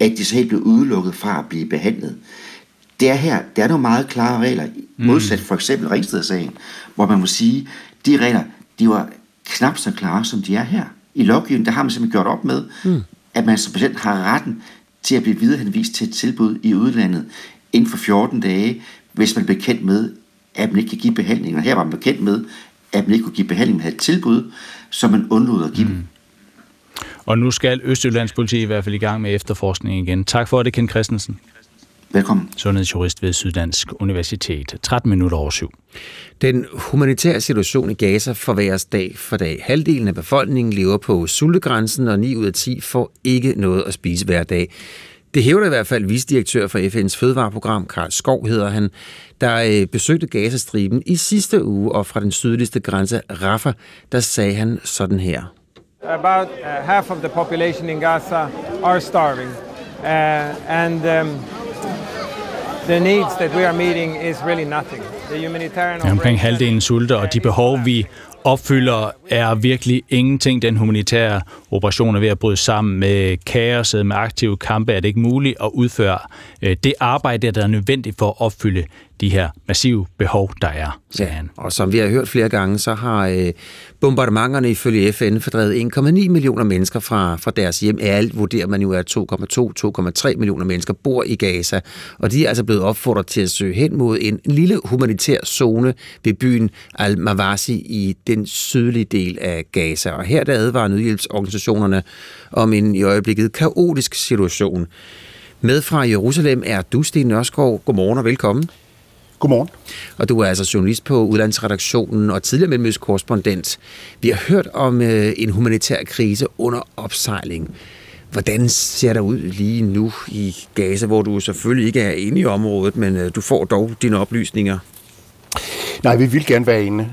at de så helt blev udelukket fra at blive behandlet. Der er nogle meget klare regler, modsat for eksempel Ringsted-sagen, hvor man må sige, de regler, de var knap så klare, som de er her. I lovgivningen, der har man simpelthen gjort op med, at man som patient har retten til at blive viderehenvist til et tilbud i udlandet inden for 14 dage, hvis man er bekendt med, at man ikke kan give behandling. Og her var man bekendt med, at man ikke kunne give behandling, man havde et tilbud, som man undlod at give dem. Og nu skal Østjyllands politi i hvert fald i gang med efterforskning igen. Tak for det, Kent Kristensen. Velkommen. Sundhedsjurist ved Syddansk Universitet. 18:13. Den humanitære situation i Gaza forværres dag for dag. Halvdelen af befolkningen lever på sultegrænsen, og 9 ud af 10 får ikke noget at spise hver dag. Det hævder i hvert fald vicedirektør for FN's fødevareprogram, Karl Skov hedder han, der besøgte Gazastriben i sidste uge, og fra den sydligste grænse Rafah, der sagde han sådan her. About half of the population in Gaza are starving. And the needs that we are meeting is really nothing. Omkring halvdelen sulter, og de behov, vi opfylder, er virkelig ingenting. Den humanitære operation er ved at bryde sammen med kaoset, med aktive kampe. Er det ikke muligt at udføre det arbejde, der er nødvendigt for at opfylde de her massive behov, der er, sagde han. Og som vi har hørt flere gange, så har bombardementerne ifølge FN fordrevet 1,9 millioner mennesker fra deres hjem. Alt vurderer man jo, at 2,2-2,3 millioner mennesker bor i Gaza, og de er altså blevet opfordret til at søge hen mod en lille humanitær zone ved byen Al-Mawasi i den sydlige del af Gaza. Og her der advarer nødhjælpsorganisationerne om en i øjeblikket kaotisk situation. Med fra Jerusalem er du, Sten Nørskov. Godmorgen og velkommen. Godmorgen. Og du er altså journalist på udlandsredaktionen og tidligere mellemøst korrespondent. Vi har hørt om en humanitær krise under opsejling. Hvordan ser der ud lige nu i Gaza, hvor du selvfølgelig ikke er inde i området, men du får dog dine oplysninger? Nej, vi vil gerne være inde.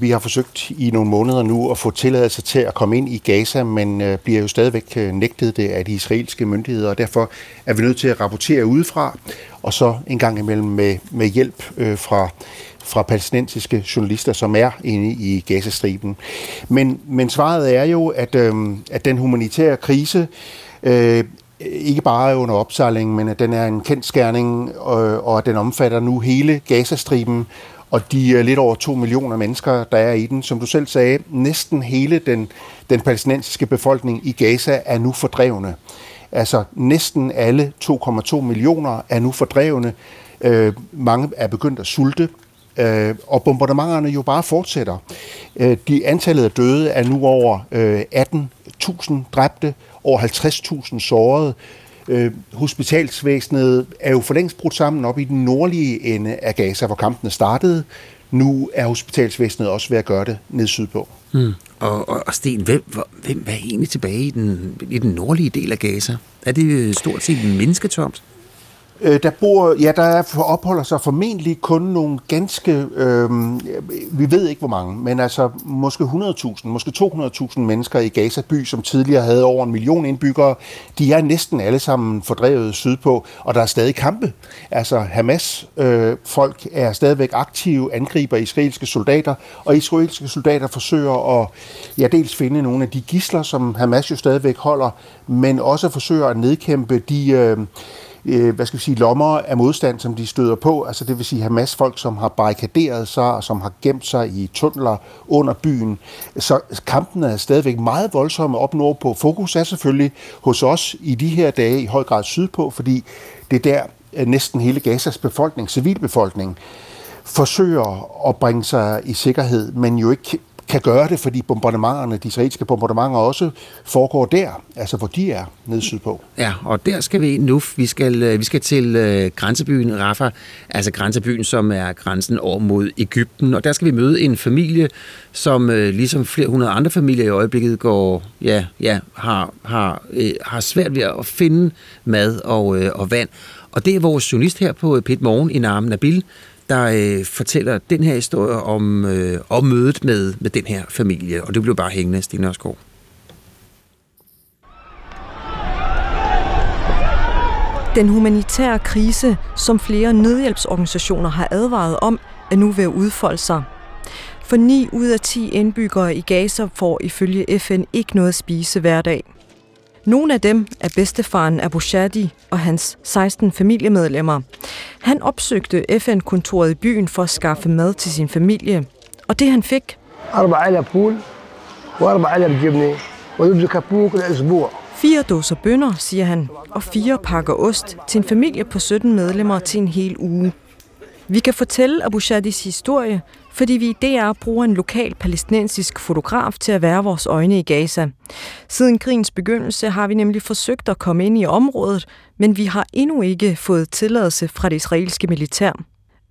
Vi har forsøgt i nogle måneder nu at få tilladelse til at komme ind i Gaza, men bliver jo stadigvæk nægtet det af de israelske myndigheder, og derfor er vi nødt til at rapportere udefra, og så en gang imellem med hjælp fra palæstinensiske journalister, som er inde i Gazastriben. Men svaret er jo, at den humanitære krise ikke bare under opsejling, men at den er en kendsgerning, og at den omfatter nu hele Gazastriben, og de lidt over 2 millioner mennesker, der er i den. Som du selv sagde, næsten hele den palæstinensiske befolkning i Gaza er nu fordrevne. Altså næsten alle 2,2 millioner er nu fordrevne. Mange er begyndt at sulte, og bombardementerne jo bare fortsætter. Antallet af døde er nu over 18.000 dræbte, over 50.000 sårede. Hospitalsvæsenet er jo for længst brudt sammen op i den nordlige ende af Gaza, hvor kampene startede. Nu er hospitalsvæsenet også ved at gøre det ned sydpå. Mm. Og Sten, hvem er egentlig tilbage i den nordlige del af Gaza? Er det stort set mennesketomt? Der opholder sig formentlig kun nogle ganske, vi ved ikke hvor mange, men altså måske 100.000, måske 200.000 mennesker i Gaza by, som tidligere havde over 1 million indbyggere. De er næsten alle sammen fordrevet sydpå, og der er stadig kampe. Altså Hamas folk er stadigvæk aktive, angriber israelske soldater, og israelske soldater forsøger at dels finde nogle af de gidsler, som Hamas jo stadigvæk holder, men også forsøger at nedkæmpe de lommer af modstand, som de støder på. Altså det vil sige Hamas-folk, som har barrikaderet sig og som har gemt sig i tunneler under byen. Så kampen er stadigvæk meget voldsomme op nordpå. Fokus er selvfølgelig hos os i de her dage i høj grad sydpå, fordi det er der næsten hele Gazas befolkning, civilbefolkning, forsøger at bringe sig i sikkerhed, men jo ikke kan gøre det, fordi de israelske bombardementer også foregår der, altså hvor de er nede sydpå. Ja, og der skal vi nu. Vi skal til grænsebyen Rafah, altså grænsebyen, som er grænsen over mod Egypten, og der skal vi møde en familie, som ligesom flere hundrede andre familier i øjeblikket går, har svært ved at finde mad og vand. Og det er vores journalist her på Pet Morgen, Inam Nabil, der fortæller den her historie om mødet med den her familie. Og det blev bare hængende, Sten Nørskov. Den humanitære krise, som flere nødhjælpsorganisationer har advaret om, er nu ved at udfolde sig. For 9 ud af 10 indbyggere i Gaza får ifølge FN ikke noget at spise hver dag. Nogle af dem er bedstefaren Abu Shadi og hans 16 familiemedlemmer. Han opsøgte FN-kontoret i byen for at skaffe mad til sin familie. Og det han fik. 4 dåser bønner, siger han, og 4 pakker ost til en familie på 17 medlemmer til en hel uge. Vi kan fortælle Abu Shadis historie, fordi vi i DR bruger en lokal palæstinensisk fotograf til at være vores øjne i Gaza. Siden krigens begyndelse har vi nemlig forsøgt at komme ind i området, men vi har endnu ikke fået tilladelse fra det israelske militær.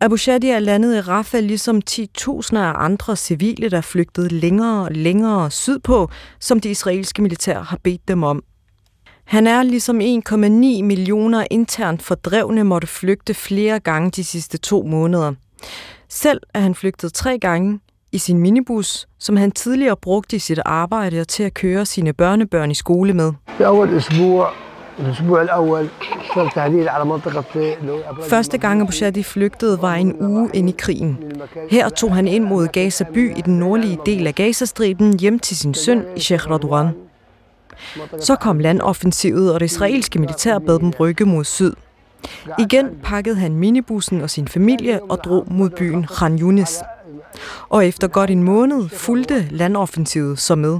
Abu Shadi er landet i Rafah ligesom 10.000 af andre civile, der flygtede længere og længere sydpå, som det israelske militær har bedt dem om. Han er ligesom 1,9 millioner internt fordrevne måtte flygte flere gange de sidste 2 måneder. Selv er han flygtet 3 gange i sin minibus, som han tidligere brugte i sit arbejde og til at køre sine børnebørn i skole med. Første gang Abu Shadi flygtede var en uge ind i krigen. Her tog han ind mod Gaza by i den nordlige del af Gazastriben hjem til sin søn i Sheikh Radwan. Så kom landoffensivet, og det israelske militær bad dem rykke mod syd. Igen pakkede han minibussen og sin familie og drog mod byen Khan Yunis. Og efter godt en måned fulgte landoffensivet så med.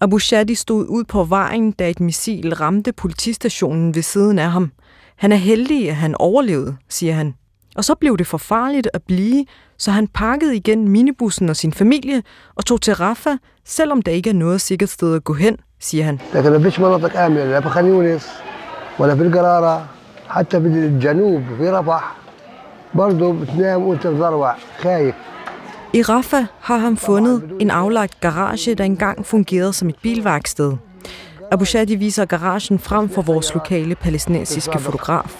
Abu Shadi stod ud på vejen, da et missil ramte politistationen ved siden af ham. Han er heldig, at han overlevede, siger han. Og så blev det for farligt at blive, så han pakkede igen minibussen og sin familie og tog til Rafah, selvom der ikke er noget sikkert sted at gå hen, siger han. I Rafah har han fundet en aflagt garage, der engang fungerede som et bilværksted. Abu Shadi viser garagen frem for vores lokale palæstinensiske fotograf.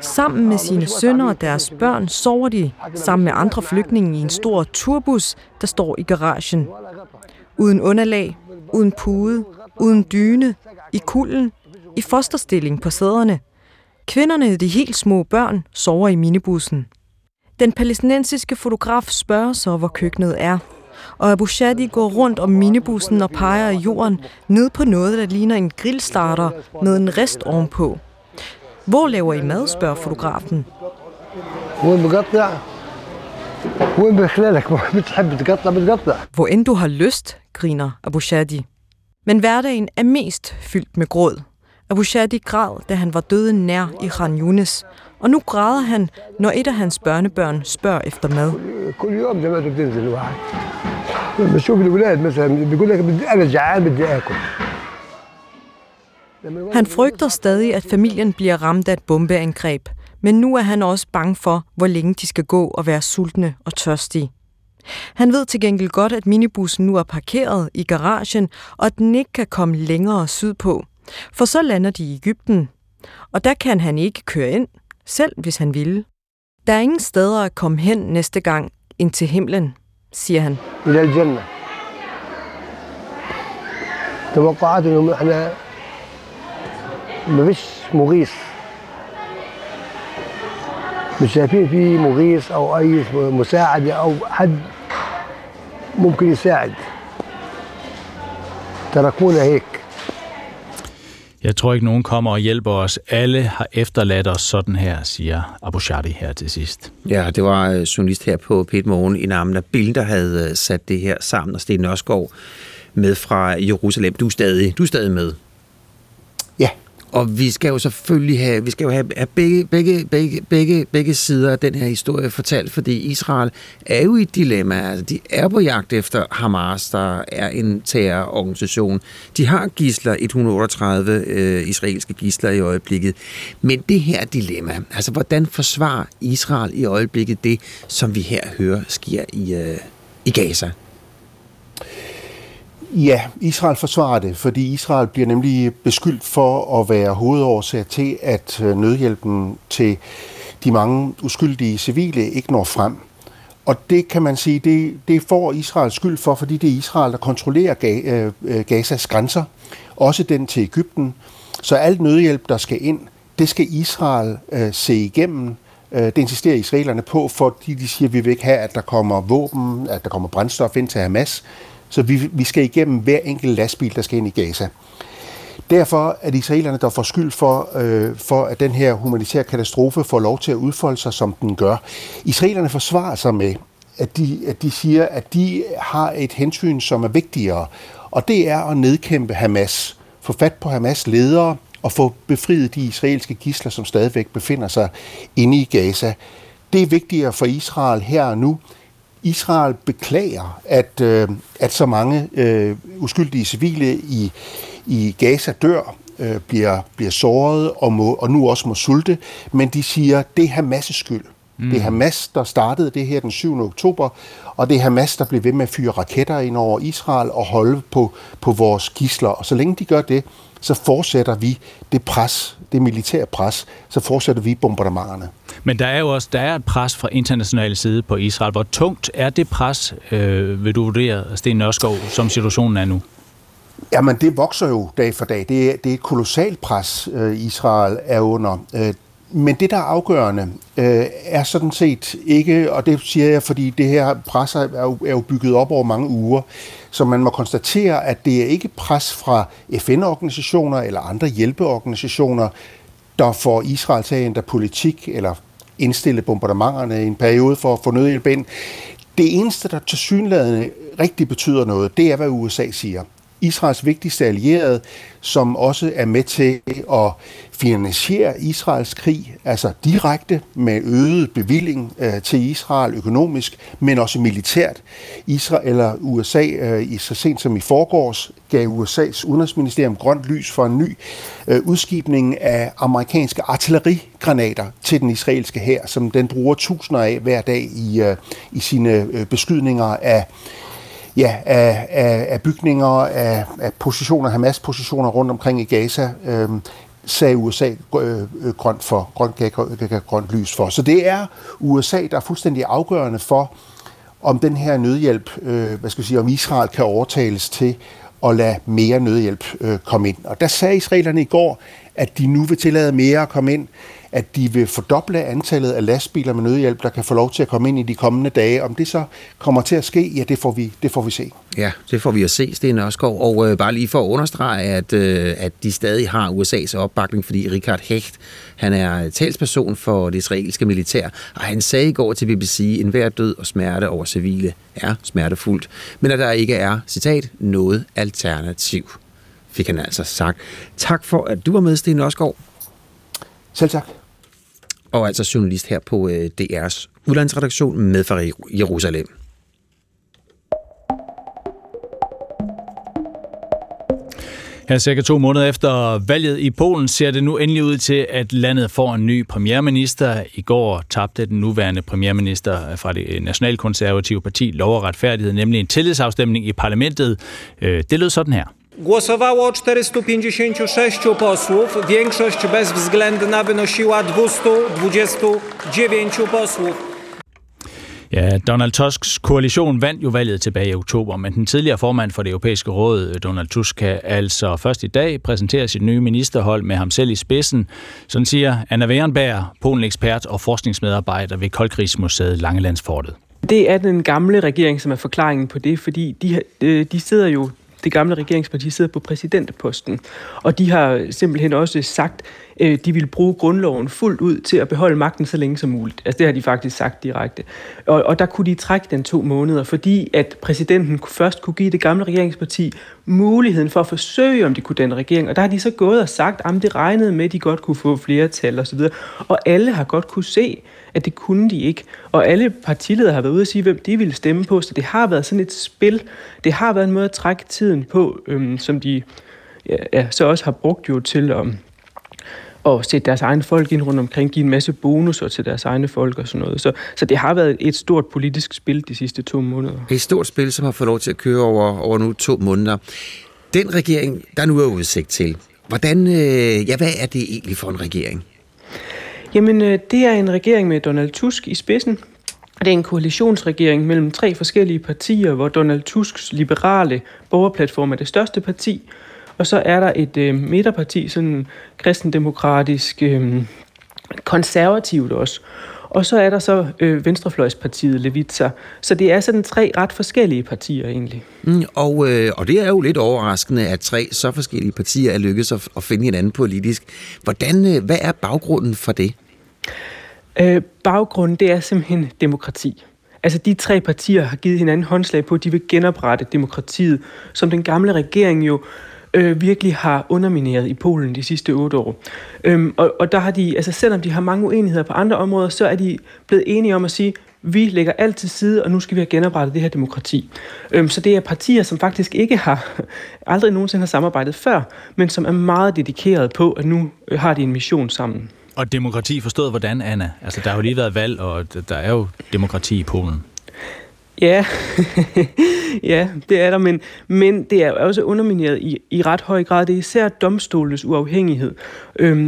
Sammen med sine sønner og deres børn sover de sammen med andre flygtninge i en stor turbus, der står i garagen. Uden underlag, uden pude, uden dyne, i kulden, i fosterstilling på sæderne. Kvinderne, de helt små børn, sover i minibussen. Den palæstinensiske fotograf spørger så, hvor køkkenet er. Og Abu Shadi går rundt om minibussen og peger i jorden ned på noget, der ligner en grillstarter med en rest ovenpå. Hvor laver I mad, spørger fotografen. Hvor end du har lyst, griner Abu Shadi. Men hverdagen er mest fyldt med gråd. Abu Shadi græd, da han var døden nær i Khan Yunis, og nu græder han, når et af hans børnebørn spørger efter mad. Han frygter stadig, at familien bliver ramt af et bombeangreb, men nu er han også bange for, hvor længe de skal gå og være sultne og tørstige. Han ved til gengæld godt, at minibussen nu er parkeret i garagen, og at den ikke kan komme længere sydpå. For så lander de i Egypten, og der kan han ikke køre ind, selv hvis han ville. Der er ingen steder at komme hen næste gang end til himlen, siger han. Jeg tror ikke, nogen kommer og hjælper os. Alle har efterladt os sådan her, siger Abu Shadi her til sidst. Ja, det var journalist her på P1 Morgen, en Amna Bill, der havde sat det her sammen, og Sten Nørskov med fra Jerusalem. Du er stadig med. Ja. Og vi skal jo selvfølgelig have begge sider af den her historie fortalt, fordi Israel er jo i et dilemma. Altså, de er på jagt efter Hamas, der er en terrororganisation. De har gidsler, 138 israelske gidsler i øjeblikket. Men det her dilemma, altså hvordan forsvarer Israel i øjeblikket det, som vi her hører sker i Gaza? Ja, Israel forsvarer det, fordi Israel bliver nemlig beskyldt for at være hovedårsag til, at nødhjælpen til de mange uskyldige civile ikke når frem. Og det kan man sige, det får Israel skyld for, fordi det er Israel, der kontrollerer Gazas grænser, også den til Egypten. Så alt nødhjælp, der skal ind, det skal Israel se igennem. Det insisterer israelerne på, fordi de siger, at vi vil ikke have, at der kommer våben, at der kommer brændstof ind til Hamas. Så vi skal igennem hver enkelt lastbil, der skal ind i Gaza. Derfor er de israelerne, der får skyld for, at den her humanitære katastrofe får lov til at udfolde sig, som den gør. Israelerne forsvarer sig med, at de siger, at de har et hensyn, som er vigtigere. Og det er at nedkæmpe Hamas, få fat på Hamas' ledere og få befriet de israelske gidsler, som stadigvæk befinder sig inde i Gaza. Det er vigtigere for Israel her og nu. Israel beklager, at så mange uskyldige civile i Gaza dør, bliver såret og nu også må sulte, men de siger, at det er Hamas' skyld. Mm. Det er Hamas, der startede det her den 7. oktober, og det er Hamas, der blev ved med at fyre raketter ind over Israel og holde på vores gidsler. Og så længe de gør det, så fortsætter vi det pres, det militære pres, så fortsætter vi bombardementerne. Men der er jo også et pres fra international side på Israel. Hvor tungt er det pres, vil du vurdere, Sten Nørskov, som situationen er nu? Jamen, det vokser jo dag for dag. Det er et kolossalt pres, Israel er under. Men det, der er afgørende, er sådan set ikke, og det siger jeg, fordi det her pres er jo bygget op over mange uger, så man må konstatere, at det er ikke pres fra FN-organisationer eller andre hjælpeorganisationer, der får Israel til at ændre politik eller indstille bombardementerne i en periode for at få nødhjælp ind. Det eneste, der tilsyneladende rigtig betyder noget, det er, hvad USA siger. Israels vigtigste allierede, som også er med til at finansiere Israels krig, altså direkte med øget bevilling til Israel økonomisk, men også militært. Israel eller USA, så sent som i forgårs, gav USA's udenrigsministerium grønt lys for en ny udskibning af amerikanske artillerigranater til den israelske hær, som den bruger tusinder af hver dag i sine beskydninger af bygninger, af positioner, Hamas-positioner rundt omkring i Gaza, sagde USA grønt lys for. Så det er USA, der er fuldstændig afgørende for, om den her nødhjælp, om Israel kan overtales til at lade mere nødhjælp komme ind. Og der sagde israelerne i går, at de nu vil tillade mere at komme ind, at de vil fordoble antallet af lastbiler med nødhjælp, der kan få lov til at komme ind i de kommende dage. Om det så kommer til at ske, ja, det får vi se. Ja, det får vi at se, Sten Nørskov. Og bare lige for at understrege, at de stadig har USA's opbakning, fordi Richard Hecht, han er talsperson for det israelske militær, og han sagde i går til BBC, at enhver død og smerte over civile er smertefuldt, men at der ikke er, citat, noget alternativ, fik han altså sagt. Tak for, at du var med, Sten Nørskov. Selv tak. Og altså journalist her på DR's udlandsredaktion med fra Jerusalem. Her cirka 2 måneder efter valget i Polen ser det nu endelig ud til, at landet får en ny premierminister. I går tabte den nuværende premierminister fra det nationalkonservative parti Lov og Retfærdighed, nemlig en tillidsafstemning i parlamentet. Det lød sådan her. Głosowało 456 posłów. Większość bezwzględna wynosiła 229 posłów. Ja, Donald Tusks koalition vandt jo valget tilbage i oktober, men den tidligere formand for det europæiske råd, Donald Tusk, kan altså først i dag præsentere sit nye ministerhold med ham selv i spidsen. Sådan siger Anna Wernberg, Polen-ekspert og forskningsmedarbejder ved Koldkrigsmuseet Langelandsfortet. Det er den gamle regering, som er forklaringen på det, fordi de sidder jo... Det gamle regeringsparti sidder på præsidentposten, og de har simpelthen også sagt, de vil bruge grundloven fuldt ud til at beholde magten så længe som muligt. Altså det har de faktisk sagt direkte. Og der kunne de trække den 2 måneder, fordi at præsidenten først kunne give det gamle regeringsparti muligheden for at forsøge, om de kunne danne regering. Og der har de så gået og sagt, at det regnede med, at de godt kunne få flertal osv. Og alle har godt kunne se, at det kunne de ikke. Og alle partiledere har været ude og sige, hvem de ville stemme på. Så det har været sådan et spil. Det har været en måde at trække tiden på, som de så også har brugt jo til og sætte deres egne folk ind rundt omkring, give en masse bonusser til deres egne folk og sådan noget. Så det har været et stort politisk spil de sidste 2 måneder. Et stort spil, som har fået lov til at køre over nu 2 måneder. Den regering, der nu er udsigt til, hvad er det egentlig for en regering? Jamen, det er en regering med Donald Tusk i spidsen. Det er en koalitionsregering mellem 3 forskellige partier, hvor Donald Tusks liberale borgerplatform er det største parti. Og så er der et midterparti, sådan kristendemokratisk, konservativt også. Og så er der så venstrefløjspartiet Lewica. Så det er sådan 3 ret forskellige partier egentlig. Og det er jo lidt overraskende, at 3 så forskellige partier er lykkedes at finde hinanden politisk. Hvad er baggrunden for det? Baggrunden, det er simpelthen demokrati. Altså de 3 partier har givet hinanden håndslag på, at de vil genoprette demokratiet, som den gamle regering jo virkelig har undermineret i Polen de sidste 8 år. Og der har de, altså selvom de har mange uenigheder på andre områder, så er de blevet enige om at sige, vi lægger alt til side, og nu skal vi have genoprettet det her demokrati. Så det er partier, som faktisk aldrig nogensinde har samarbejdet før, men som er meget dedikeret på, at nu har de en mission sammen. Og demokrati forstået hvordan, Anna? Altså der har jo lige været valg, og der er jo demokrati i Polen. Ja, ja, det er der, men det er også undermineret i ret høj grad. Det er især domstolenes uafhængighed.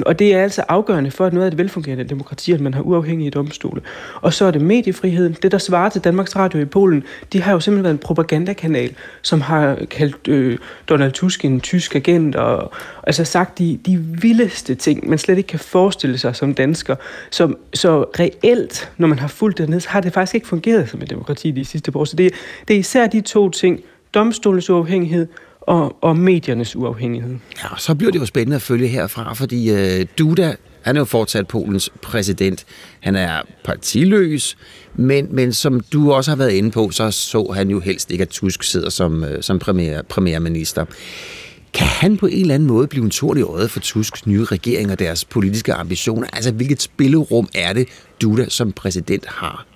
Og det er altså afgørende for, at noget af det velfungerende demokrati, at man har uafhængige domstole. Og så er det mediefriheden. Det, der svarer til Danmarks Radio i Polen, de har jo simpelthen været en propagandakanal, som har kaldt Donald Tusk en tysk agent, og altså sagt de vildeste ting, man slet ikke kan forestille sig som dansker. Så reelt, når man har fulgt dernede, har det faktisk ikke fungeret som et demokrati de sidste år. Så det er især de to ting, domstolens uafhængighed og mediernes uafhængighed. Ja, så bliver det jo spændende at følge herfra, fordi Duda, han er jo fortsat Polens præsident. Han er partiløs, men som du også har været inde på, så han jo helst ikke, at Tusk sidder som premierminister. Kan han på en eller anden måde blive en torn i øjet for Tusks nye regering og deres politiske ambitioner? Altså, hvilket spillerum er det, Duda som præsident har?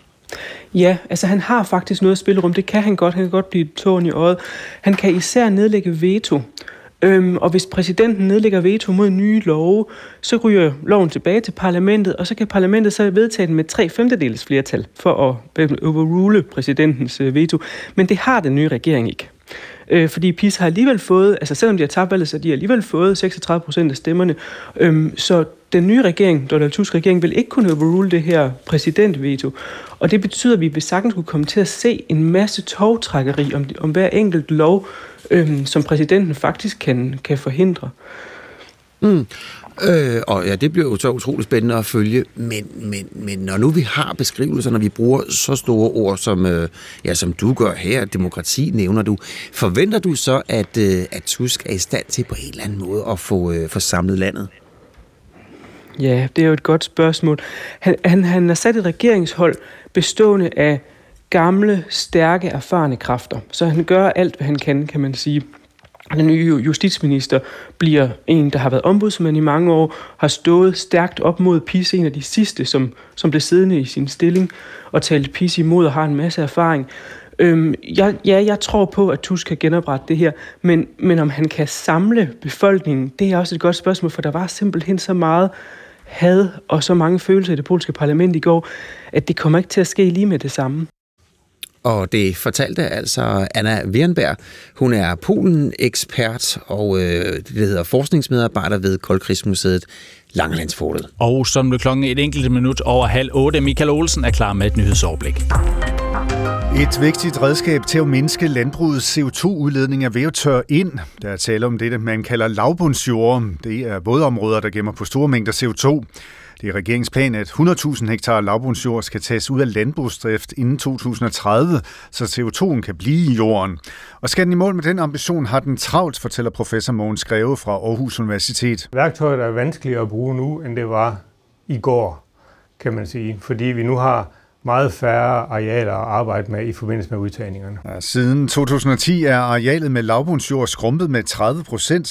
Ja, altså han har faktisk noget spillerum. Det kan han godt. Han kan godt blive tårn i øjet. Han kan især nedlægge veto. Og hvis præsidenten nedlægger veto mod nye love, så ryger loven tilbage til parlamentet, og så kan parlamentet så vedtage den med 3/5 flertal for at overrule præsidentens veto. Men det har den nye regering ikke. Fordi PiS har alligevel fået, altså selvom de har tabt valget, så de har alligevel fået 36% af stemmerne. Så den nye regering, Donald Tusk regering, vil ikke kunne overrule det her præsidentveto. Og det betyder, at vi sagtens kunne komme til at se en masse tovtrækkeri om hver enkelt lov, som præsidenten faktisk kan forhindre. Og ja, det bliver jo så utroligt spændende at følge, men når nu vi har beskrivelser, når vi bruger så store ord, som du gør her, demokrati nævner du, forventer du så, at Tusk er i stand til på en eller anden måde at få samlet landet? Ja, det er jo et godt spørgsmål. Han har sat et regeringshold bestående af gamle, stærke, erfarne kræfter, så han gør alt, hvad han kan man sige. Den nye justitsminister bliver en, der har været ombudsmand i mange år, har stået stærkt op mod PiS, en af de sidste, som blev siddende i sin stilling og talte PiS imod og har en masse erfaring. Jeg tror på, at Tusk kan genoprette det her, men om han kan samle befolkningen, det er også et godt spørgsmål, for der var simpelthen så meget had og så mange følelser i det polske parlament i går, at det kommer ikke til at ske lige med det samme. Og det fortalte altså Anna Wernberg. Hun er Polen-ekspert og det hedder forskningsmedarbejder ved Koldkrigsmuseet Langelandsfortet. Og så blev klokken 7:01 Michael Olsen er klar med et nyhedsoverblik. Et vigtigt redskab til at mindske landbrugets CO2-udledning er ved at tørre ind. Der er tale om det, man kalder lavbundsjord. Det er vådområder, der gemmer på store mængder CO2. Det er regeringens plan, at 100.000 hektar lavbundsjord skal tages ud af landbrugsdrift inden 2030, så CO2'en kan blive i jorden. Og skal den i mål med den ambition, har den travlt, fortæller professor Mogens Greve fra Aarhus Universitet. Værktøjet er vanskeligere at bruge nu, end det var i går, kan man sige, fordi vi nu har meget færre arealer at arbejde med i forbindelse med udtagningerne. Siden 2010 er arealet med lavbundsjord skrumpet med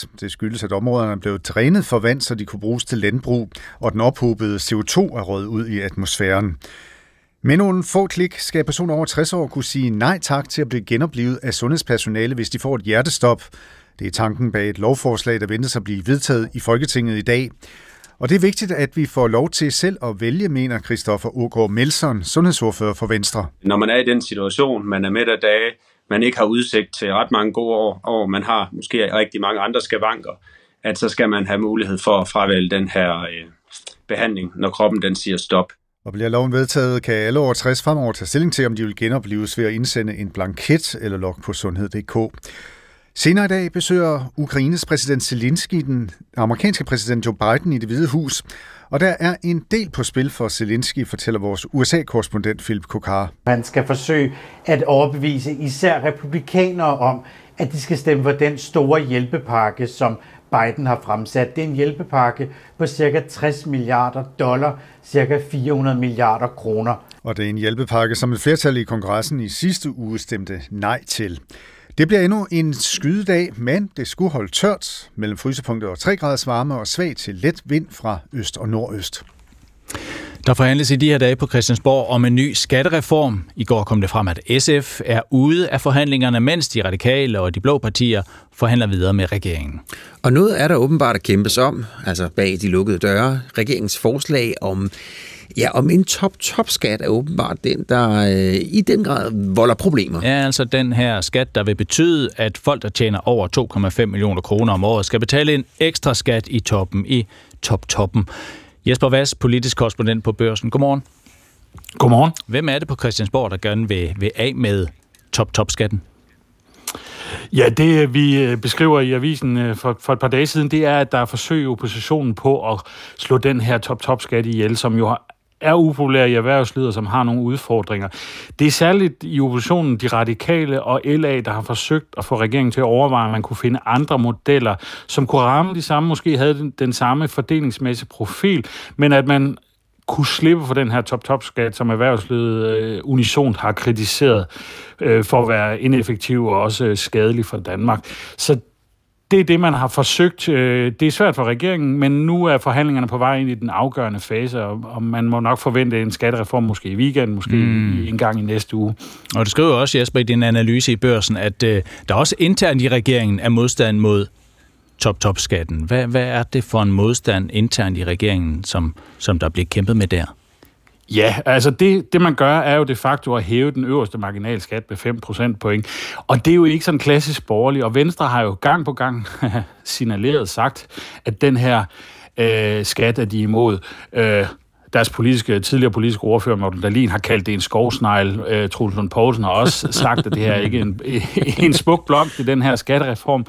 30%. Det skyldes, at områderne blev drænet for vand, så de kunne bruges til landbrug, og den ophobede CO2 er røget ud i atmosfæren. Med nogle få klik skal personer over 60 år kunne sige nej tak til at blive genoplivet af sundhedspersonale, hvis de får et hjertestop. Det er tanken bag et lovforslag, der ventes at blive vedtaget i Folketinget i dag. Og det er vigtigt, at vi får lov til selv at vælge, mener Christoffer Aagaard Melson, sundhedsordfører for Venstre. Når man er i den situation, man er midt af dage, man ikke har udsigt til ret mange gode år, man har måske rigtig mange andre skavanker, at så skal man have mulighed for at fravælge den her behandling, når kroppen den siger stop. Og bliver loven vedtaget, kan alle over 60 fremover tage stilling til, om de vil genopleves ved at indsende en blanket eller log på sundhed.dk. Senere i dag besøger Ukraines præsident Zelensky den amerikanske præsident Joe Biden i Det Hvide Hus, og der er en del på spil for Zelensky, fortæller vores USA-korrespondent Philip Kukar. Man skal forsøge at overbevise især republikanere om, at de skal stemme for den store hjælpepakke, som Biden har fremsat. Det er en hjælpepakke på ca. 60 milliarder dollar, ca. 400 milliarder kroner. Og det er en hjælpepakke, som et flertal i kongressen i sidste uge stemte nej til. Det bliver endnu en skydedag, men det skulle holde tørt mellem frysepunktet og 3 graders varme og svag til let vind fra øst og nordøst. Der forhandles i de her dage på Christiansborg om en ny skattereform. I går kom det frem, at SF er ude af forhandlingerne, mens de radikale og de blå partier forhandler videre med regeringen. Og noget er der åbenbart at kæmpes om, altså bag de lukkede døre. Regeringens forslag om Ja, og en top-top-skat er åbenbart den, der i den grad volder problemer. Ja, altså den her skat, der vil betyde, at folk, der tjener over 2,5 millioner kroner om året, skal betale en ekstra skat i toppen, i top-toppen. Jesper Vass, politisk korrespondent på Børsen. Godmorgen. Godmorgen. Hvem er det på Christiansborg, der gerne vil af med top-top-skatten? Ja, det vi beskriver i avisen for et par dage siden, det er, at der er forsøg i oppositionen på at slå den her top-top-skat ihjel, som jo er upopulær i erhvervslivet, som har nogle udfordringer. Det er særligt i oppositionen de radikale og LA, der har forsøgt at få regeringen til at overveje, at man kunne finde andre modeller, som kunne ramme de samme, måske havde den samme fordelingsmæssige profil, men at man kunne slippe for den her top-top-skat, som erhvervslivet unisont har kritiseret for at være ineffektiv og også skadelig for Danmark. Så det er det, man har forsøgt. Det er svært for regeringen, men nu er forhandlingerne på vej ind i den afgørende fase, og man må nok forvente en skattereform måske i weekenden, måske en gang i næste uge. Og du skriver også, Jesper, i din analyse i Børsen, at der også internt i regeringen er modstand mod top-top-skatten. Hvad er det for en modstand internt i regeringen, som der bliver kæmpet med der? Ja, altså det man gør, er jo de facto at hæve den øverste marginalskat med 5 procentpoint. Og det er jo ikke sådan klassisk borgerlig. Og Venstre har jo gang på gang signaleret sagt, at den her skat er de imod. Deres tidligere politiske ordfører, Morten Dahlin, har kaldt det en skovsnegl. Troels Lund Poulsen har også sagt, at det her ikke er en smuk blomst i den her skattereform.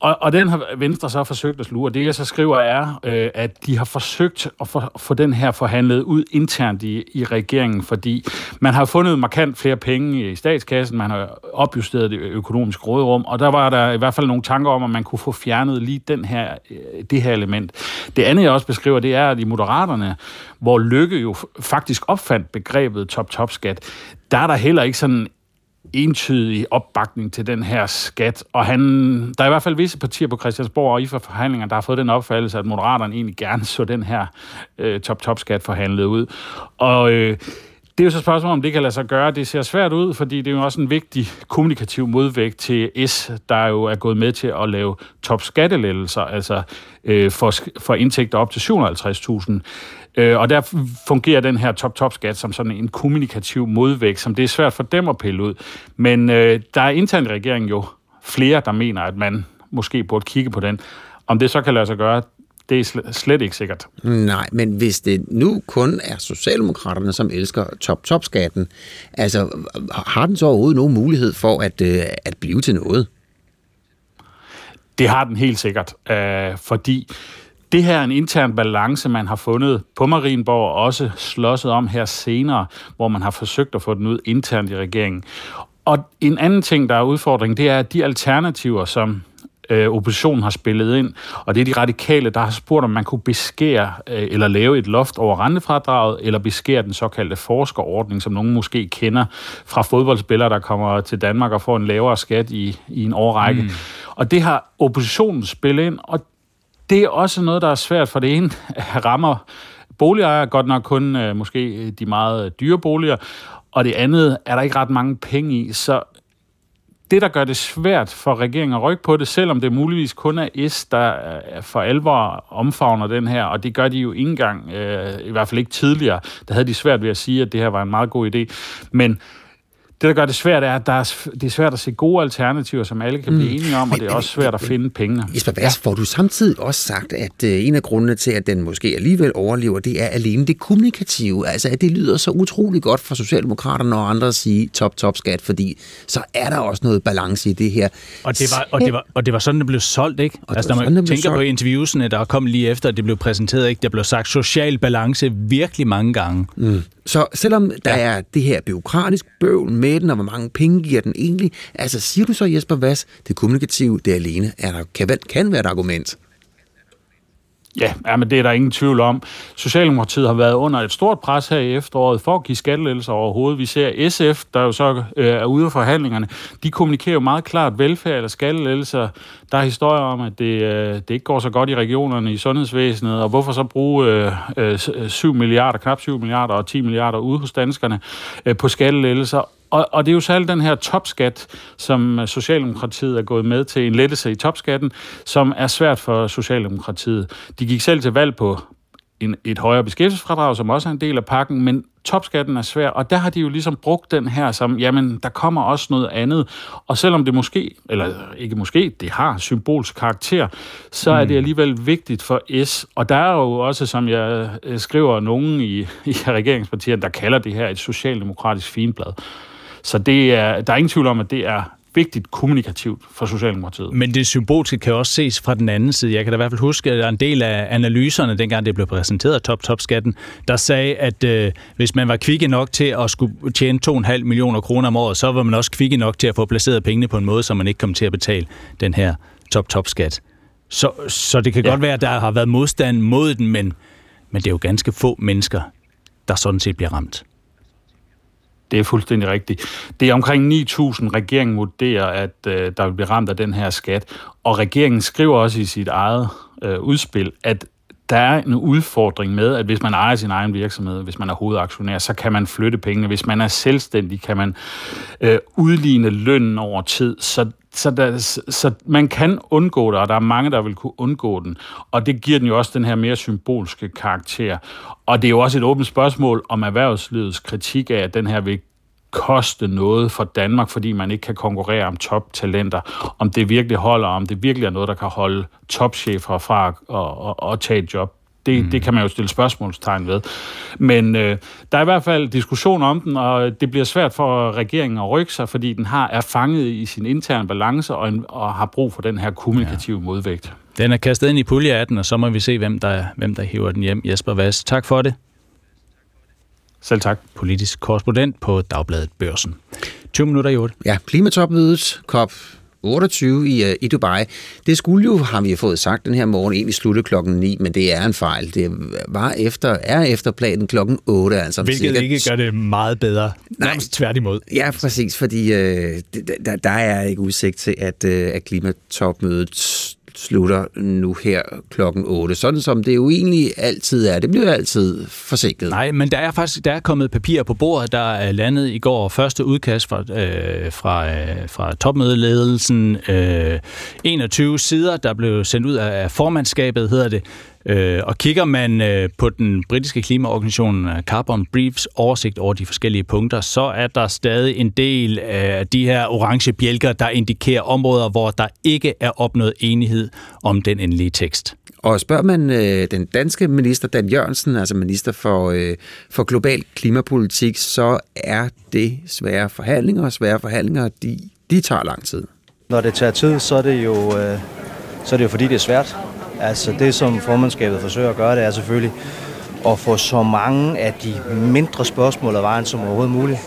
Og den har Venstre så forsøgt at sluge, og det jeg så skriver er, at de har forsøgt at få den her forhandlet ud internt i regeringen, fordi man har fundet markant flere penge i statskassen, man har opjusteret det økonomiske råderum, og der var der i hvert fald nogle tanker om, at man kunne få fjernet lige det her element. Det andet jeg også beskriver, det er, at i Moderaterne, hvor Lykke jo faktisk opfandt begrebet top-top-skat, der er der heller ikke sådan entydig opbakning til den her skat, og der er i hvert fald visse partier på Christiansborg og i forhandlinger, der har fået den opfattelse, at Moderaterne egentlig gerne så den her top-top-skat forhandlet ud. Og det er jo så spørgsmålet, om det kan lade sig gøre. Det ser svært ud, fordi det er jo også en vigtig kommunikativ modvægt til S, der jo er gået med til at lave topskattelettelser, altså for indtægter op til 750.000. Og der fungerer den her top-top-skat som sådan en kommunikativ modvægt, som det er svært for dem at pille ud. Men der er internt i regeringen jo flere, der mener, at man måske burde kigge på den. Om det så kan lade sig gøre, det er slet ikke sikkert. Nej, men hvis det nu kun er Socialdemokraterne, som elsker top-top-skatten, altså har den så overhovedet nogen mulighed for at blive til noget? Det har den helt sikkert, fordi det her er en intern balance, man har fundet på Marienborg, og også slåsset om her senere, hvor man har forsøgt at få den ud internt i regeringen. Og en anden ting, der er udfordringen, det er, at de alternativer, som oppositionen har spillet ind, og det er de radikale, der har spurgt, om man kunne beskære eller lave et loft over rentefradraget, eller beskære den såkaldte forskerordning, som nogen måske kender fra fodboldspillere, der kommer til Danmark og får en lavere skat i en årrække. Og det har oppositionen spillet ind, og det er også noget, der er svært, for det ene rammer boligejere, godt nok kun måske de meget dyre boliger, og det andet er der ikke ret mange penge i, så det, der gør det svært for regeringen at rykke på det, selvom det muligvis kun er S, der for alvor omfavner den her, og det gør de jo ikke engang, i hvert fald ikke tidligere, der havde de svært ved at sige, at det her var en meget god idé, men det, der gør det svært, er, at det er svært at se gode alternativer, som alle kan blive enige om, og det er også svært at finde pengene. Jesper Vass, får du samtidig også sagt, at en af grundene til, at den måske alligevel overlever, det er alene det kommunikative. Altså, at det lyder så utrolig godt for Socialdemokraterne og andre at sige top-top-skat, fordi så er der også noget balance i det her. Og det var sådan, det blev solgt, ikke? Altså, når man tænker på interviewsene, der kom lige efter, at det blev præsenteret, ikke? Der blev sagt social balance virkelig mange gange. Så selvom der er det her bureaukratisk bøvl med den, og hvor mange penge giver den egentlig, altså siger du så, Jesper Vass, det kommunikative, det alene, kan være et argument? Ja, men det er der ingen tvivl om. Socialdemokratiet har været under et stort pres her i efteråret for at give skattelettelser overhovedet. Vi ser SF, der jo så er ude af forhandlingerne, de kommunikerer jo meget klart velfærd eller skattelettelser. Der er historier om, at det ikke går så godt i regionerne, i sundhedsvæsenet, og hvorfor så bruge 7 milliarder og 10 milliarder ude hos danskerne på skattelettelser. Og det er jo særligt den her topskat, som Socialdemokratiet er gået med til, en lettelse i topskatten, som er svært for Socialdemokratiet. De gik selv til valg på et højere beskæftigelsesfradrag, som også er en del af pakken, men topskatten er svær, og der har de jo ligesom brugt den her som, jamen, der kommer også noget andet, og selvom det måske, eller ikke måske, det har symbolsk karakter, så er det alligevel vigtigt for S, og der er jo også, som jeg skriver, nogen i regeringspartierne, der kalder det her et socialdemokratisk figenblad. Så det er, der er ingen tvivl om, at det er vigtigt kommunikativt for Socialdemokratiet. Men det symboliske kan også ses fra den anden side. Jeg kan da i hvert fald huske, at en del af analyserne, dengang det blev præsenteret, topskatten, der sagde, at hvis man var kvikke nok til at skulle tjene 2,5 millioner kroner om året, så var man også kvikke nok til at få placeret pengene på en måde, så man ikke kom til at betale den her topskat. Så det kan godt være, at der har været modstand mod den, men det er jo ganske få mennesker, der sådan set bliver ramt. Det er fuldstændig rigtigt. Det er omkring 9.000, regeringen vurderer, at der vil blive ramt af den her skat. Og regeringen skriver også i sit eget udspil, at der er en udfordring med, at hvis man ejer sin egen virksomhed, hvis man er hovedaktionær, så kan man flytte pengene. Hvis man er selvstændig, kan man udligne lønnen over tid. Så man kan undgå det, og der er mange, der vil kunne undgå den. Og det giver den jo også den her mere symbolske karakter. Og det er jo også et åbent spørgsmål om erhvervslivets kritik af, at den her vil koste noget for Danmark, fordi man ikke kan konkurrere om toptalenter. Om det virkelig holder, om det virkelig er noget, der kan holde topchefer fra at tage et job. Det kan man jo stille spørgsmålstegn ved. Men der er i hvert fald diskussion om den, og det bliver svært for regeringen at rykke sig, fordi den er fanget i sin interne balance og har brug for den her kommunikative modvægt. Den er kastet ind i puljeatten, og så må vi se, hvem der hiver den hjem. Jesper Vass, tak for det. Selv tak. Politisk korrespondent på Dagbladet Børsen. 20 minutter i 8. Ja, klimatopmødet, COP 28 i Dubai. Det skulle jo, har vi fået sagt den her morgen, egentlig slutte klokken 9, men det er en fejl. Det var efter planen klokken 8. Altså, hvilket cirka ikke gør det meget bedre. Nej, tværtimod. Ja, præcis, fordi der er ikke udsigt til, at klimatopmødet slutter nu her klokken 8, sådan som det jo egentlig altid er. Det bliver altid forsinket. Nej, men der er kommet papir på bordet, der er landet i går. Første udkast fra topmødeledelsen. 21 sider, der blev sendt ud af formandskabet, hedder det. Og kigger man på den britiske klimaorganisation Carbon Briefs oversigt over de forskellige punkter, så er der stadig en del af de her orange bjælker, der indikerer områder, hvor der ikke er opnået enighed om den endelige tekst. Og spørger man den danske minister, Dan Jørgensen, altså minister for global klimapolitik, så er det svære forhandlinger, og svære forhandlinger, de tager lang tid. Når det tager tid, så er det jo fordi det er svært. Altså det, som formandskabet forsøger at gøre, det er selvfølgelig at få så mange af de mindre spørgsmål af vejen som overhovedet muligt.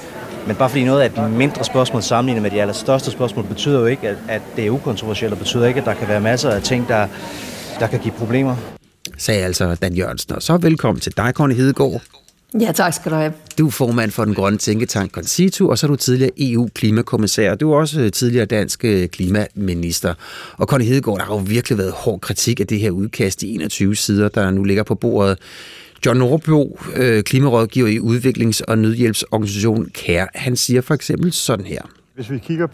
Men bare fordi noget af de mindre spørgsmål sammenlignet med de allerstørste spørgsmål, betyder jo ikke, at det er ukontroversielt, og betyder ikke, at der kan være masser af ting, der kan give problemer. Sagde altså Dan Jørgensen, og så velkommen til dig, Connie Hedegaard. Ja, tak skal du have. Du er formand for den grønne tænketank Concito, og så er du tidligere EU-klimakommissær, og du er også tidligere dansk klimaminister. Og Connie Hedegaard, der har jo virkelig været hård kritik af det her udkast i 21 sider, der nu ligger på bordet. John Nordbro, klimarådgiver i udviklings- og nødhjælpsorganisationen CARE, han siger for eksempel sådan her. Hvis vi kigger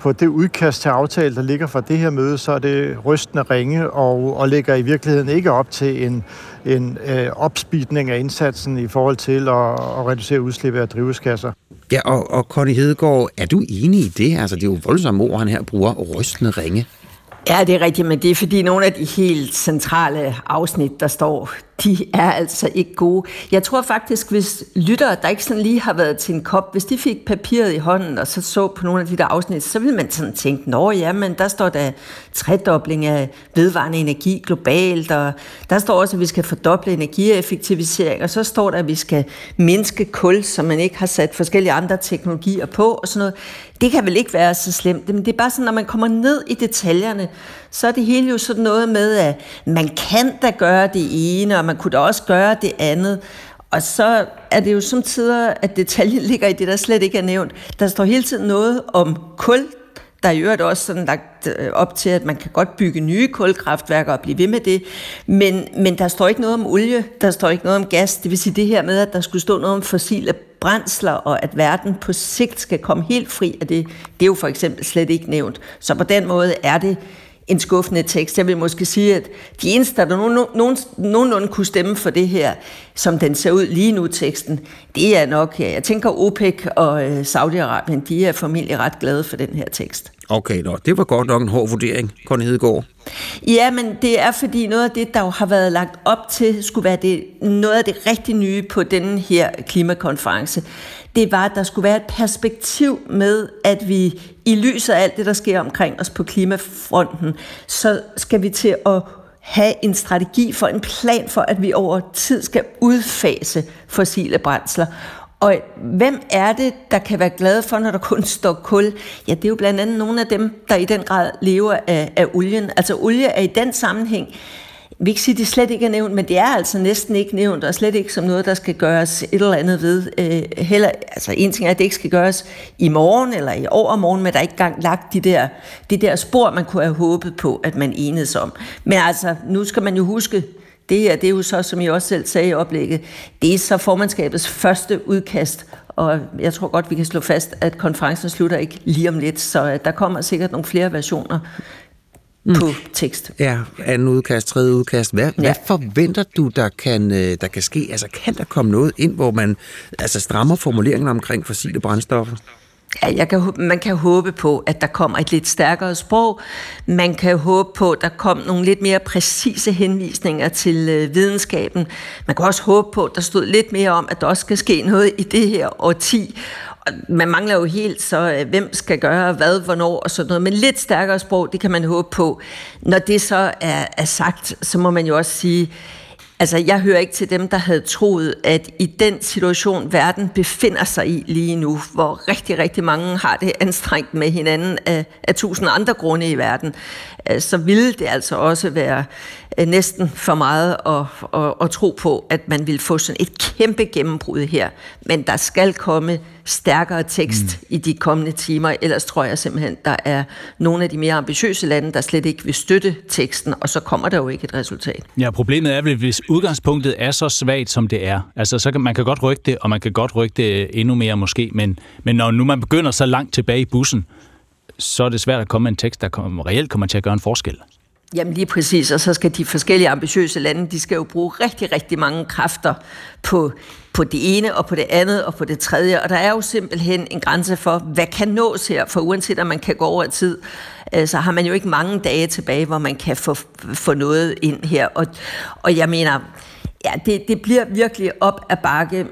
på det udkast til aftale, der ligger fra det her møde, så er det rystende ringe og ligger i virkeligheden ikke op til en opspidning af indsatsen i forhold til at reducere udslippet af drivhusgasser. Ja, og Connie Hedegaard, er du enig i det? Altså, det er jo voldsomme ord, han her bruger, rystende ringe. Ja, det er rigtigt, men det er fordi nogle af de helt centrale afsnit, der står, de er altså ikke gode. Jeg tror faktisk, hvis lyttere, der ikke sådan lige har været til en kop, hvis de fik papiret i hånden og så på nogle af de der afsnit, så ville man sådan tænke, nå ja, men der står der tredobling af vedvarende energi globalt, og der står også, at vi skal fordoble energieffektivisering, og så står der, at vi skal mindske kul, som man ikke har sat forskellige andre teknologier på og sådan noget. Det kan vel ikke være så slemt, men det er bare sådan, når man kommer ned i detaljerne, så er det hele jo sådan noget med, at man kan da gøre det ene, og man kunne da også gøre det andet. Og så er det jo som tider, at detaljen ligger i det, der slet ikke er nævnt. Der står hele tiden noget om kul. Der er i øvrigt også sådan lagt op til, at man kan godt bygge nye kulkraftværker og blive ved med det. Men der står ikke noget om olie, der står ikke noget om gas. Det vil sige det her med, at der skulle stå noget om fossile brændsler, og at verden på sigt skal komme helt fri af det. Det er jo for eksempel slet ikke nævnt. Så på den måde er det en skuffende tekst. Jeg vil måske sige, at de eneste, der nogenlunde kunne stemme for det her, som den ser ud lige nu, teksten, det er nok, jeg tænker OPEC og Saudi-Arabien, de er formentlig ret glade for den her tekst. Okay, nå, det var godt nok en hård vurdering, Connie Hedegaard. Ja, men det er fordi noget af det, der jo har været lagt op til, skulle være det, noget af det rigtig nye på den her klimakonference. Det var, at der skulle være et perspektiv med, at vi i lyset af alt det, der sker omkring os på klimafronten, så skal vi til at have en strategi for, en plan for, at vi over tid skal udfase fossile brændsler. Og hvem er det, der kan være glade for, når der kun står kul? Ja, det er jo blandt andet nogle af dem, der i den grad lever af olien. Altså olie er i den sammenhæng, vi kan ikke sige, at det slet ikke er nævnt, men det er altså næsten ikke nævnt, og slet ikke som noget, der skal gøres et eller andet ved. Heller, altså en ting er, at det ikke skal gøres i morgen eller i overmorgen, men der er ikke engang lagt de der spor, man kunne have håbet på, at man enedes om. Men altså, nu skal man jo huske, det her, det er jo så, som I også selv sagde i oplægget, det er så formandskabets første udkast, og jeg tror godt, vi kan slå fast, at konferencen slutter ikke lige om lidt, så der kommer sikkert nogle flere versioner på tekst. Ja, anden udkast, tredje udkast. Hvad forventer du, der kan ske? Altså, kan der komme noget ind, hvor man altså strammer formuleringen omkring fossile brændstoffer? Ja, man kan håbe på, at der kommer et lidt stærkere sprog. Man kan håbe på, at der kommer nogle lidt mere præcise henvisninger til videnskaben. Man kan også håbe på, at der stod lidt mere om, at der også skal ske noget i det her årti. Man mangler jo helt, så hvem skal gøre hvad, hvornår og sådan noget. Men lidt stærkere sprog, det kan man håbe på. Når det så er sagt, så må man jo også sige, altså, jeg hører ikke til dem, der havde troet, at i den situation, verden befinder sig i lige nu, hvor rigtig, rigtig mange har det anstrengt med hinanden af tusind andre grunde i verden, så ville det altså også være næsten for meget at tro på, at man ville få sådan et kæmpe gennembrud her. Men der skal komme stærkere tekst i de kommende timer, ellers tror jeg simpelthen, der er nogle af de mere ambitiøse lande, der slet ikke vil støtte teksten, og så kommer der jo ikke et resultat. Ja, problemet er vel, hvis udgangspunktet er så svagt, som det er, altså så kan man kan godt rykke det, og man kan godt rykke det endnu mere måske, men når nu man begynder så langt tilbage i bussen, så er det svært at komme med en tekst, der reelt kommer til at gøre en forskel. Jamen lige præcis, og så skal de forskellige ambitiøse lande, de skal jo bruge rigtig, rigtig mange kræfter på det ene og på det andet og på det tredje, og der er jo simpelthen en grænse for, hvad kan nås her, for uanset om man kan gå over tid, så har man jo ikke mange dage tilbage, hvor man kan få noget ind her, og jeg mener, ja, det bliver virkelig op ad bakke.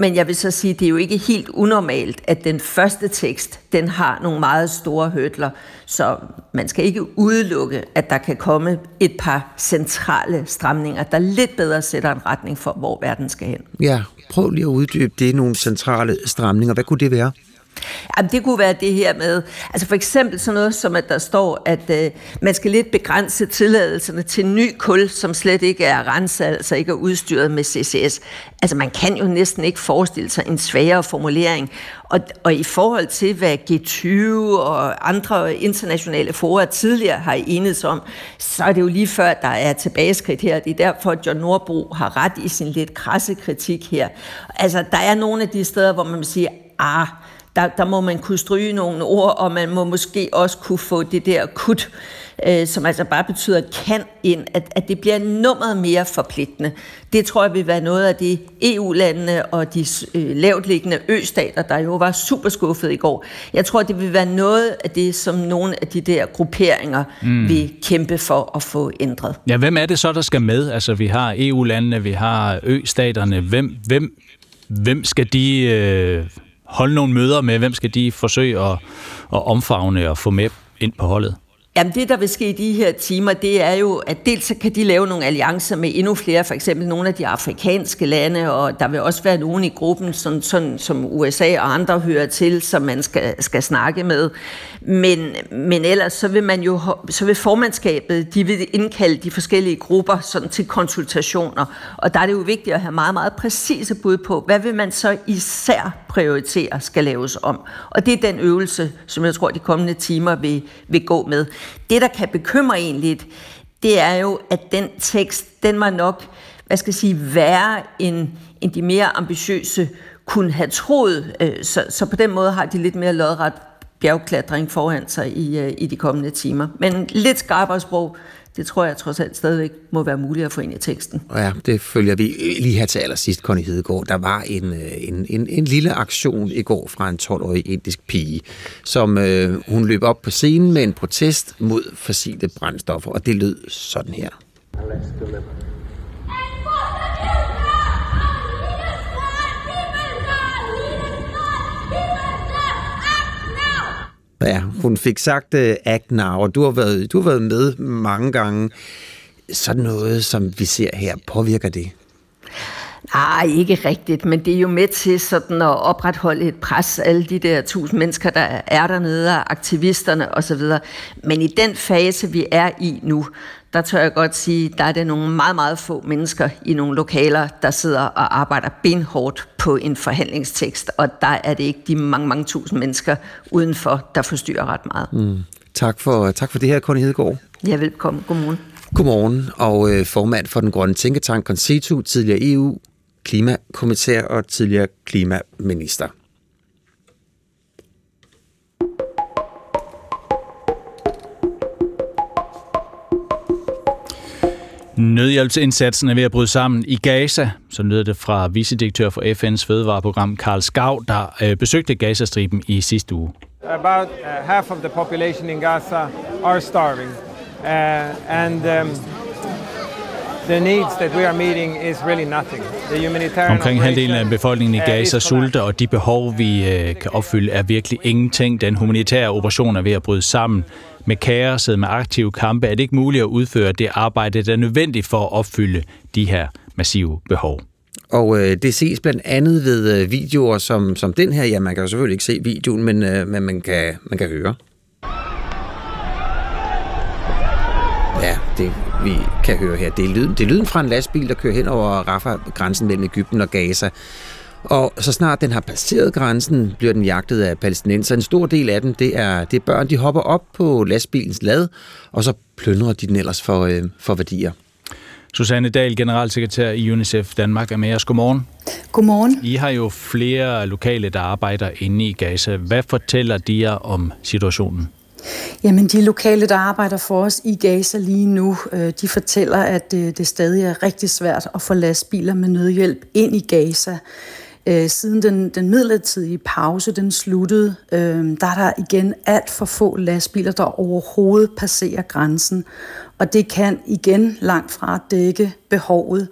Men jeg vil så sige, det er jo ikke helt unormalt, at den første tekst, den har nogle meget store hurdler, så man skal ikke udelukke, at der kan komme et par centrale stramninger, der lidt bedre sætter en retning for, hvor verden skal hen. Ja, prøv lige at uddybe det, nogle centrale stramninger. Hvad kunne det være? Jamen, det kunne være det her med, altså for eksempel sådan noget som, at der står, at man skal lidt begrænse tilladelserne til ny kul, som slet ikke er renset, altså ikke er udstyret med CCS. Altså man kan jo næsten ikke forestille sig en svagere formulering. Og i forhold til, hvad G20 og andre internationale fora tidligere har enedes om, så er det jo lige før, der er tilbageskridt her. Det er derfor, at John Nordbro har ret i sin lidt krasse kritik her. Altså der er nogle af de steder, hvor man siger, der må man kunne stryge nogle ord, og man må måske også kunne få det der kut, som altså bare betyder kan ind, at det bliver nummeret mere forpligtende. Det tror jeg vil være noget af de EU-landene og de lavtliggende østater, der jo var super skuffede i går. Jeg tror, det vil være noget af det, som nogle af de der grupperinger vil kæmpe for at få ændret. Ja, hvem er det så, der skal med? Altså, vi har EU-landene, vi har østaterne. Hvem skal de... Hold nogle møder med, hvem skal de forsøge at omfavne og få med ind på holdet? Jamen det, der vil ske i de her timer, det er jo, at dels kan de lave nogle alliancer med endnu flere, for eksempel nogle af de afrikanske lande, og der vil også være nogen i gruppen, sådan, som USA og andre hører til, som man skal snakke med. Men ellers så vil formandskabet, de vil indkalde de forskellige grupper sådan, til konsultationer, og der er det jo vigtigt at have meget, meget præcise bud på, hvad vil man så især prioritere skal laves om. Og det er den øvelse, som jeg tror, de kommende timer vil gå med. Det, der kan bekymre en lidt, det er jo, at den tekst, den var nok, værre end de mere ambitiøse kunne have troet. Så på den måde har de lidt mere lodret bjergklatring foran sig i de kommende timer. Men lidt skarpere sprog, det tror jeg trods alt stadigvæk må være muligt at få ind i teksten. Ja, det følger vi lige her til allersidst, Connie Hedegaard. Der var en lille aktion i går fra en 12-årig indisk pige, som hun løb op på scenen med en protest mod fossile brændstoffer, og det lød sådan her. Ja, hun fik sagt act now, og du har været med mange gange. Sådan noget, som vi ser her, påvirker det? Nej, ikke rigtigt, men det er jo med til sådan at opretholde et pres, alle de der 1000 mennesker, der er dernede, og aktivisterne osv. Men i den fase, vi er i nu, der tør jeg godt sige, der er det nogle meget, meget få mennesker i nogle lokaler, der sidder og arbejder benhårdt på en forhandlingstekst, og der er det ikke de mange, mange tusind mennesker udenfor, der forstyrrer ret meget. Mm. Tak for det her, Connie Hedegaard. Ja, velkommen. Godmorgen. Godmorgen, og formand for den grønne tænketank Concito, tidligere EU, klimakommissær og tidligere klimaminister. Nødhjælpsindsatsen er ved at bryde sammen i Gaza, så lød det fra vicedirektør for FN's fødevareprogram Karl Skau, der besøgte Gazastriben i sidste uge. About half of the population in Gaza are starving. The needs that we are meeting is really nothing. The humanitarian Omkring halvdelen af befolkningen i Gaza sulter, og de behov, vi kan opfylde, er virkelig ingenting. Den humanitære operation er ved at bryde sammen. Med kaos og med aktive kampe er det ikke muligt at udføre det arbejde, der er nødvendigt for at opfylde de her massive behov. Og det ses blandt andet ved videoer som den her. Ja, man kan jo selvfølgelig ikke se videoen, men man kan høre. Ja, det vi kan høre her, det er lyden fra en lastbil, der kører hen over Rafah-grænsen mellem Egypten og Gaza. Og så snart den har passeret grænsen, bliver den jagtet af palæstinenser. En stor del af dem, det er børn, de hopper op på lastbilens lad, og så plyndrer de den ellers for værdier. Susanne Dahl, generalsekretær i UNICEF Danmark, er med os. Godmorgen. Godmorgen. I har jo flere lokale, der arbejder inde i Gaza. Hvad fortæller de jer om situationen? Jamen, de lokale, der arbejder for os i Gaza lige nu, de fortæller, at det stadig er rigtig svært at få lastbiler med nødhjælp ind i Gaza. Siden den midlertidige pause, den sluttede, der er der igen alt for få lastbiler, der overhovedet passerer grænsen. Og det kan igen langt fra dække behovet.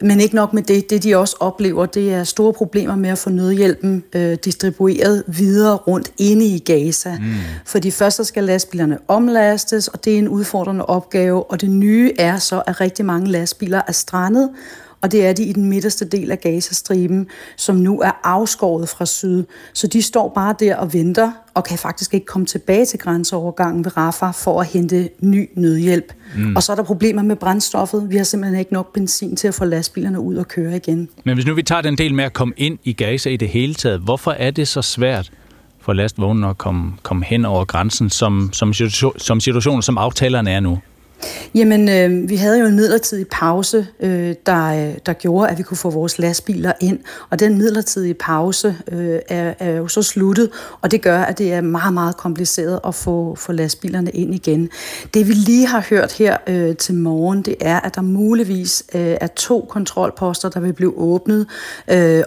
Men ikke nok med det. Det, de også oplever, det er store problemer med at få nødhjælpen distribueret videre rundt inde i Gaza. Mm. Fordi først så skal lastbilerne omlastes, og det er en udfordrende opgave. Og det nye er så, at rigtig mange lastbiler er strandet, og det er de i den midterste del af Gazastriben, som nu er afskåret fra syd. Så de står bare der og venter, og kan faktisk ikke komme tilbage til grænseovergangen ved Rafah for at hente ny nødhjælp. Mm. Og så er der problemer med brændstoffet. Vi har simpelthen ikke nok benzin til at få lastbilerne ud og køre igen. Men hvis nu vi tager den del med at komme ind i Gaza i det hele taget, hvorfor er det så svært for lastvognene at komme hen over grænsen, som situationen, som aftalerne er nu? Jamen, vi havde jo en midlertidig pause, der gjorde, at vi kunne få vores lastbiler ind. Og den midlertidige pause er jo så sluttet, og det gør, at det er meget, meget kompliceret at få lastbilerne ind igen. Det vi lige har hørt her til morgen, det er, at der muligvis er 2 kontrolposter, der vil blive åbnet.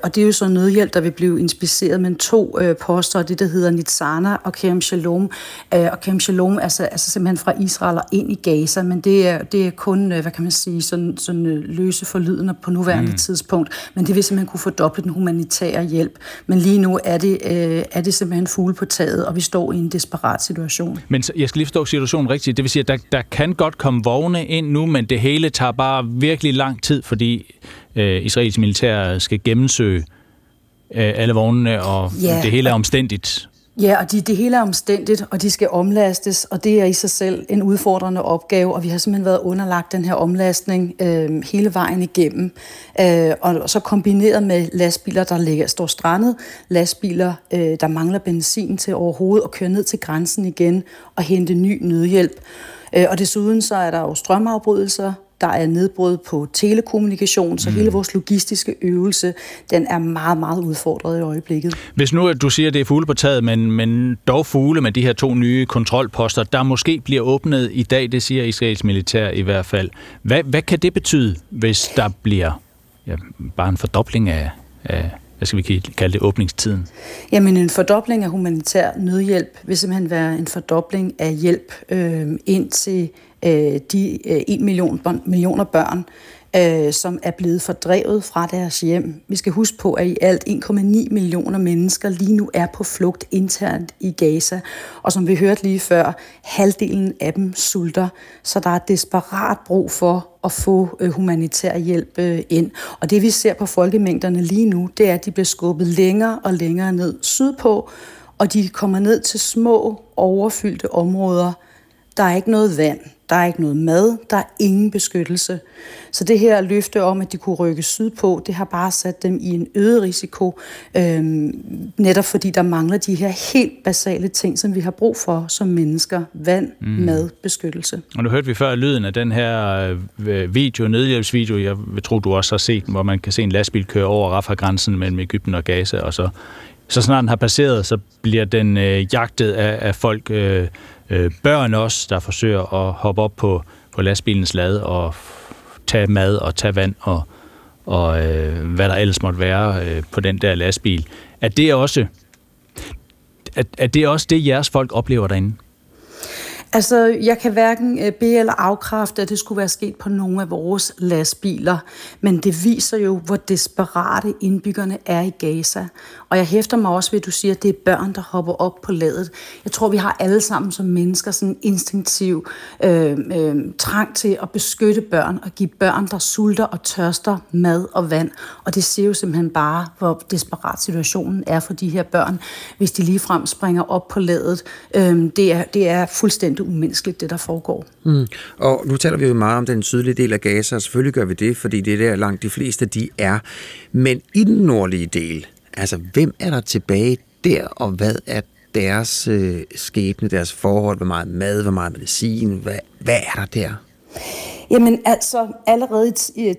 Og det er jo så nødhjælp, der vil blive inspiceret, men 2 poster, det der hedder Nitzana og Kerem Shalom. Og Kerem Shalom er altså simpelthen fra Israel og ind i Gaza. Men det er kun, hvad kan man sige, sådan løse forlydende på nuværende tidspunkt. Men det vil simpelthen kunne fordoble den humanitære hjælp. Men lige nu er det simpelthen fugle på taget, og vi står i en desperat situation. Men jeg skal lige forstå situationen rigtigt. Det vil sige, at der kan godt komme vogne ind nu, men det hele tager bare virkelig lang tid, fordi Israels militær skal gennemsøge alle vognene, og det hele er omstændigt. Ja, og det hele er omstændigt, og de skal omlastes, og det er i sig selv en udfordrende opgave, og vi har simpelthen været underlagt den her omlastning hele vejen igennem. Og så kombineret med lastbiler, der står strandet, lastbiler, der mangler benzin til overhovedet at køre ned til grænsen igen og hente ny nødhjælp. Og desuden så er der jo strømafbrydelser, Der er nedbrud på telekommunikation, så hele vores logistiske øvelse, den er meget, meget udfordret i øjeblikket. Hvis nu du siger, at det er fugle på taget, men dog fugle med de her to nye kontrolposter, der måske bliver åbnet i dag, det siger Israels militær i hvert fald. Hvad kan det betyde, hvis der bliver bare en fordobling af hvad skal vi kalde det, åbningstiden? Jamen, en fordobling af humanitær nødhjælp vil simpelthen være en fordobling af hjælp ind til de 1 million børn, som er blevet fordrevet fra deres hjem. Vi skal huske på, at i alt 1,9 millioner mennesker lige nu er på flugt internt i Gaza, og som vi hørte lige før, halvdelen af dem sulter, så der er desperat brug for at få humanitær hjælp ind. Og det vi ser på folkemængderne lige nu, det er, at de bliver skubbet længere og længere ned sydpå, og de kommer ned til små, overfyldte områder. Der er ikke noget vand, der er ikke noget mad, der er ingen beskyttelse. Så det her løfte om, at de kunne rykke sydpå, det har bare sat dem i en øget risiko, netop fordi der mangler de her helt basale ting, som vi har brug for som mennesker. Vand, mad, beskyttelse. Og nu hørte vi før lyden af den her video, nødhjælpsvideo, jeg tror du også har set den, hvor man kan se en lastbil køre over Rafah-grænsen mellem Egypten og Gaza, og så snart den har passeret, så bliver den jagtet af folk, børn også, der forsøger at hoppe op på lastbilens lad og tage mad og tage vand og hvad der ellers måtte være på den der lastbil. Er det også det, jeres folk oplever derinde? Altså, jeg kan hverken bede eller afkræfte, at det skulle være sket på nogle af vores lastbiler, men det viser jo, hvor desperate indbyggerne er i Gaza. Og jeg hæfter mig også ved, at du siger, at det er børn, der hopper op på ladet. Jeg tror, vi har alle sammen som mennesker sådan en instinktiv trang til at beskytte børn og give børn, der sulter og tørster, mad og vand. Og det siger jo simpelthen bare, hvor desperat situationen er for de her børn, hvis de ligefrem springer op på ladet. Det er fuldstændig umenneskeligt, det der foregår. Og nu taler vi jo meget om den sydlige del af Gaza, og selvfølgelig gør vi det, fordi det er der langt de fleste, de er. Men i den nordlige del, altså hvem er der tilbage der, og hvad er deres skæbne, deres forhold, hvor meget mad, hvor meget medicin, hvad er der der? Jamen altså, allerede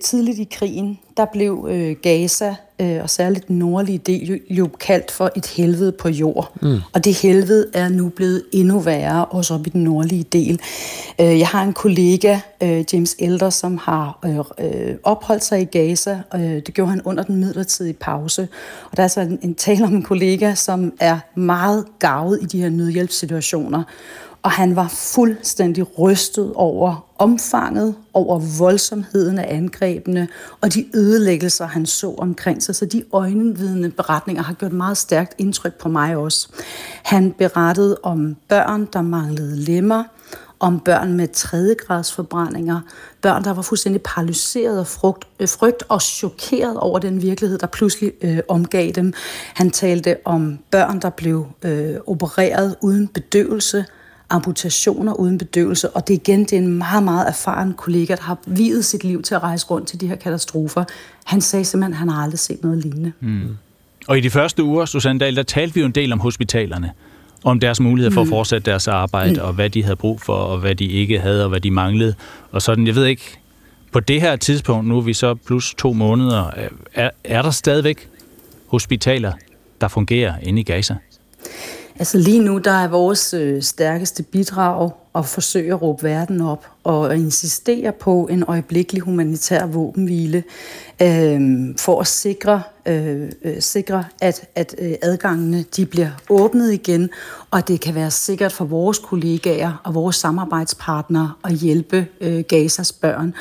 tidligt i krigen, der blev Gaza, og særligt den nordlige del, jo kaldt for et helvede på jord. Og det helvede er nu blevet endnu værre, også op i den nordlige del. Jeg har en kollega, James Elder, som har opholdt sig i Gaza, og det gjorde han under den midlertidige pause. Og der er så en tale om en kollega, som er meget garvet i de her nødhjælpssituationer. Og han var fuldstændig rystet over omfanget, over voldsomheden af angrebene og de ødelæggelser, han så omkring sig. Så de øjenvidende beretninger har gjort meget stærkt indtryk på mig også. Han berettede om børn, der manglede lemmer, om børn med 3.-gradsforbrændinger, børn, der var fuldstændig paralyseret af frygt og chokeret over den virkelighed, der pludselig omgav dem. Han talte om børn, der blev opereret uden bedøvelse, amputationer uden bedøvelse, og det er en meget, meget erfaren kollega, der har viet sit liv til at rejse rundt til de her katastrofer. Han sagde simpelthen, at han har aldrig set noget lignende. Og i de første uger, Susanne Dahl, der talte vi jo en del om hospitalerne, om deres mulighed for at fortsætte deres arbejde, og hvad de havde brug for, og hvad de ikke havde, og hvad de manglede. Og sådan, jeg ved ikke, på det her tidspunkt, nu er vi så plus 2 måneder, er der stadigvæk hospitaler, der fungerer inde i Gaza? Altså lige nu, der er vores stærkeste bidrag at forsøge at råbe verden op og insistere på en øjeblikkelig humanitær våbenhvile for at sikre at adgangene de bliver åbnet igen, og det kan være sikkert for vores kollegaer og vores samarbejdspartnere at hjælpe Gazas børn.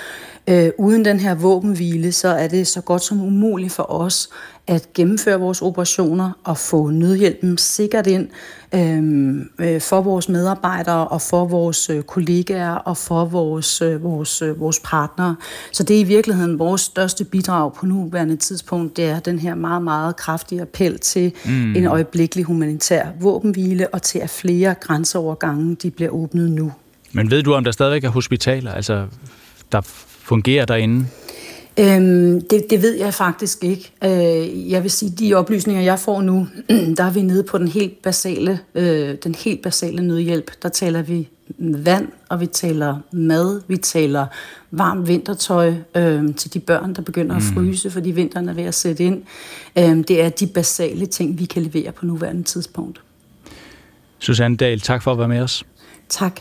Uden den her våbenhvile, så er det så godt som umuligt for os at gennemføre vores operationer og få nødhjælpen sikkert ind for vores medarbejdere og for vores kollegaer og for vores partnere. Så det er i virkeligheden vores største bidrag på nuværende tidspunkt, det er den her meget, meget kraftige appel til en øjeblikkelig humanitær våbenhvile og til at flere grænseovergange de bliver åbnet nu. Men ved du, om der stadigvæk er hospitaler, altså der fungerer derinde? Det ved jeg faktisk ikke. Jeg vil sige, de oplysninger, jeg får nu, der er vi nede på den helt basale nødhjælp. Der taler vi vand, og vi taler mad, vi taler varmt vintertøj til de børn, der begynder at fryse, fordi vinteren er ved at sætte ind. Det er de basale ting, vi kan levere på nuværende tidspunkt. Susanne Dahl, tak for at være med os. Tak.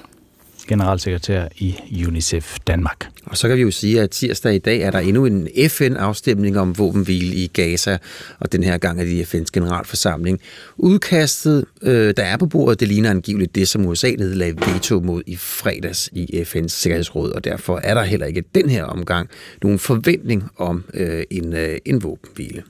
Generalsekretær i UNICEF Danmark. Og så kan vi jo sige, at tirsdag i dag er der endnu en FN-afstemning om våbenhvile i Gaza, og den her gang er det FN's generalforsamling. Udkastet, der er på bordet, det ligner angiveligt det, som USA nedlagde veto mod i fredags i FN's Sikkerhedsråd, og derfor er der heller ikke den her omgang nogen forventning om en våbenhvile.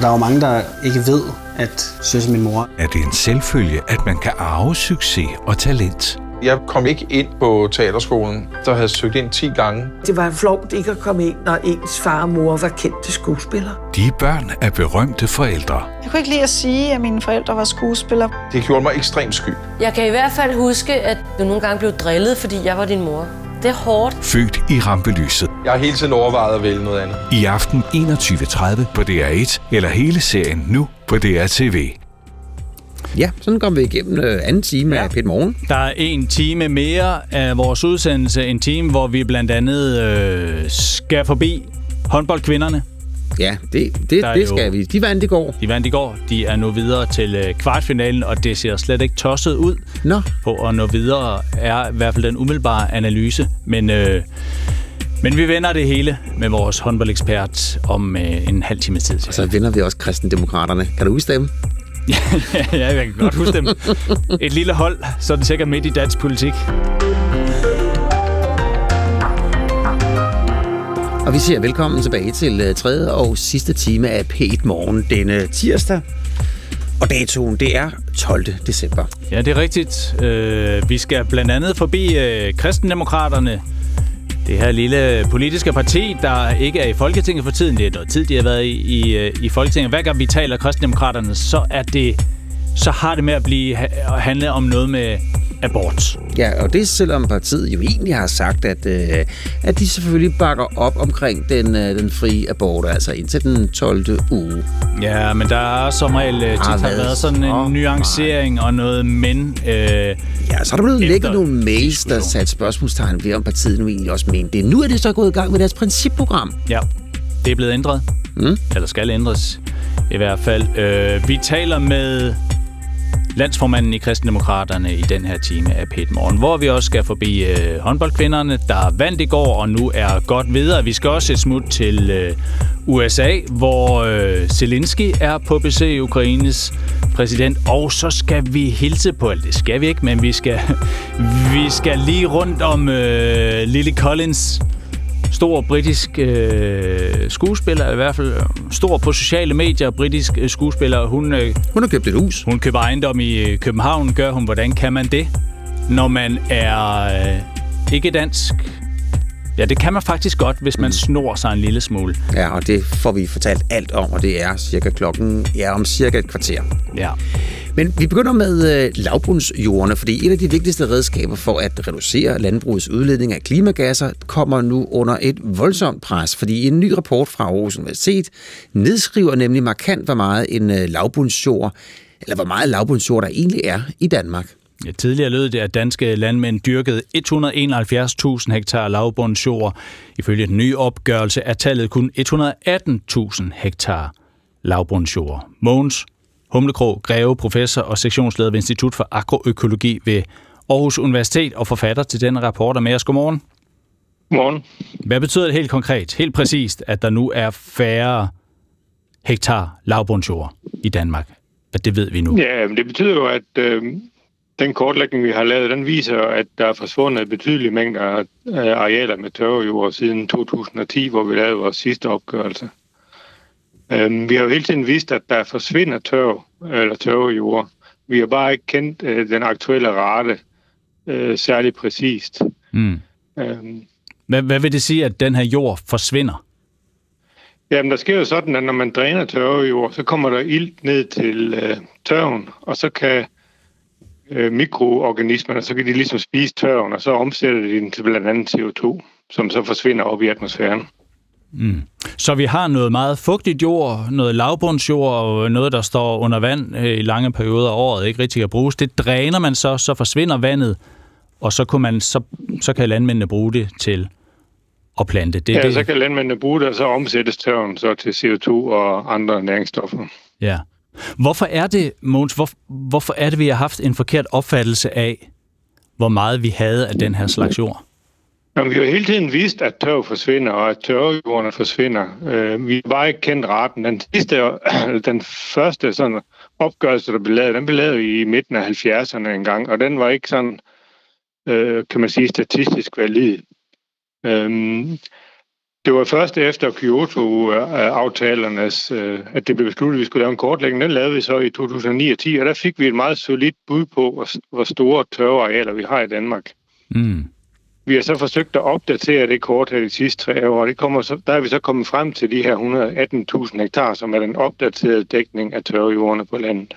Der er jo mange, der ikke ved, at søs min mor... Er det en selvfølge, at man kan arve succes og talent? Jeg kom ikke ind på teaterskolen, der havde søgt ind 10 gange. Det var flovt ikke at komme ind, når ens far og mor var kendte skuespillere. De børn er berømte forældre. Jeg kunne ikke lide at sige, at mine forældre var skuespillere. Det gjorde mig ekstremt sky. Jeg kan i hvert fald huske, at du nogle gange blev drillet, fordi jeg var din mor. Det er hårdt. Født i rampelyset. Jeg har hele tiden overvejet at vælge noget andet. I aften 21.30 på DR1, eller hele serien nu på DRTV. Ja, sådan kommer vi igennem anden time af P1 Morgen. Der er en time mere af vores udsendelse. En time, hvor vi blandt andet skal forbi håndboldkvinderne. Ja, det skal jo, vi. De vandt i går. De er nu videre til kvartfinalen, og det ser slet ikke tosset ud. Nå. På at nå videre er i hvert fald den umiddelbare analyse. Men vi vender det hele med vores håndboldekspert om en halv times tid. Og så vender vi også kristendemokraterne. Kan du huske dem? Ja, jeg kan godt huske dem. Et lille hold, så er det sikkert midt i dansk politik. Og vi siger velkommen tilbage til tredje og sidste time af P1 Morgen denne tirsdag. Og datoen, det er 12. december. Ja, det er rigtigt. Vi skal blandt andet forbi kristendemokraterne. Det her lille politiske parti, der ikke er i Folketinget for tiden. Det er noget tid, de har været i Folketinget. Hver gang vi taler kristendemokraterne, så har det med at handle om noget med abort. Ja, og det selvom partiet jo egentlig har sagt, at de selvfølgelig bakker op omkring den frie abort, altså indtil den 12. uge. Ja, men der er som regel tit har været sådan en nuancering og noget men. Ja, så er der blevet lækket nogle mails, der satte spørgsmålstegn ved, om partiet nu egentlig også mente det. Nu er det så gået i gang med deres principprogram. Ja, det er blevet ændret. Eller skal ændres i hvert fald. Vi taler med landsformanden i Kristendemokraterne i den her time af P1 Morgen, hvor vi også skal forbi håndboldkvinderne, der vandt i går og nu er godt videre. Vi skal også et smut til USA, hvor Zelensky er på besøg, Ukraines præsident, og så skal vi hilse på, eller det skal vi ikke, men vi skal lige rundt om Lily Collins, stor britisk skuespiller, i hvert fald stor på sociale medier, britisk skuespiller. Hun har købt et hus. Hun køber ejendom i København, gør hun. Hvordan kan man det, når man er ikke dansk? Ja, det kan man faktisk godt, hvis man snor sig en lille smule. Ja, og det får vi fortalt alt om, og det er cirka klokken om cirka et kvarter. Ja. Men vi begynder med lavbundsjordene, fordi et af de vigtigste redskaber for at reducere landbrugets udledning af klimagasser kommer nu under et voldsomt pres, fordi en ny rapport fra Aarhus Universitet nedskriver nemlig markant, hvor meget lavbundsjord der egentlig er i Danmark. Ja, tidligere lød det, at danske landmænd dyrkede 171.000 hektar lavbundsjord. Ifølge den nye opgørelse er tallet kun 118.000 hektar lavbundsjord. Mogens Humlekrog Greve, professor og sektionsleder ved Institut for Agroøkologi ved Aarhus Universitet og forfatter til denne rapport, er med os. Godmorgen. Godmorgen. Hvad betyder det helt konkret, helt præcist, at der nu er færre hektar lavbundsjord i Danmark? Det ved vi nu. Ja, men det betyder jo, at den kortlægning, vi har lavet, den viser, at der er forsvundet betydelige mængder af arealer med tørvejord siden 2010, hvor vi lavede vores sidste opgørelse. Vi har jo hele tiden vist, at der forsvinder tørvejord. Vi har bare ikke kendt den aktuelle rate særlig præcist. Hvad vil det sige, at den her jord forsvinder? Jamen, der sker jo sådan, at når man dræner tørvejord, så kommer der ilt ned til tørven, og så kan mikroorganismerne, så kan de ligesom spise tørven, og så omsætter de den til blandt andet CO2, som så forsvinder op i atmosfæren. Så vi har noget meget fugtigt jord, noget lavbundsjord og noget, der står under vand i lange perioder af året, ikke rigtig kan bruges. Det dræner man så forsvinder vandet, og så kunne man så kan landmændene bruge det til at plante. Det, ja, det. Så kan landmændene bruge det, og så omsættes tørven så til CO2 og andre næringsstoffer. Ja. Hvorfor er det, Mogens, hvorfor er det, vi har haft en forkert opfattelse af, hvor meget vi havde af den her slags jord? Jamen, vi har hele tiden vist, at tørv forsvinder, og at tørvejordene forsvinder. Vi var ikke kendt retten. Den første sådan opgørelse, der blev lavet, den blev lavet i midten af 70'erne engang, og den var ikke sådan, kan man sige, statistisk valid. Det var først efter Kyoto-aftalernes, at det blev besluttet, at vi skulle lave en kortlægning. Den lavede vi så i 2009 og 10, og der fik vi et meget solidt bud på, hvor store tørvearealer vi har i Danmark. Mm. Vi har så forsøgt at opdatere det kort her de sidste 3 år, og der er vi så kommet frem til de her 118.000 hektar, som er den opdaterede dækning af tørvejordene på landet.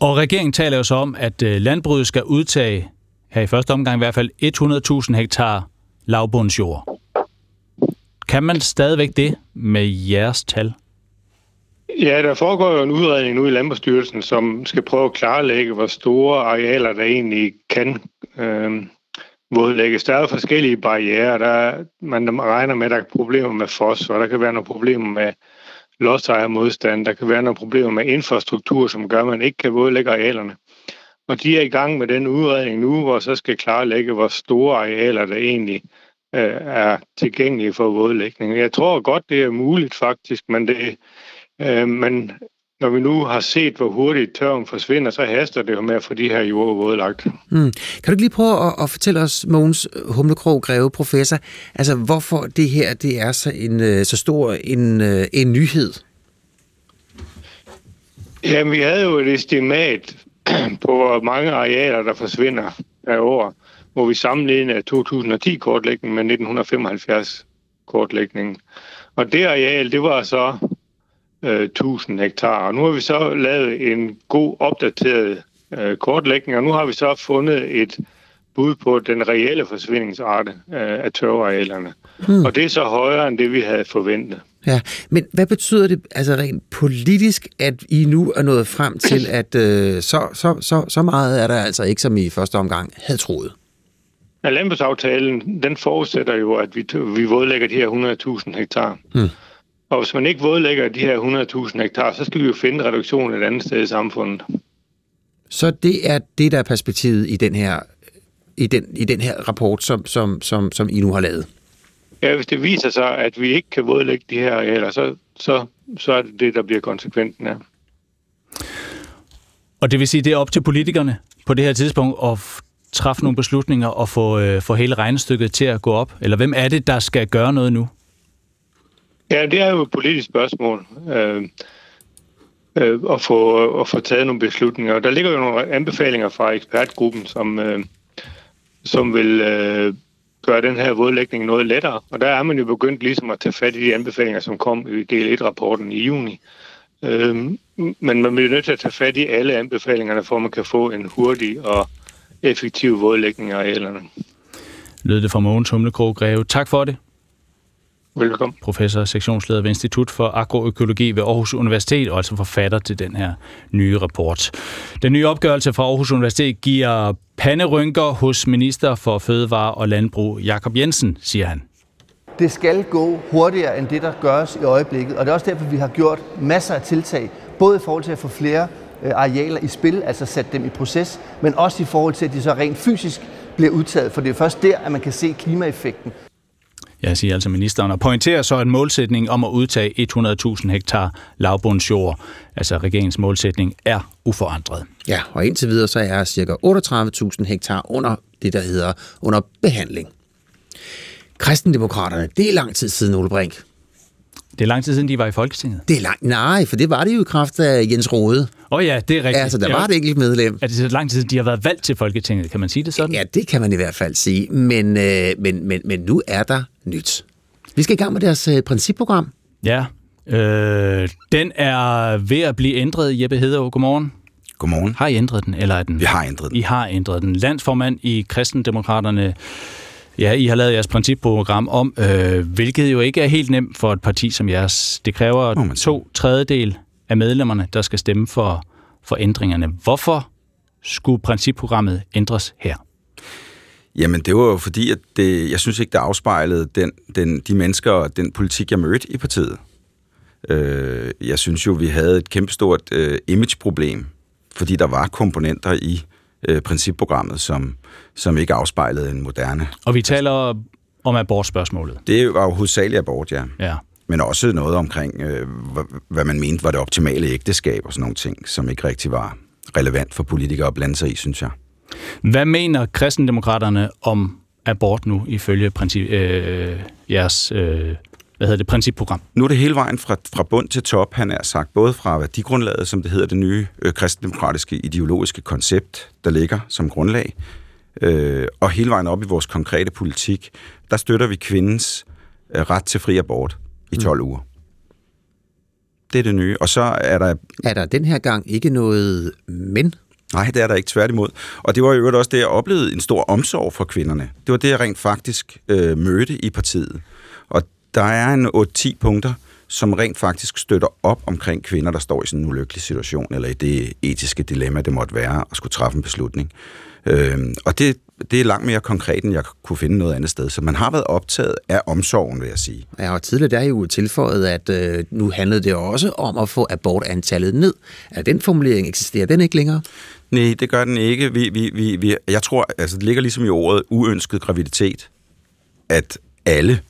Og regeringen taler jo så om, at landbruget skal udtage, her i første omgang i hvert fald, 100.000 hektar lavbundsjord. Kan man stadigvæk det med jeres tal? Ja, der foregår jo en udredning nu i Landbrugsstyrelsen, som skal prøve at klarlægge, hvor store arealer der egentlig kan vådlægges. Der er forskellige barrierer. Man regner med, at der er problemer med fosfor, der kan være nogle problemer med lodsejermodstand, der kan være nogle problemer med infrastruktur, som gør, at man ikke kan vådlægge arealerne. Og de er i gang med den udredning nu, hvor så skal klarlægge, hvor store arealer der egentlig er tilgængelige for vådlægning. Jeg tror godt, det er muligt faktisk, men når vi nu har set, hvor hurtigt tørven forsvinder, så haster det jo med at få de her jorder vådlagt. Mm. Kan du ikke lige prøve at fortælle os, Mogens Humlekrog Greve, professor, altså hvorfor det her det er så stor en nyhed? Jamen, vi havde jo et estimat på, hvor mange arealer, der forsvinder per år, hvor vi sammenlignede 2010-kortlægningen med 1975-kortlægningen. Og det areal, det var så 1000 hektar. Og nu har vi så lavet en god opdateret kortlægning, og nu har vi så fundet et bud på den reelle forsvindingsrate af tørvearealerne. Hmm. Og det er så højere end det, vi havde forventet. Ja, men hvad betyder det altså rent politisk, at I nu er nået frem til, at så meget er der altså ikke, som I første omgang havde troet? Ja, landbrugsaftalen, den forudsætter jo, at vi vådlægger de her 100.000 hektar. Hmm. Og hvis man ikke vådlægger de her 100.000 hektar, så skal vi jo finde reduktion et andet sted i samfundet. Så det er det, der er perspektivet i den her rapport, som I nu har lavet? Ja, hvis det viser sig, at vi ikke kan vådlægge de her arealer, så er det det, der bliver konsekvensen af. Og det vil sige, det er op til politikerne på det her tidspunkt at træffe nogle beslutninger og få hele regnestykket til at gå op? Eller hvem er det, der skal gøre noget nu? Ja, det er jo et politisk spørgsmål at få taget nogle beslutninger. Der ligger jo nogle anbefalinger fra ekspertgruppen, som vil gøre den her vådlægning noget lettere. Og der er man jo begyndt ligesom at tage fat i de anbefalinger, som kom i del 1-rapporten i juni. Men man bliver nødt til at tage fat i alle anbefalingerne, for at man kan få en hurtig og effektiv vådlægning af arealerne. Lød det fra Mogens Humlekrog Greve. Tak for det. Velkommen. Professor og sektionsleder ved Institut for Agroøkologi ved Aarhus Universitet, og altså forfatter til den her nye rapport. Den nye opgørelse fra Aarhus Universitet giver panderynker hos minister for Fødevare og Landbrug Jakob Jensen, siger han. Det skal gå hurtigere end det, der gøres i øjeblikket, og det er også derfor, vi har gjort masser af tiltag, både i forhold til at få flere arealer i spil, altså sætte dem i proces, men også i forhold til, at de så rent fysisk bliver udtaget, for det er først der, at man kan se klimaeffekten. Jeg siger altså ministeren, og pointerer så en målsætning om at udtage 100.000 hektar lavbundsjord. Altså regeringens målsætning er uforandret. Ja, og indtil videre så er cirka 38.000 hektar under det, der hedder under behandling. Kristendemokraterne, det er lang tid siden, Ole Brink. Det er lang tid siden, de var i Folketinget. Det er langt, nej, for det var det jo i kraft af Jens Rohde. Ja, det er rigtigt. Altså, der var det enkelt medlem. Er det så lang tid siden, de har været valgt til Folketinget? Kan man sige det sådan? Ja, det kan man i hvert fald sige. Men nu er der nyt. Vi skal i gang med deres principprogram. Ja, den er ved at blive ændret, Jeppe Hedegaard. Godmorgen. Godmorgen. Har I ændret den, eller er den? Vi har ændret den. I har ændret den. Landsformand i Kristendemokraterne. Ja, I har lavet jeres principprogram om, hvilket jo ikke er helt nemt for et parti som jeres. Det kræver 2/3 af medlemmerne, der skal stemme for ændringerne. Hvorfor skulle principprogrammet ændres her? Jamen, det var jo fordi, at det, jeg synes ikke, det afspejlede de mennesker og den politik, jeg mødte i partiet. Jeg synes jo, vi havde et kæmpestort imageproblem, fordi der var komponenter i principprogrammet, som ikke afspejlede en moderne... Og vi taler om abortspørgsmålet. Det var jo hovedsageligt abort, ja. Men også noget omkring, hvad man mente var det optimale ægteskab og sådan nogle ting, som ikke rigtig var relevant for politikere at blande sig i, synes jeg. Hvad mener kristendemokraterne om abort nu, ifølge jeres principprogram? Nu er det hele vejen fra bund til top, han er sagt, både fra værdigrundlaget, som det hedder det nye kristendemokratiske ideologiske koncept, der ligger som grundlag, og hele vejen op i vores konkrete politik, der støtter vi kvindens ret til fri abort i 12 uger. Det er det nye. Og så er der... Er der den her gang ikke noget men? Nej, det er der ikke, tværtimod. Og det var jo også det, jeg oplevede en stor omsorg for kvinderne. Det var det, jeg rent faktisk mødte i partiet. Og der er en 8-10 punkter, som rent faktisk støtter op omkring kvinder, der står i sådan en ulykkelig situation, eller i det etiske dilemma, det måtte være at skulle træffe en beslutning. Og det er langt mere konkret, end jeg kunne finde noget andet sted. Så man har været optaget af omsorgen, vil jeg sige. Ja, og tidligere der er jo tilføjet, at nu handlede det også om at få abortantallet ned. Er den formulering, eksisterer den ikke længere? Nej, det gør den ikke. Jeg tror, altså, det ligger ligesom i ordet uønsket graviditet, at alle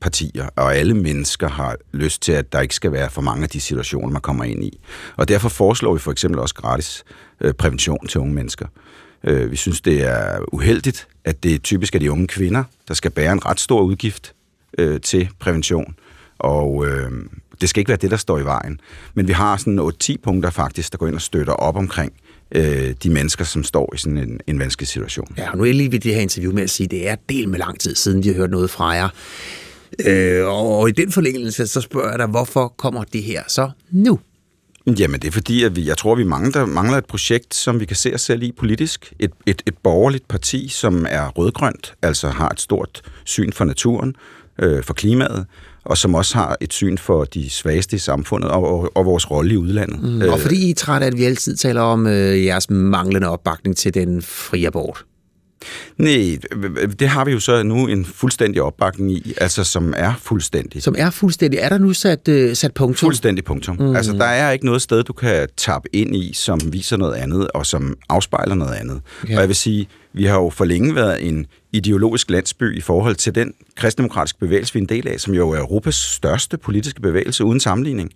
partier og alle mennesker har lyst til, at der ikke skal være for mange af de situationer, man kommer ind i. Og derfor foreslår vi for eksempel også gratis prævention til unge mennesker. Vi synes, det er uheldigt, at det typisk er de unge kvinder, der skal bære en ret stor udgift til prævention, og det skal ikke være det, der står i vejen. Men vi har sådan 8-10 punkter faktisk, der går ind og støtter op omkring de mennesker, som står i sådan en vanskelig situation. Ja, og nu er jeg lige ved det her interview med at sige, at det er del med lang tid siden, vi har hørt noget fra jer. Og i den forlængelse, så spørger jeg dig, hvorfor kommer det her så nu? Jamen, det er fordi, at jeg tror, at vi mangler et projekt, som vi kan se os selv i politisk. Et borgerligt parti, som er rødgrønt, altså har et stort syn for naturen, for klimaet, og som også har et syn for de svageste i samfundet og vores rolle i udlandet. Og fordi I er trætte af, at vi altid taler om jeres manglende opbakning til den frie abort. Nej, det har vi jo så nu en fuldstændig opbakning i, altså som er fuldstændig. Som er fuldstændig. Er der nu sat punktum? Fuldstændig punktum. Mm. Altså der er ikke noget sted, du kan tappe ind i, som viser noget andet, og som afspejler noget andet. Ja. Og jeg vil sige, vi har jo for længe været en ideologisk landsby i forhold til den kristendemokratiske bevægelse, vi er en del af, som jo er Europas største politiske bevægelse uden sammenligning.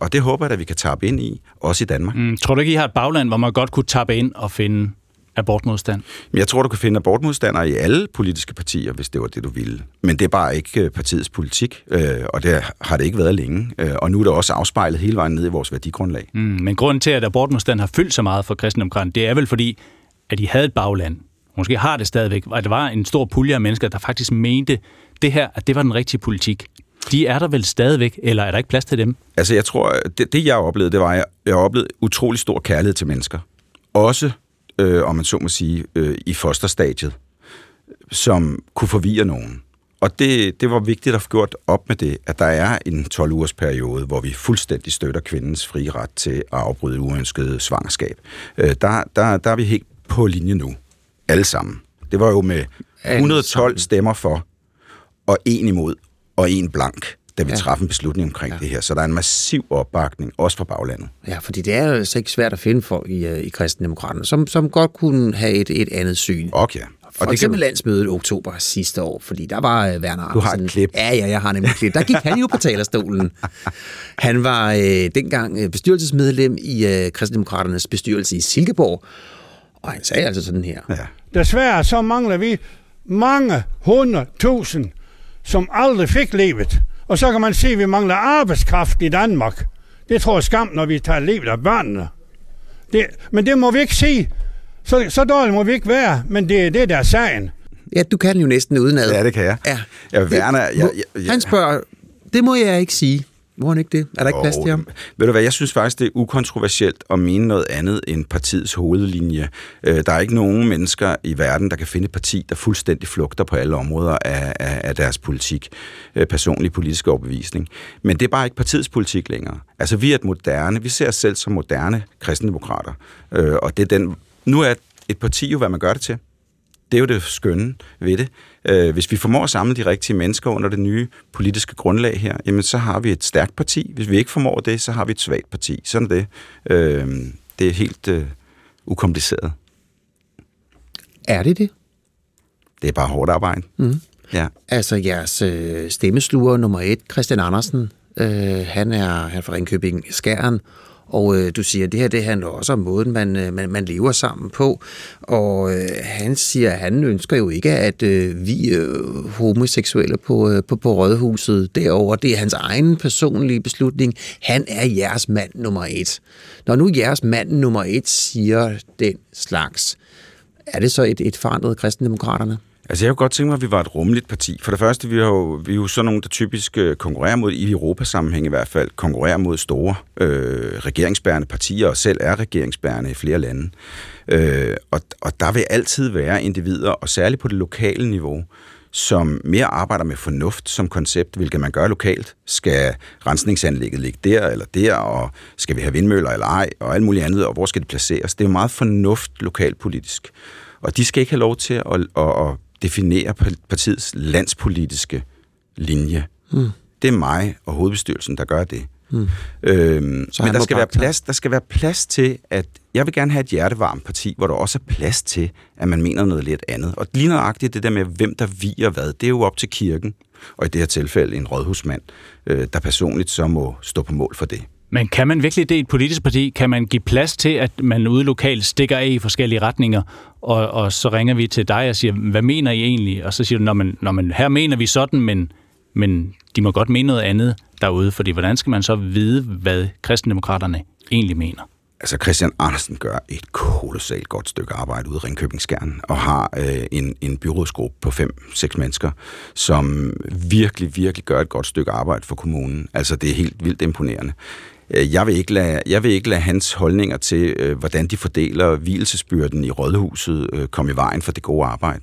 Og det håber jeg, at vi kan tappe ind i, også i Danmark. Tror du ikke, I har et bagland, hvor man godt kunne tappe ind og finde... abortmodstand? Jeg tror, du kan finde abortmodstandere i alle politiske partier, hvis det var det, du ville. Men det er bare ikke partiets politik, og det har det ikke været længe. Og nu er det også afspejlet hele vejen ned i vores værdigrundlag. Men grunden til, at abortmodstand har fyldt så meget for kristendemokraterne, det er vel fordi, at de havde et bagland. Måske har det stadigvæk, at der var en stor pulje af mennesker, der faktisk mente, det her, at det var den rigtige politik. De er der vel stadigvæk, eller er der ikke plads til dem? Altså, jeg tror, det jeg oplevede, det var, at jeg oplevede utrolig stor kærlighed til mennesker. Også om man så må sige, i fosterstadiet, som kunne forvirre nogen. Og det var vigtigt at få gjort op med det, at der er en 12-ugers periode, hvor vi fuldstændig støtter kvindens frie ret til at afbryde uønskede svangerskab. Der er vi helt på linje nu. Alle sammen. Det var jo med 112 stemmer for, og 1 imod, og 1 blank, da vi træffer en beslutning omkring det her. Så der er en massiv opbakning, også fra baglandet. Ja, fordi det er jo altså ikke svært at finde folk i kristendemokraterne, som godt kunne have et andet syn. Okay. Og for eksempel landsmødet i oktober sidste år, fordi der var Werner Andersen. Du har et klip. Ja, jeg har nemlig et klip. Der gik han jo på talerstolen. Han var dengang bestyrelsesmedlem i kristendemokraternes bestyrelse i Silkeborg, og han sagde altså sådan her. Ja. Desværre så mangler vi mange 100.000, som aldrig fik livet. Og så kan man se, at vi mangler arbejdskraft i Danmark. Det tror jeg skam, når vi tager livet af børnene. Men det må vi ikke sige. Så dårligt må vi ikke være, men det er det, der er sagen. Ja, du kan den jo næsten udenad. Ja, det kan jeg. Ja. Werner, han spørger, det må jeg ikke sige. Må han ikke det? Er der ikke plads til ham? Ved du hvad, jeg synes faktisk, det er ukontroversielt at mene noget andet end partiets hovedlinje. Der er ikke nogen mennesker i verden, der kan finde et parti, der fuldstændig flugter på alle områder af deres politik, personlig politisk overbevisning. Men det er bare ikke partiets politik længere. Altså, vi er et moderne, vi ser os selv som moderne kristendemokrater, og det er den... Nu er et parti jo, hvad man gør det til. Det er jo det skønne ved det. Hvis vi formår at samle de rigtige mennesker under det nye politiske grundlag her, jamen så har vi et stærkt parti. Hvis vi ikke formår det, så har vi et svagt parti. Sådan det. Det er helt ukompliceret. Er det det? Det er bare hårdt arbejde. Mm. Ja. Altså jeres stemmesluger nummer 1, Christian Andersen, han er fra Ringkøbing Skjern, og du siger, at det her det handler også om måden, man lever sammen på, og han siger, at han ønsker jo ikke, at vi homoseksuelle på Rådhuset derover. Det er hans egen personlige beslutning. Han er jeres mand nummer 1. Når nu jeres mand nummer 1 siger den slags, er det så et forandret kristendemokraterne? Altså, jeg kunne godt tænke mig, at vi var et rummeligt parti. For det første, vi er jo sådan nogle, der typisk konkurrerer mod, i Europasammenhæng i hvert fald, konkurrerer mod store regeringsbærende partier, og selv er regeringsbærende i flere lande. Og der vil altid være individer, og særligt på det lokale niveau, som mere arbejder med fornuft som koncept, hvilket man gør lokalt. Skal rensningsanlægget ligge der eller der, og skal vi have vindmøller eller ej, og alt muligt andet, og hvor skal det placeres? Det er jo meget fornuft lokalpolitisk. Og de skal ikke have lov til at definere partiets landspolitiske linje. Mm. Det er mig og hovedbestyrelsen, der gør det. Mm. Men der skal være plads til, at jeg vil gerne have et hjertevarmt parti, hvor der også er plads til, at man mener noget lidt andet. Og lige nøjagtigt det der med, hvem der viger hvad, det er jo op til kirken, og i det her tilfælde en rådhusmand, der personligt så må stå på mål for det. Men kan man virkelig det i et politisk parti? Kan man give plads til, at man ude lokalt stikker af i forskellige retninger, og så ringer vi til dig og siger, hvad mener I egentlig? Og så siger du, når man her mener vi sådan, men de må godt mene noget andet derude, fordi hvordan skal man så vide, hvad kristendemokraterne egentlig mener? Altså, Christian Andersen gør et kolossalt godt stykke arbejde ude i Ringkøbing Skjern, og har en byrådsgruppe på 5-6 mennesker, som virkelig, virkelig gør et godt stykke arbejde for kommunen. Altså, det er helt vildt imponerende. Jeg vil ikke lade hans holdninger til, hvordan de fordeler hvilesesbyrden i Rådhuset, komme i vejen for det gode arbejde.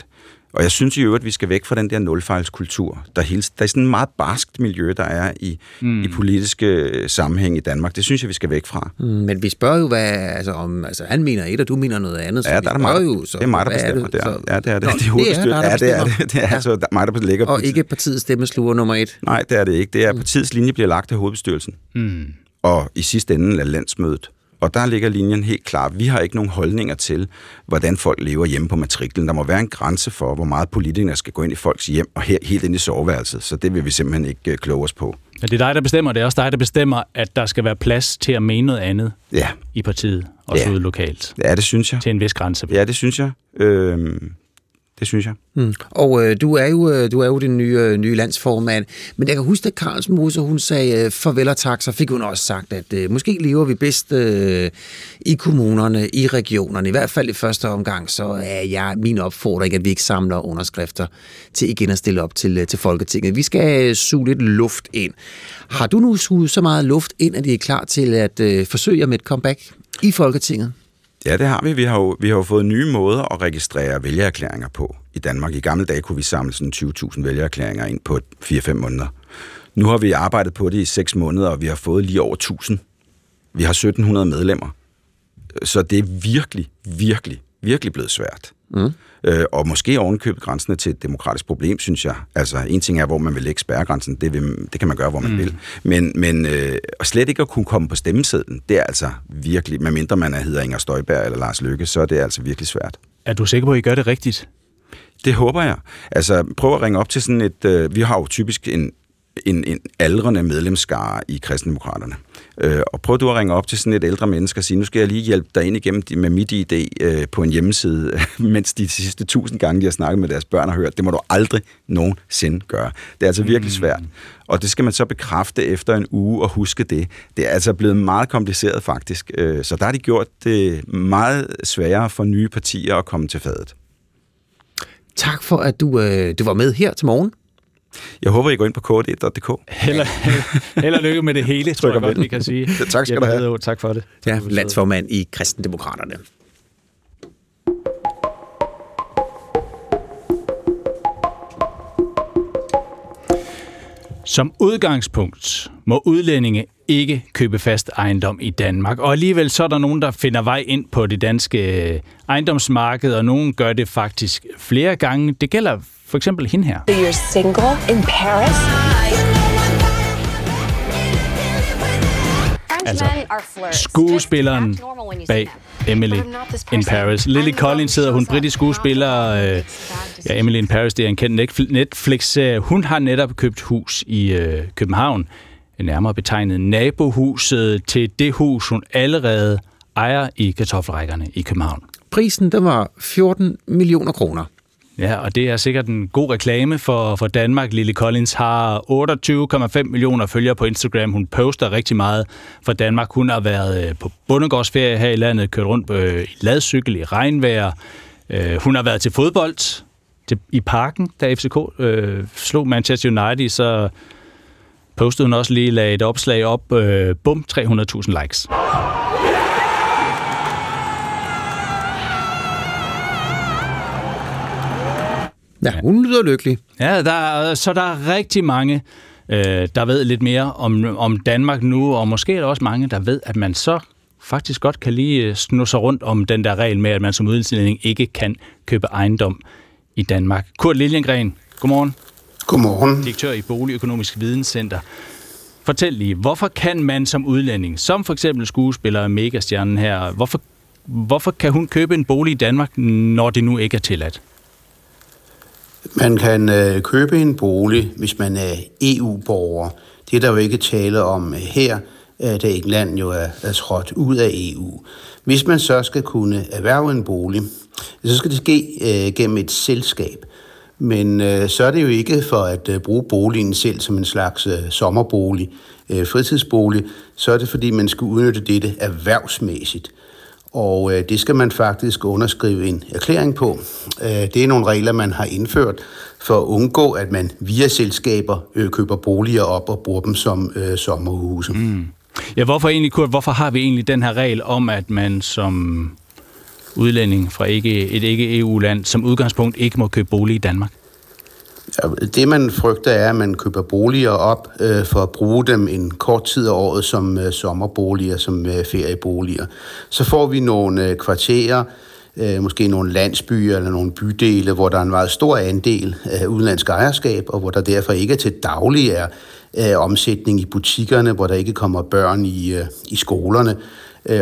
Og jeg synes i øvrigt, at vi skal væk fra den der nulfejlskultur. Der er sådan en meget barskt miljø, der er i politiske sammenhæng i Danmark. Det synes jeg, vi skal væk fra. Mm, men vi spørger jo, om han mener et, og du mener noget andet. Ja, det er mig, der bestemmer det. Ja, det er det. Det er altså mig, der lægger. Og ikke partiets stemmesluger nummer 1. Nej, det er det ikke. Det er, partiets linje bliver lagt af hovedbestyrelsen. Mm. Og i sidste ende af landsmødet. Og der ligger linjen helt klar. Vi har ikke nogen holdninger til, hvordan folk lever hjemme på matriklen. Der må være en grænse for, hvor meget politikere skal gå ind i folks hjem og helt ind i soveværelset. Så det vil vi simpelthen ikke kloge os på. Ja, det er dig, der bestemmer. Det er også dig, der bestemmer, at der skal være plads til at mene noget andet i partiet, også ude lokalt. Ja, det synes jeg. Til en vis grænse. Ja, det synes jeg. Det synes jeg. Mm. Og du er jo den nye landsformand. Men jeg kan huske, at Karlsmose, hun sagde farvel og tak, så fik hun også sagt, at måske lever vi bedst i kommunerne, i regionerne. I hvert fald i første omgang, så er min opfordring, at vi ikke samler underskrifter til igen at stille op til Folketinget. Vi skal suge lidt luft ind. Har du nu suget så meget luft ind, at I er klar til at forsøge med et comeback i Folketinget? Ja, det har vi. Vi har jo fået nye måder at registrere vælgererklæringer på i Danmark. I gamle dage kunne vi samle sådan 20.000 vælgererklæringer ind på 4-5 måneder. Nu har vi arbejdet på det i 6 måneder, og vi har fået lige over 1.000. Vi har 1.700 medlemmer. Så det er virkelig, virkelig, virkelig blevet svært. Mm. Og måske ovenkøbet grænsene til et demokratisk problem, synes jeg. Altså, en ting er, hvor man vil lægge spærregrænsen. Det kan man gøre, hvor man vil. Men og slet ikke at kunne komme på stemmesedlen, det er altså virkelig, medmindre man hedder Inger Støjberg eller Lars Løkke, så er det altså virkelig svært. Er du sikker på, at I gør det rigtigt? Det håber jeg. Altså, prøv at ringe op til sådan et... vi har jo typisk en aldrende medlemsskare i kristendemokraterne. Og prøv du at ringe op til sådan et ældre menneske og sige, nu skal jeg lige hjælpe dig ind igennem med mit idé på en hjemmeside, mens de sidste 1.000 gange, de har snakket med deres børn og hørt, det må du aldrig nogensinde gøre. Det er altså virkelig svært. Og det skal man så bekræfte efter en uge og huske det. Det er altså blevet meget kompliceret faktisk. Så der har de gjort det meget sværere for nye partier at komme til fadet. Tak for, at du var med her til morgen. Jeg håber, I går ind på kd.dk. Held og lykke med det hele, tror jeg godt, vi kan sige. Ja, tak skal du have. Tak for det. Ja, landsformand i Kristendemokraterne. Som udgangspunkt må udlændinge ikke købe fast ejendom i Danmark. Og alligevel så er der nogen, der finder vej ind på det danske ejendomsmarked, og nogen gør det faktisk flere gange. Det gælder for eksempel hende her. So you're single in Paris? Altså skuespilleren bag Emily in Paris. Lily Collins sidder hun, britisk skuespiller. Ja, Emily in Paris, det er en kendt Netflix-serie. Hun har netop købt hus i København. Nærmere betegnet nabohuset til det hus, hun allerede ejer i kartoffelrækkerne i København. Prisen, der var 14 millioner kroner. Ja, og det er sikkert en god reklame for Danmark. Lily Collins har 28,5 millioner følgere på Instagram. Hun poster rigtig meget for Danmark. Hun har været på bondegårdsferie her i landet, kørt rundt på ladcykel i regnvejr. Hun har været til fodbold i parken, da FCK slog Manchester United, så postede hun også lige, lagde et opslag op. Bum, 300.000 likes. Ja, hun lyder lykkelig. Ja, så der er rigtig mange, der ved lidt mere om Danmark nu, og måske er der også mange, der ved, at man så faktisk godt kan lige snu sig rundt om den der regel med, at man som udlænding ikke kan købe ejendom i Danmark. Kurt Liljengren, godmorgen. Godmorgen. Direktør i Boligøkonomisk Videnscenter. Fortæl lige, hvorfor kan man som udlænding, som for eksempel skuespiller megastjernen her, hvorfor kan hun købe en bolig i Danmark, når det nu ikke er tilladt? Man kan købe en bolig, hvis man er EU-borger. Det er der jo ikke tale om her, da England jo er trådt ud af EU. Hvis man så skal kunne erhverve en bolig, så skal det ske gennem et selskab. Men så er det jo ikke for at bruge boligen selv som en slags sommerbolig, fritidsbolig. Så er det, fordi man skal udnytte dette erhvervsmæssigt. Og det skal man faktisk underskrive en erklæring på. Det er nogle regler, man har indført for at undgå, at man via selskaber køber boliger op og bruger dem som sommerhuse. Mm. Ja, hvorfor egentlig, Kurt? Hvorfor har vi egentlig den her regel om, at man som udlænding fra et ikke-EU-land som udgangspunkt ikke må købe bolig i Danmark? Det, man frygter, er, at man køber boliger op for at bruge dem en kort tid af året som sommerboliger, som ferieboliger. Så får vi nogle kvarterer, måske nogle landsbyer eller nogle bydele, hvor der er en meget stor andel af udenlandsk ejerskab, og hvor der derfor ikke er til daglig omsætning i butikkerne, hvor der ikke kommer børn i skolerne.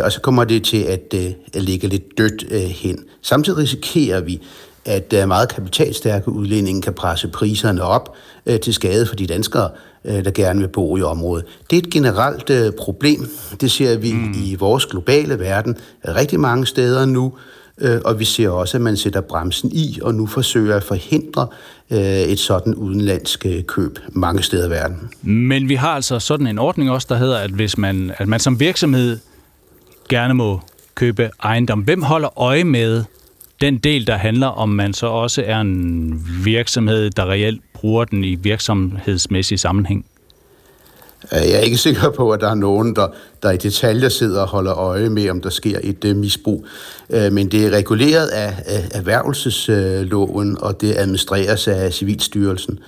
Og så kommer det til at ligge lidt dødt hen. Samtidig risikerer vi, at meget kapitalstærke udlændinge kan presse priserne op til skade for de danskere, der gerne vil bo i området. Det er et generelt problem. Det ser vi i vores globale verden rigtig mange steder nu, og vi ser også, at man sætter bremsen i og nu forsøger at forhindre et sådan udenlandsk køb mange steder i verden. Men vi har altså sådan en ordning også, der hedder, at hvis man som virksomhed gerne må købe ejendom. Hvem holder øje med den del, der handler om, man så også er en virksomhed, der reelt bruger den i virksomhedsmæssig sammenhæng? Jeg er ikke sikker på, at der er nogen, der i detaljer sidder og holder øje med, om der sker et misbrug. Men det er reguleret af erhvervelsesloven, og det administreres af Civilstyrelsen.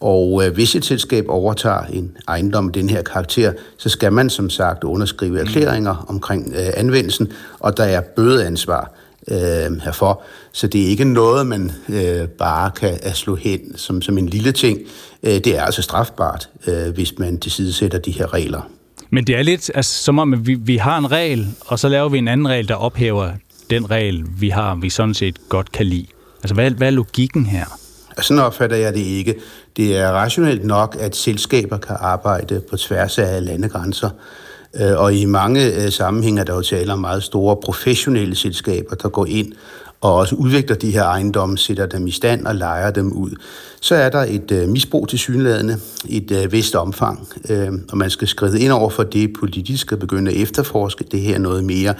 Og hvis et selskab overtager en ejendom af den her karakter, så skal man som sagt underskrive erklæringer omkring anvendelsen, og der er bødeansvar herfor. Så det er ikke noget, man bare kan slå hen som en lille ting. Det er altså strafbart, hvis man tilsidesætter de her regler. Men det er lidt altså, som om, at vi har en regel, og så laver vi en anden regel, der ophæver den regel, vi har, vi sådan set godt kan lide. Altså, hvad er logikken her? Sådan opfatter jeg det ikke. Det er rationelt nok, at selskaber kan arbejde på tværs af landegrænser. Og i mange sammenhænge er der jo tale om meget store professionelle selskaber, der går ind og også udvikler de her ejendomme, sætter dem i stand og lejer dem ud. Så er der et misbrug til tilsyneladende i et vist omfang, og man skal skride ind over for det politisk og begynde at efterforske det her noget mere.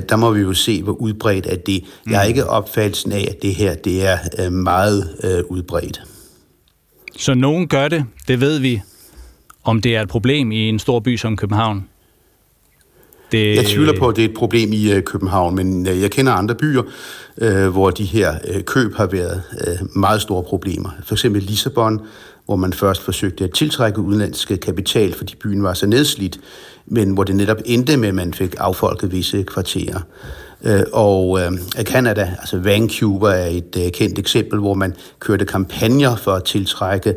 Der må vi jo se, hvor udbredt er det. Jeg er ikke opfattelsen af, at det her det er meget udbredt. Så nogen gør det, det ved vi. Om det er et problem i en stor by som København? Det... Jeg tvivler på, at det er et problem i København, men jeg kender andre byer, hvor de her køb har været meget store problemer. For eksempel Lissabon, hvor man først forsøgte at tiltrække udenlandske kapital, fordi byen var så nedslidt, men hvor det netop endte med, at man fik affolket visse kvarterer. Og Canada, altså Vancouver, er et kendt eksempel, hvor man kørte kampagner for at tiltrække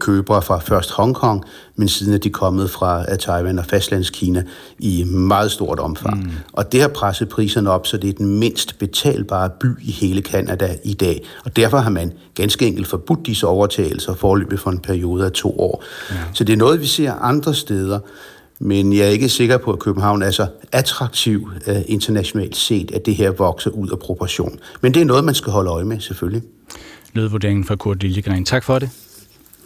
købere fra først Hongkong, men siden er de kommet fra Taiwan og fastlandskina i meget stort omfang. Mm. Og det har presset priserne op, så det er den mindst betalbare by i hele Canada i dag. Og derfor har man ganske enkelt forbudt disse overtagelser forløbet for en periode af 2 år. Ja. Så det er noget, vi ser andre steder, men jeg er ikke sikker på, at København er så attraktiv internationalt set, at det her vokser ud af proportion. Men det er noget, man skal holde øje med, selvfølgelig. Lødvurderingen fra Kurt Liljegren. Tak for det.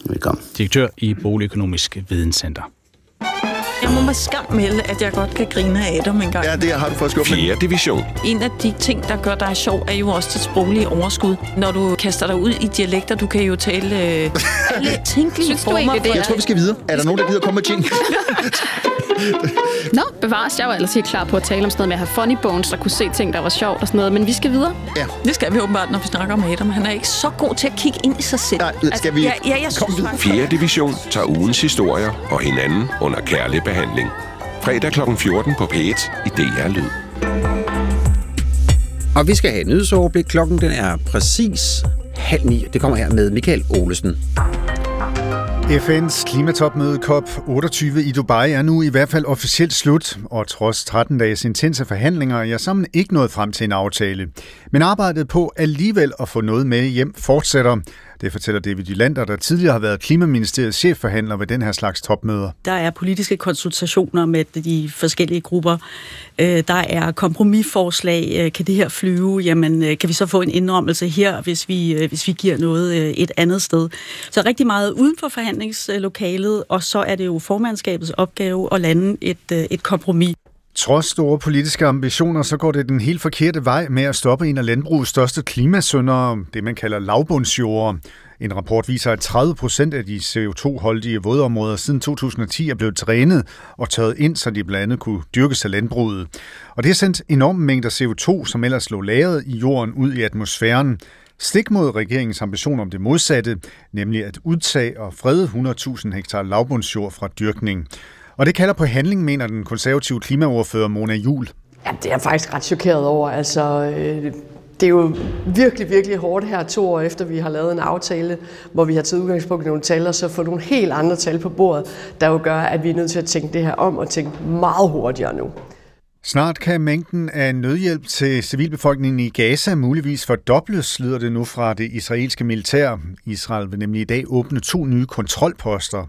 Velkommen. Direktør i Boligøkonomisk Videnscenter. Jeg må med skam melde, at jeg godt kan grine af dem engang. Ja, det har du faktisk gjort. 4. division. En af de ting, der gør dig sjov, er jo også dit sproglige overskud. Når du kaster dig ud i dialekter, du kan jo tale alle tænkelige former. Jeg tror, vi skal videre. Er der nogen, der gider komme med ting? Nå, bevares. Jeg var ellers helt klar på at tale om sådan noget med at have funny bones, der kunne se ting, der var sjovt og sådan noget. Men vi skal videre. Ja. Det skal vi åbenbart, når vi snakker om Adam. Han er ikke så god til at kigge ind i sig selv. Nej, skal vi komme videre? 4. division tager ugens historier og hinanden under kærlig behandling. Fredag kl. 14 på P1 i DR Lyd. Og vi skal have et nyhedsoverblik. Klokken den er præcis 8:30. Det kommer her med Michael Olesen. FN's klimatopmøde COP28 i Dubai er nu i hvert fald officielt slut, og trods 13 dages intense forhandlinger er sammen ikke nået frem til en aftale. Men arbejdet på alligevel at få noget med hjem fortsætter. Det fortæller David Ylander, der tidligere har været Klimaministeriets chefforhandler ved den her slags topmøder. Der er politiske konsultationer med de forskellige grupper. Der er kompromisforslag. Kan det her flyve? Jamen, kan vi så få en indrømmelse her, hvis vi giver noget et andet sted? Så rigtig meget uden for forhandlingslokalet, og så er det jo formandskabets opgave at lande et kompromis. Trods store politiske ambitioner, så går det den helt forkerte vej med at stoppe en af landbrugets største klimasyndere, det man kalder lavbundsjorder. En rapport viser, at 30% af de CO2-holdige vådområder siden 2010 er blevet drænet og tørret ind, så de blandt andet kunne dyrkes af landbruget. Og det har sendt enorme mængder CO2, som ellers lå lagret i jorden, ud i atmosfæren. Stik mod regeringens ambition om det modsatte, nemlig at udtage og frede 100.000 hektar lavbundsjord fra dyrkning. Og det kalder på handling, mener den konservative klimaordfører Mona Juhl. Ja, det er jeg faktisk ret chokeret over. Altså, det er jo virkelig, virkelig hårdt her 2 år efter, vi har lavet en aftale, hvor vi har taget udgangspunkt i nogle tal, og så får nogle helt andre tal på bordet, der jo gør, at vi er nødt til at tænke det her om og tænke meget hurtigere nu. Snart kan mængden af nødhjælp til civilbefolkningen i Gaza muligvis fordobles, lyder det nu fra det israelske militær. Israel vil nemlig i dag åbne 2 nye kontrolposter.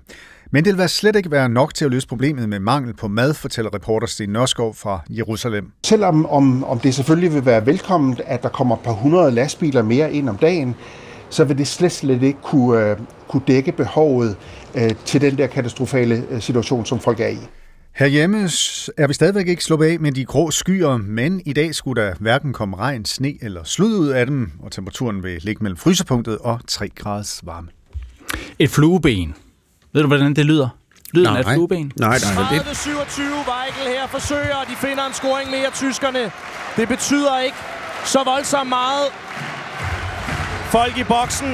Men det vil slet ikke være nok til at løse problemet med mangel på mad, fortæller reporter Sten Nørskov fra Jerusalem. Selvom om det selvfølgelig vil være velkomment, at der kommer et par 100 lastbiler mere ind om dagen, så vil det slet ikke kunne dække behovet til den der katastrofale situation, som folk er i. Herhjemme er vi stadigvæk ikke sluppet af med de grå skyer, men i dag skulle der hverken komme regn, sne eller slud ud af dem, og temperaturen vil ligge mellem frysepunktet og 3 graders varme. Et flueben. Ved du, hvordan det lyder? Lyden af et flueben? Nej. 30-27, Weigl her forsøger, og de finder en scoring mere, tyskerne. Det betyder ikke så voldsomt meget. Folk i boksen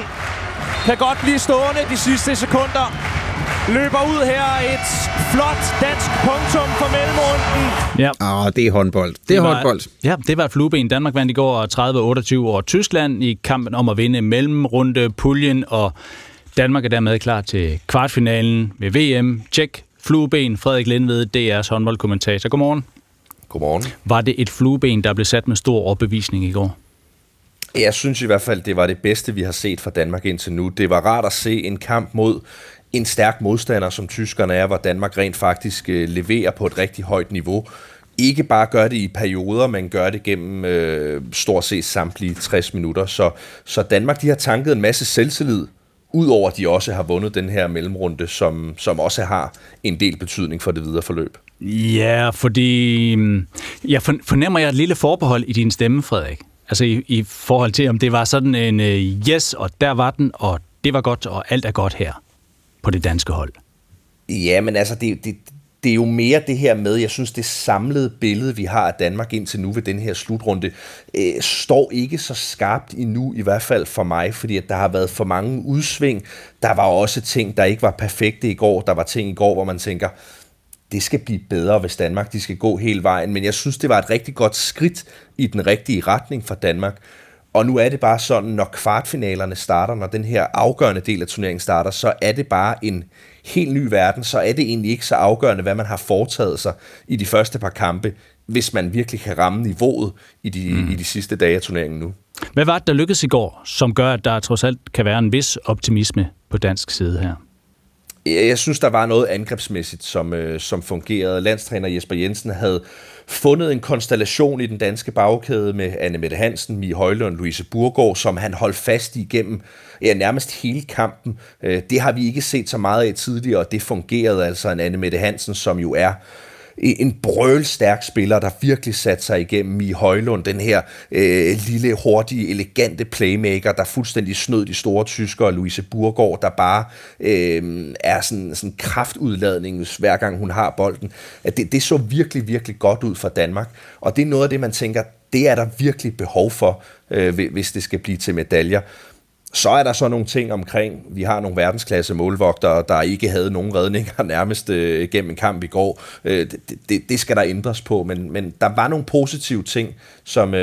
kan godt blive stående de sidste sekunder. Løber ud her et flot dansk punktum for Mellemrunden. Ja. Det er håndbold. Det er håndbold. Ja, det var et flueben. Danmark vandt i går 30-28 over Tyskland i kampen om at vinde mellemrunde puljen, og Danmark er dermed klar til kvartfinalen ved VM. Tjek, flueben. Frederik Lindved, DR's håndboldkommentator. Godmorgen. Godmorgen. Var det et flueben, der blev sat med stor overbevisning i går? Jeg synes i hvert fald, det var det bedste, vi har set fra Danmark indtil nu. Det var rart at se en kamp mod en stærk modstander, som tyskerne er, hvor Danmark rent faktisk leverer på et rigtig højt niveau. Ikke bare gør det i perioder, men gør det gennem stort set samtlige 60 minutter. Så Danmark, de har tanket en masse selvtillid, udover at de også har vundet den her mellemrunde, som også har en del betydning for det videre forløb. Ja, fordi jeg fornemmer et lille forbehold i din stemme, Frederik. Altså i forhold til, om det var sådan en yes, og der var den, og det var godt, og alt er godt her på det danske hold. Ja, men altså, det det er jo mere det her med, jeg synes, det samlede billede, vi har af Danmark indtil nu ved den her slutrunde, står ikke så skarpt endnu, i hvert fald for mig, fordi at der har været for mange udsving. Der var også ting, der ikke var perfekte i går. Der var ting i går, hvor man tænker, det skal blive bedre, hvis Danmark de skal gå hele vejen. Men jeg synes, det var et rigtig godt skridt i den rigtige retning for Danmark. Og nu er det bare sådan, når kvartfinalerne starter, når den her afgørende del af turneringen starter, så er det bare en helt ny verden, så er det egentlig ikke så afgørende, hvad man har foretaget sig i de første par kampe, hvis man virkelig kan ramme niveauet i de sidste dage af turneringen nu. Hvad var det, der lykkedes i går, som gør, at der trods alt kan være en vis optimisme på dansk side her? Jeg synes, der var noget angrebsmæssigt, som fungerede. Landstræner Jesper Jensen havde fundet en konstellation i den danske bagkæde med Anne Mette Hansen, Mie Højlund, Louise Burgaard, som han holdt fast i igennem nærmest hele kampen. Det har vi ikke set så meget af tidligere, og det fungerede altså. En Anne Mette Hansen, som jo er en brølstærk spiller, der virkelig satte sig igennem. Mie Højlund, den her lille, hurtige, elegante playmaker, der fuldstændig snød de store tyskere. Louise Burgaard, der bare er sådan kraftudladning, hver gang hun har bolden. Det så virkelig, virkelig godt ud for Danmark. Og det er noget af det, man tænker, det er der virkelig behov for, hvis det skal blive til medaljer. Så er der så nogle ting omkring, vi har nogle verdensklasse målvogtere, der ikke havde nogen redninger nærmest gennem en kamp i går. Det skal der ændres på, men der var nogle positive ting, som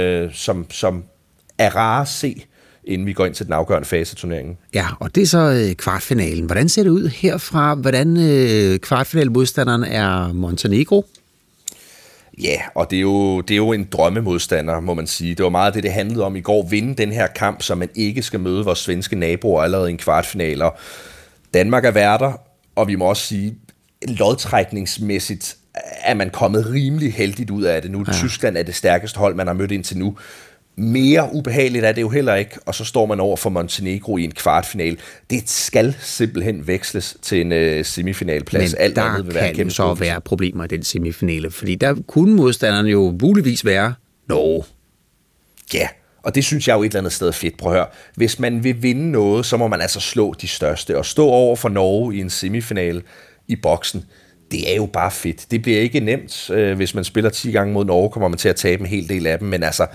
er rare at se, inden vi går ind til den afgørende fase af turneringen. Ja, og det er så kvartfinalen. Hvordan ser det ud herfra? Hvordan kvartfinalmodstanderen er Montenegro? Ja, og det er jo en drømmemodstander, må man sige. Det var meget det handlede om i går. Vinde den her kamp, så man ikke skal møde vores svenske naboer allerede i en kvartfinale. Og Danmark er værter, og vi må også sige, lodtrækningsmæssigt er man kommet rimelig heldigt ud af det nu. Ja. Tyskland er det stærkeste hold, man har mødt indtil nu. Mere ubehageligt er det jo heller ikke, og så står man over for Montenegro i en kvartfinale. Det skal simpelthen veksles til en semifinalplads. Men alt der vil være kan så være problemer i den semifinale, fordi der kunne modstanderne jo muligvis være Norge. Ja, og det synes jeg jo et eller andet sted er fedt. Prøv at høre. Hvis man vil vinde noget, så må man altså slå de største, og stå over for Norge i en semifinale i boksen. Det er jo bare fedt. Det bliver ikke nemt. Hvis man spiller 10 gange mod Norge, kommer man til at tabe en hel del af dem, men altså,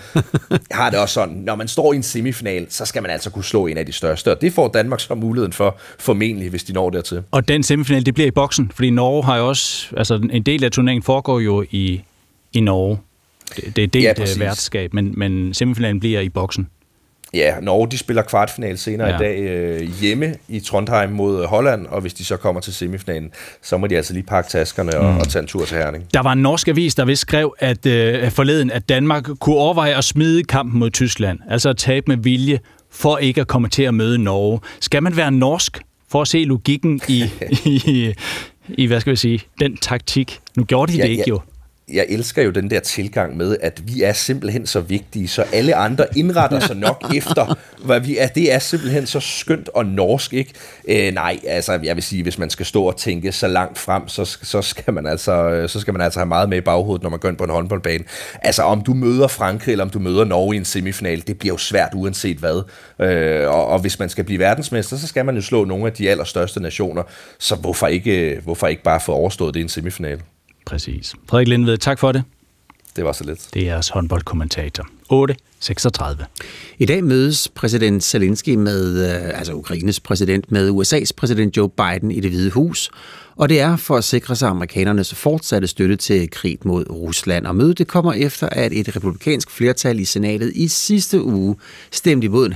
jeg har det også sådan, når man står i en semifinal, så skal man altså kunne slå en af de største, og det får Danmark så muligheden for, formentlig, hvis de når dertil. Og den semifinal, det bliver i boksen, fordi Norge har jo også, altså en del af turneringen foregår jo i Norge. Det er delt værtskab, men semifinalen bliver i boksen. Ja, Norge de spiller kvartfinale senere i dag hjemme i Trondheim mod Holland, og hvis de så kommer til semifinalen, så må de altså lige pakke taskerne og tage en tur til Herning. Der var en norsk avis, der vist skrev at, forleden, at Danmark kunne overveje at smide kampen mod Tyskland, altså at tabe med vilje for ikke at komme til at møde Norge. Skal man være norsk for at se logikken i hvad skal vi sige, den taktik? Nu gjorde de det ikke jo. Jeg elsker jo den der tilgang med, at vi er simpelthen så vigtige, så alle andre indretter sig nok efter, hvad vi er. Det er simpelthen så skønt og norsk, ikke? Nej, altså jeg vil sige, hvis man skal stå og tænke så langt frem, så skal man altså have meget med i baghovedet, når man går ind på en håndboldbane. Altså om du møder Frankrig, eller om du møder Norge i en semifinal, det bliver jo svært uanset hvad. Og hvis man skal blive verdensmester, så skal man jo slå nogle af de allerstørste nationer. Så hvorfor ikke bare få overstået det i en semifinal? Præcis. Frederik Lindved, tak for det. Det var så lidt. Det er jeres håndboldkommentator. 8:36. I dag mødes præsident Zelensky med, altså Ukraines præsident, med USA's præsident Joe Biden i Det Hvide Hus. Og det er for at sikre sig amerikanernes fortsatte støtte til krig mod Rusland. Og mødet det kommer efter, at et republikansk flertal i senatet i sidste uge stemte imod en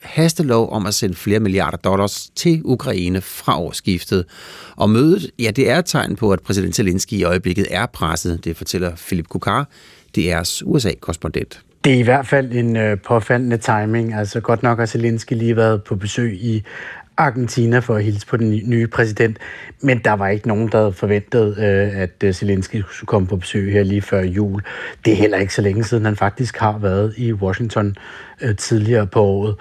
hastelov om at sende flere milliarder dollars til Ukraine fra årsskiftet. Og mødet, det er et tegn på, at præsident Zelensky i øjeblikket er presset. Det fortæller Philip Kukar, DR's USA-korrespondent. Det er i hvert fald en påfaldende timing. Altså godt nok har Zelensky lige været på besøg i Argentina for at hilse på den nye præsident, men der var ikke nogen, der havde forventet, at Zelensky skulle komme på besøg her lige før jul. Det er heller ikke så længe siden, han faktisk har været i Washington tidligere på året.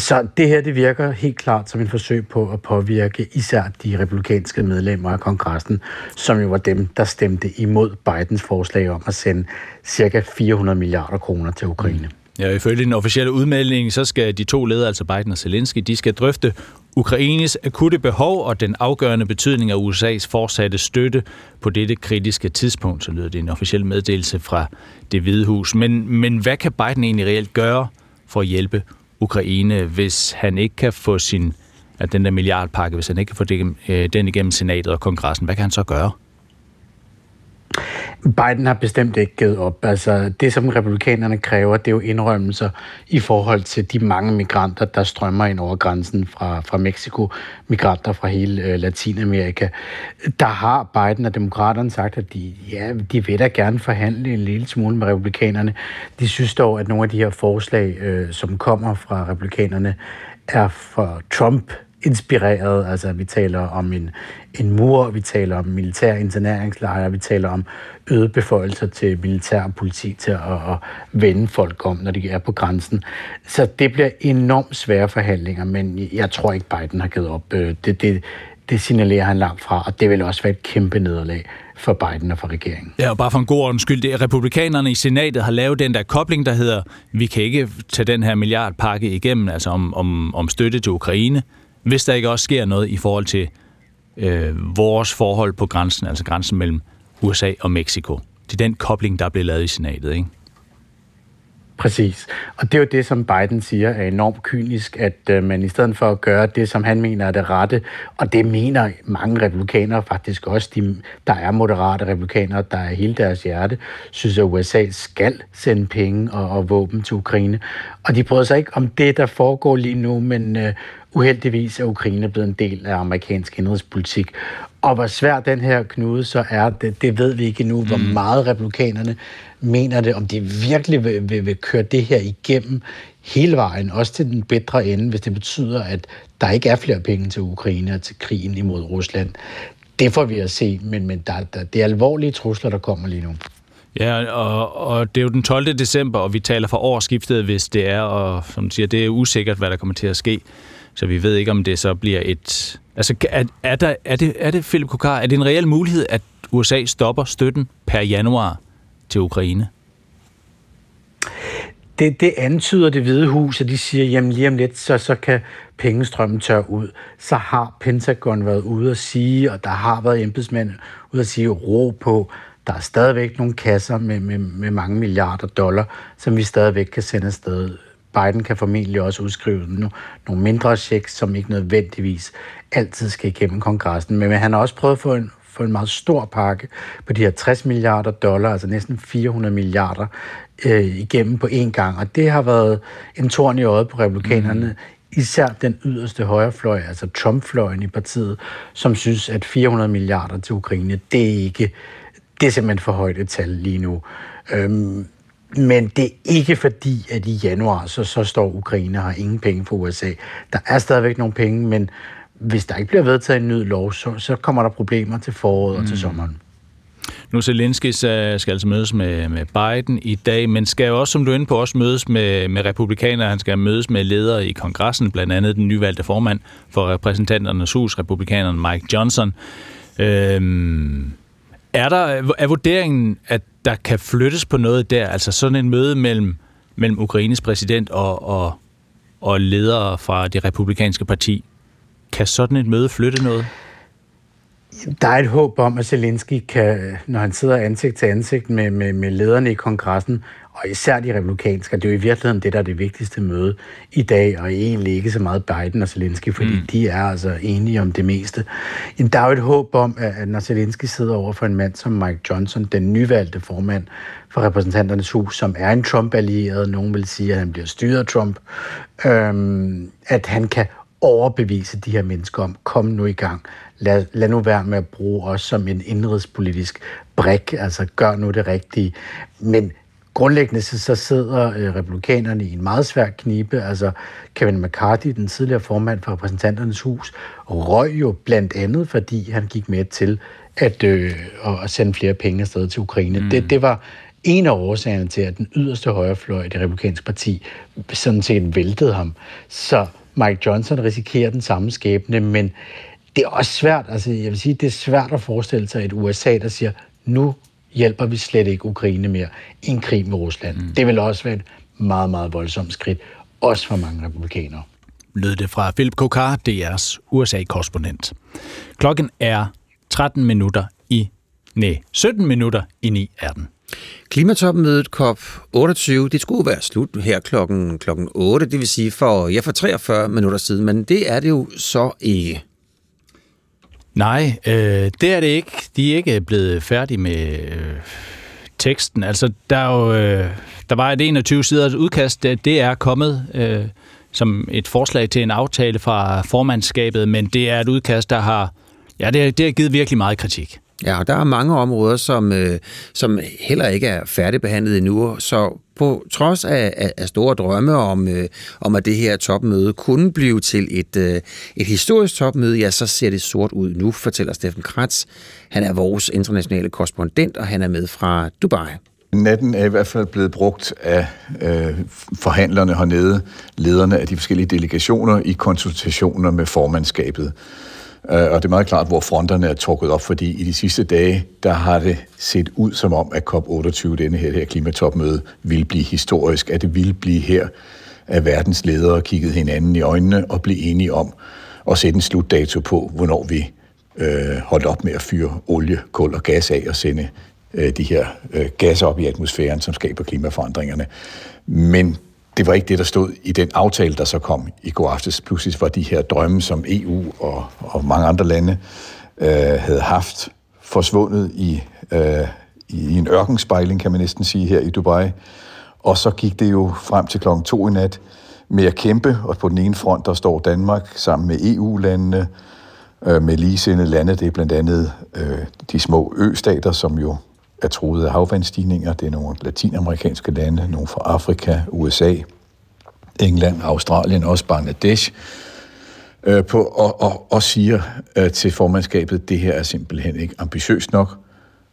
Så det her, det virker helt klart som et forsøg på at påvirke især de republikanske medlemmer af kongressen, som jo var dem, der stemte imod Bidens forslag om at sende ca. 400 milliarder kroner til Ukraine. Ja, ifølge den officielle udmelding, så skal de to ledere, altså Biden og Zelensky, de skal drøfte Ukraines akutte behov og den afgørende betydning af USA's fortsatte støtte på dette kritiske tidspunkt, så lyder det en officiel meddelelse fra Det Hvide Hus. Men hvad kan Biden egentlig reelt gøre for at hjælpe Ukraine, hvis han ikke kan få den der milliardpakke, hvis han ikke kan få den igennem senatet og kongressen? Hvad kan han så gøre? Biden har bestemt ikke givet op. Altså, det, som republikanerne kræver, det er jo indrømmelser i forhold til de mange migranter, der strømmer ind over grænsen fra Mexico. Migranter fra hele Latinamerika. Der har Biden og demokraterne sagt, at de vil da gerne forhandle en lille smule med republikanerne. De synes dog, at nogle af de her forslag, som kommer fra republikanerne, er fra Trump inspireret, altså vi taler om en mur, vi taler om militær interneringslejre, vi taler om øget beføjelser til militær og politi til at vende folk om, når de er på grænsen. Så det bliver enormt svære forhandlinger, men jeg tror ikke, Biden har givet op. Det signalerer han langt fra, og det vil også være et kæmpe nederlag for Biden og for regeringen. Ja, og bare for en god ordens skyld, det er republikanerne i senatet har lavet den der kobling, der hedder, vi kan ikke tage den her milliardpakke igennem, altså om støtte til Ukraine, hvis der ikke også sker noget i forhold til vores forhold på grænsen, altså grænsen mellem USA og Mexico. Det er den kobling, der blev lavet i senatet, ikke? Præcis. Og det er jo det, som Biden siger, er enormt kynisk, at man i stedet for at gøre det, som han mener er det rette, og det mener mange republikanere faktisk også, der er moderate republikanere, der er hele deres hjerte, synes, at USA skal sende penge og våben til Ukraine. Og de prøver sig ikke om det, der foregår lige nu, men uheldigvis er Ukraine blevet en del af amerikansk indrigspolitik. Og hvor svær den her knude så er, det ved vi ikke endnu, hvor meget republikanerne mener det, om de virkelig vil køre det her igennem hele vejen, også til den bedre ende, hvis det betyder, at der ikke er flere penge til Ukraine og til krigen imod Rusland. Det får vi at se, men det er alvorlige trusler, der kommer lige nu. Ja, og det er jo den 12. december, og vi taler fra årsskiftet, hvis det er, og som du siger, det er usikkert, hvad der kommer til at ske. Så vi ved ikke, om det så bliver et... Altså, er det, Philip Kukar, er det en reel mulighed, at USA stopper støtten per januar til Ukraine? Det antyder Det Hvide Hus, og de siger, jamen lige om lidt, så kan pengestrømmen tørre ud. Så har Pentagon været ude at sige, og der har været embedsmænd ude at sige, ro på, der er stadigvæk nogle kasser med mange milliarder dollar, som vi stadigvæk kan sende afsted. Biden kan formentlig også udskrive nogle mindre checks, som ikke nødvendigvis altid skal igennem kongressen. Men han har også prøvet at få en meget stor pakke på de her 60 milliarder dollar, altså næsten 400 milliarder igennem på én gang. Og det har været en torn i øjet på republikanerne, især den yderste højrefløj, altså Trump-fløjen i partiet, som synes, at 400 milliarder til Ukraine, det er simpelthen for højt et tal lige nu. Men det er ikke fordi, at i januar, så står Ukraine og har ingen penge for USA. Der er stadigvæk nogle penge, men hvis der ikke bliver vedtaget en ny lov, så kommer der problemer til foråret og til sommeren. Nu Zelensky skal altså mødes med Biden i dag, men skal også, som du er inde på, også mødes med republikanere. Han skal mødes med ledere i kongressen, blandt andet den nyvalgte formand for repræsentanternes hus, republikaneren Mike Johnson. Er vurderingen, at der kan flyttes på noget der, altså sådan en møde mellem Ukraines præsident og ledere fra det republikanske parti? Kan sådan et møde flytte noget? Der er et håb om, at Zelensky kan, når han sidder ansigt til ansigt med lederne i kongressen, og især de republikanske, det er jo i virkeligheden det, der er det vigtigste møde i dag, og egentlig ikke så meget Biden og Zelensky, fordi de er altså enige om det meste. Der er jo et håb om, at når Zelensky sidder over for en mand som Mike Johnson, den nyvalgte formand for repræsentanternes hus, som er en Trump-allieret, nogen vil sige, at han bliver styret af Trump, at han kan overbevise de her mennesker om, kom nu i gang. Lad nu være med at bruge os som en indrigspolitisk brik, altså gør nu det rigtige. Men grundlæggende så sidder republikanerne i en meget svær knibe. Altså Kevin McCarthy, den tidligere formand for repræsentanternes hus, røg jo blandt andet, fordi han gik med til at sende flere penge afsted til Ukraine. Det var en af årsagerne til, at den yderste højrefløj i det republikanske parti sådan set væltede ham. Så Mike Johnson risikerer den samme skæbne, men det er også svært, altså jeg vil sige, det er svært at forestille sig et USA, der siger, nu hjælper vi slet ikke Ukraine mere i en krig med Rusland. Det vil også være et meget, meget voldsomt skridt, også for mange republikanere. Lød det fra Philip Kukar, DR's USA-korrespondent. Klokken er 17 minutter i 9 er den. Klimatopmødet COP28, det skulle være slut her klokken 8, det vil sige for 43 minutter siden, men det er det jo så ikke. Nej, det er det ikke. De er ikke blevet færdige med teksten. Altså, der var et 21-siders udkast, det er kommet som et forslag til en aftale fra formandskabet, men det er et udkast, der har, det har givet virkelig meget kritik. Ja, og der er mange områder, som heller ikke er færdigbehandlet endnu, så på trods af store drømme om, at det her topmøde kunne blive til et historisk topmøde, ja, så ser det sort ud nu, fortæller Steffen Kratz. Han er vores internationale korrespondent, og han er med fra Dubai. Natten er i hvert fald blevet brugt af forhandlerne hernede, lederne af de forskellige delegationer i konsultationer med formandskabet. Og det er meget klart, hvor fronterne er trukket op, fordi i de sidste dage, der har det set ud som om, at COP28, det her klimatopmøde, ville blive historisk. At det ville blive her, at verdens ledere kiggede hinanden i øjnene og blev enige om at sætte en slutdato på, hvornår vi holdt op med at fyre olie, kul og gas af og sende de her gasser op i atmosfæren, som skaber klimaforandringerne. Men det var ikke det, der stod i den aftale, der så kom i går aftes. Pludselig var de her drømme, som EU og mange andre lande havde haft, forsvundet i en ørkenspejling, kan man næsten sige, her i Dubai. Og så gik det jo frem til klokken 2 i nat med at kæmpe, og på den ene front, der står Danmark sammen med EU-landene, med ligesindede lande. Det er blandt andet de små østater, som jo er truet af havvandsstigninger. Det er nogle latinamerikanske lande, nogle fra Afrika, USA, England, Australien, også Bangladesh, og siger til formandskabet, det her er simpelthen ikke ambitiøst nok.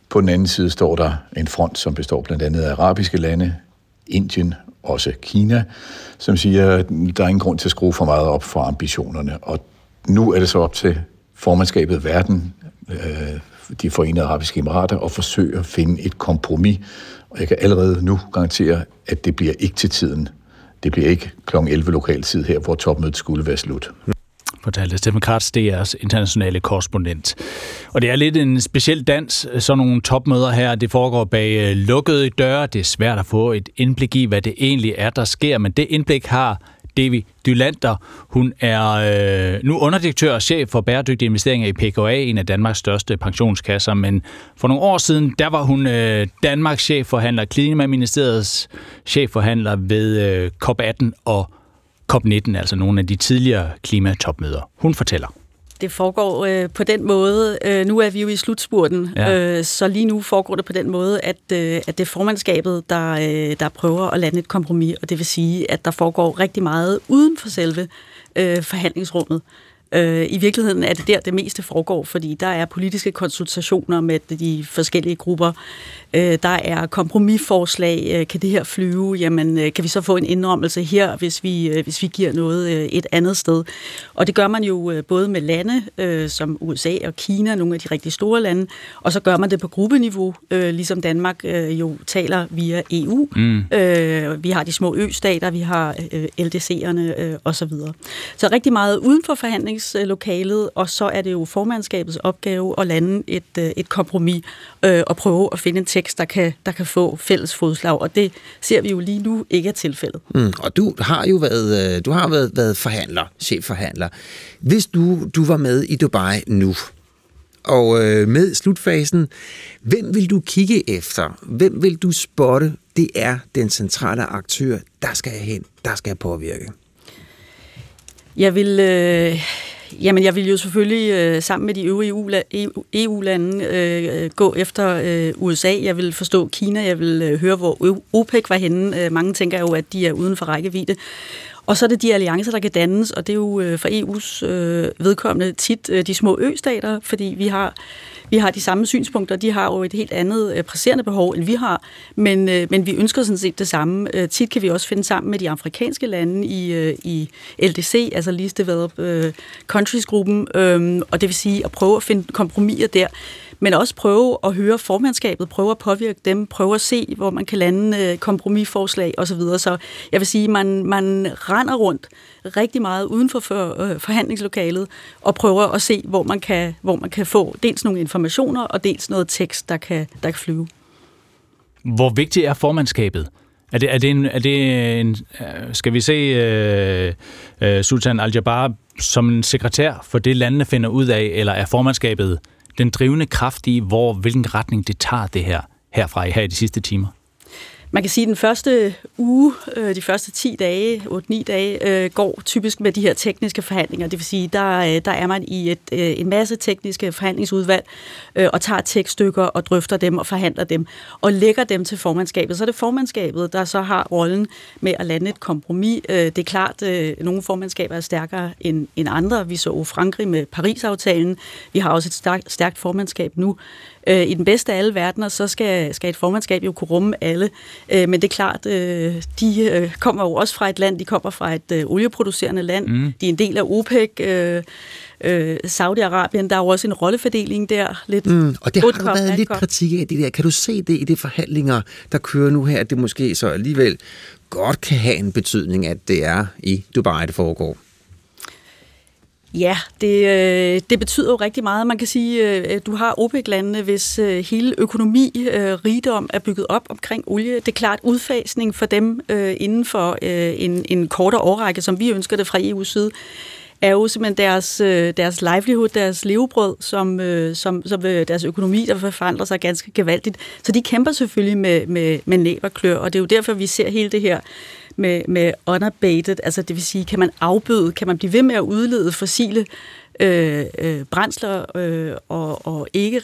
På den anden side står der en front, som består blandt andet af arabiske lande, Indien, også Kina, som siger, at der er ingen grund til at skrue for meget op for ambitionerne. Og nu er det så op til formandskabet verden, de Forenede Arabiske Emirater, og forsøger at finde et kompromis. Og jeg kan allerede nu garantere, at det bliver ikke til tiden. Det bliver ikke kl. 11 lokaltid her, hvor topmødet skulle være slut. Fortalte Steffen Kratz, DR's internationale korrespondent. Og det er lidt en speciel dans, sådan nogle topmøder her. Det foregår bag lukkede døre. Det er svært at få et indblik i, hvad det egentlig er, der sker. Men det indblik har David Ylander. Hun er nu underdirektør og chef for bæredygtige investeringer i PKA, en af Danmarks største pensionskasser. Men for nogle år siden, der var hun Danmarks chefforhandler, Klimaministeriets chefforhandler ved COP18 og COP19, altså nogle af de tidligere klimatopmøder. Hun fortæller. Det foregår på den måde. Nu er vi jo i slutspurten, så lige nu foregår det på den måde, at det er formandskabet, der prøver at lande et kompromis, og det vil sige, at der foregår rigtig meget uden for selve forhandlingsrummet. I virkeligheden er det der, det meste foregår, fordi der er politiske konsultationer med de forskellige grupper. Der er kompromisforslag. Kan det her flyve? Jamen, kan vi så få en indrømmelse her, hvis vi giver noget et andet sted? Og det gør man jo både med lande som USA og Kina, nogle af de rigtig store lande, og så gør man det på gruppeniveau, ligesom Danmark jo taler via EU. Vi har de små ø-stater, vi har LDC'erne osv. Så rigtig meget uden for forhandlingslokalet, og så er det jo formandskabets opgave at lande et kompromis og prøve at finde en tekst, der kan få fælles fodslag, og det ser vi jo lige nu ikke er tilfældet. Og du har jo været forhandler, chefforhandler. Hvis du var med i Dubai nu, og med slutfasen, hvem vil du kigge efter? Hvem vil du spotte? Det er den centrale aktør, der skal hen, der skal påvirke. Jeg vil jo selvfølgelig sammen med de øvrige EU-lande gå efter USA. Jeg vil forstå Kina. Jeg vil høre, hvor OPEC var henne. Mange tænker jo, at de er uden for rækkevidde. Og så er det de alliancer, der kan dannes, og det er jo for EU's vedkommende tit de små østater, fordi vi har de samme synspunkter, de har jo et helt andet presserende behov, end vi har, men vi ønsker sådan set det samme. Tit kan vi også finde sammen med de afrikanske lande i LDC, altså Least Developed Countries-gruppen, og det vil sige at prøve at finde kompromiser der. men også prøve at høre formandskabet, prøve at påvirke dem, prøve at se, hvor man kan lande kompromisforslag osv. Så jeg vil sige, man render rundt rigtig meget uden for forhandlingslokalet og prøver at se, hvor man kan få dels nogle informationer og dels noget tekst, der kan flyve. Hvor vigtigt er formandskabet? Er det en, skal vi se Sultan Al-Jabbar som en sekretær for det, landene finder ud af, eller er formandskabet den drivende kraft i, hvilken retning det tager det her herfra her i de sidste timer? Man kan sige, at den første uge, de første 10 dage, 8-9 dage, går typisk med de her tekniske forhandlinger. Det vil sige, der er man i en masse tekniske forhandlingsudvalg og tager tekststykker og drøfter dem og forhandler dem og lægger dem til formandskabet. Så er det formandskabet, der så har rollen med at lande et kompromis. Det er klart, at nogle formandskaber er stærkere end andre. Vi så Frankrig med Paris-aftalen. Vi har også et stærkt formandskab nu. I den bedste af alle verdener, så skal et formandskab jo kunne rumme alle. Men det er klart, de kommer jo også fra et land, de kommer fra et olieproducerende land. Mm. De er en del af OPEC, Saudi-Arabien, der er jo også en rollefordeling der. Lidt og det har der været lidt kritik af det der. Kan du se det i de forhandlinger, der kører nu her, at det måske så alligevel godt kan have en betydning, at det er i Dubai, det foregår? Ja, det betyder jo rigtig meget. Man kan sige, at du har OPEC-landene, hvis hele økonomi, rigdom er bygget op omkring olie. Det er klart udfasning for dem inden for en kortere årrække, som vi ønsker det fra EU's side, er jo simpelthen deres livelihood, deres levebrød, som deres økonomi, der forandrer sig ganske gevaldigt. Så de kæmper selvfølgelig med næb og klør, og det er jo derfor, vi ser hele det her med unabated, altså det vil sige, kan man afbøde, kan man blive ved med at udlede fossile brændsler og ikke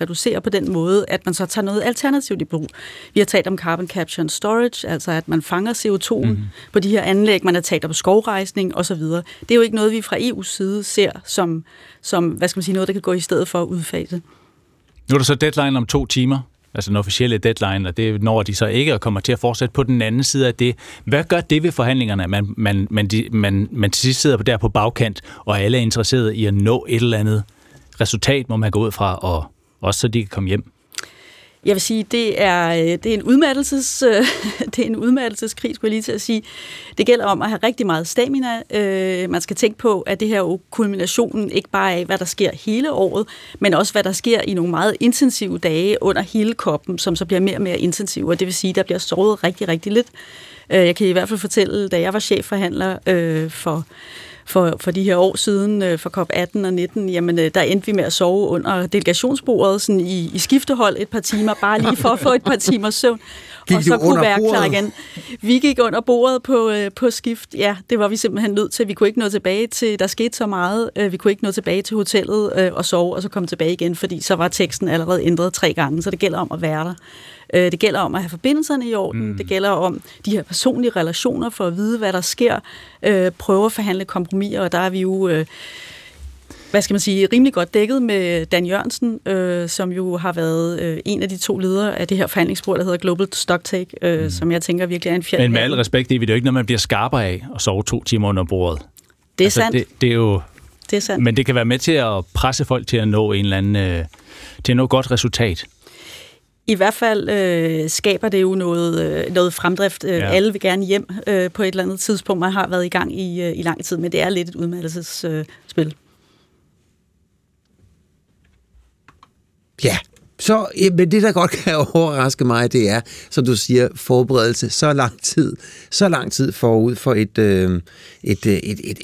reducere på den måde, at man så tager noget alternativt i brug. Vi har talt om carbon capture and storage, altså at man fanger CO2'en på de her anlæg, man har talt om skovrejsning osv. Det er jo ikke noget, vi fra EU's side ser som hvad skal man sige, noget, der kan gå i stedet for at udfase. Nu er der så deadline om 2 timer. Altså den officielle deadline, og det når de så ikke og kommer til at fortsætte på den anden side af det. Hvad gør det ved forhandlingerne, at man til sidst sidder der på bagkant, og alle er interesserede i at nå et eller andet resultat, må man gå ud fra, og også så de kan komme hjem? Jeg vil sige, det er en udmattelseskrig, skulle jeg lige til at sige. Det gælder om at have rigtig meget stamina. Man skal tænke på, at det her jo kulminationen ikke bare af, hvad der sker hele året, men også hvad der sker i nogle meget intensive dage under hele koppen, som så bliver mere og mere intensive, og det vil sige, der bliver sovet rigtig, rigtig lidt. Jeg kan i hvert fald fortælle, da jeg var chefforhandler for de her år siden, for COP 18 og 19, jamen der endte vi med at sove under delegationsbordet sådan i skiftehold et par timer, bare lige for at få et par timers søvn. Og så kunne være klar igen. Vi gik under bordet på skift. Ja, det var vi simpelthen nødt til. Vi kunne ikke nå tilbage til, der skete så meget. Vi kunne ikke nå tilbage til hotellet og sove, og så komme tilbage igen, fordi så var teksten allerede ændret 3 gange, så det gælder om at være der. Det gælder om at have forbindelserne i orden. Det gælder om de her personlige relationer for at vide, hvad der sker. Prøve at forhandle kompromiser, og der er vi jo rimelig godt dækket med Dan Jørgensen, som jo har været en af de 2 ledere af det her forhandlingsbord, der hedder Global Stocktake, som jeg tænker virkelig er en fjerde. Men med al respekt, det er jo ikke noget, man bliver skarpere af at sove 2 timer under bordet. Det er sandt. Det er jo... Det er sandt. Men det kan være med til at presse folk til at nå en eller anden, til at nå et godt resultat. I hvert fald skaber det jo noget fremdrift. Ja. Alle vil gerne hjem på et eller andet tidspunkt. Man har været i gang i lang tid, men det er lidt et udmattelsesspil. Ja, så men det, der godt kan overraske mig, det er, som du siger, forberedelse så lang tid forud for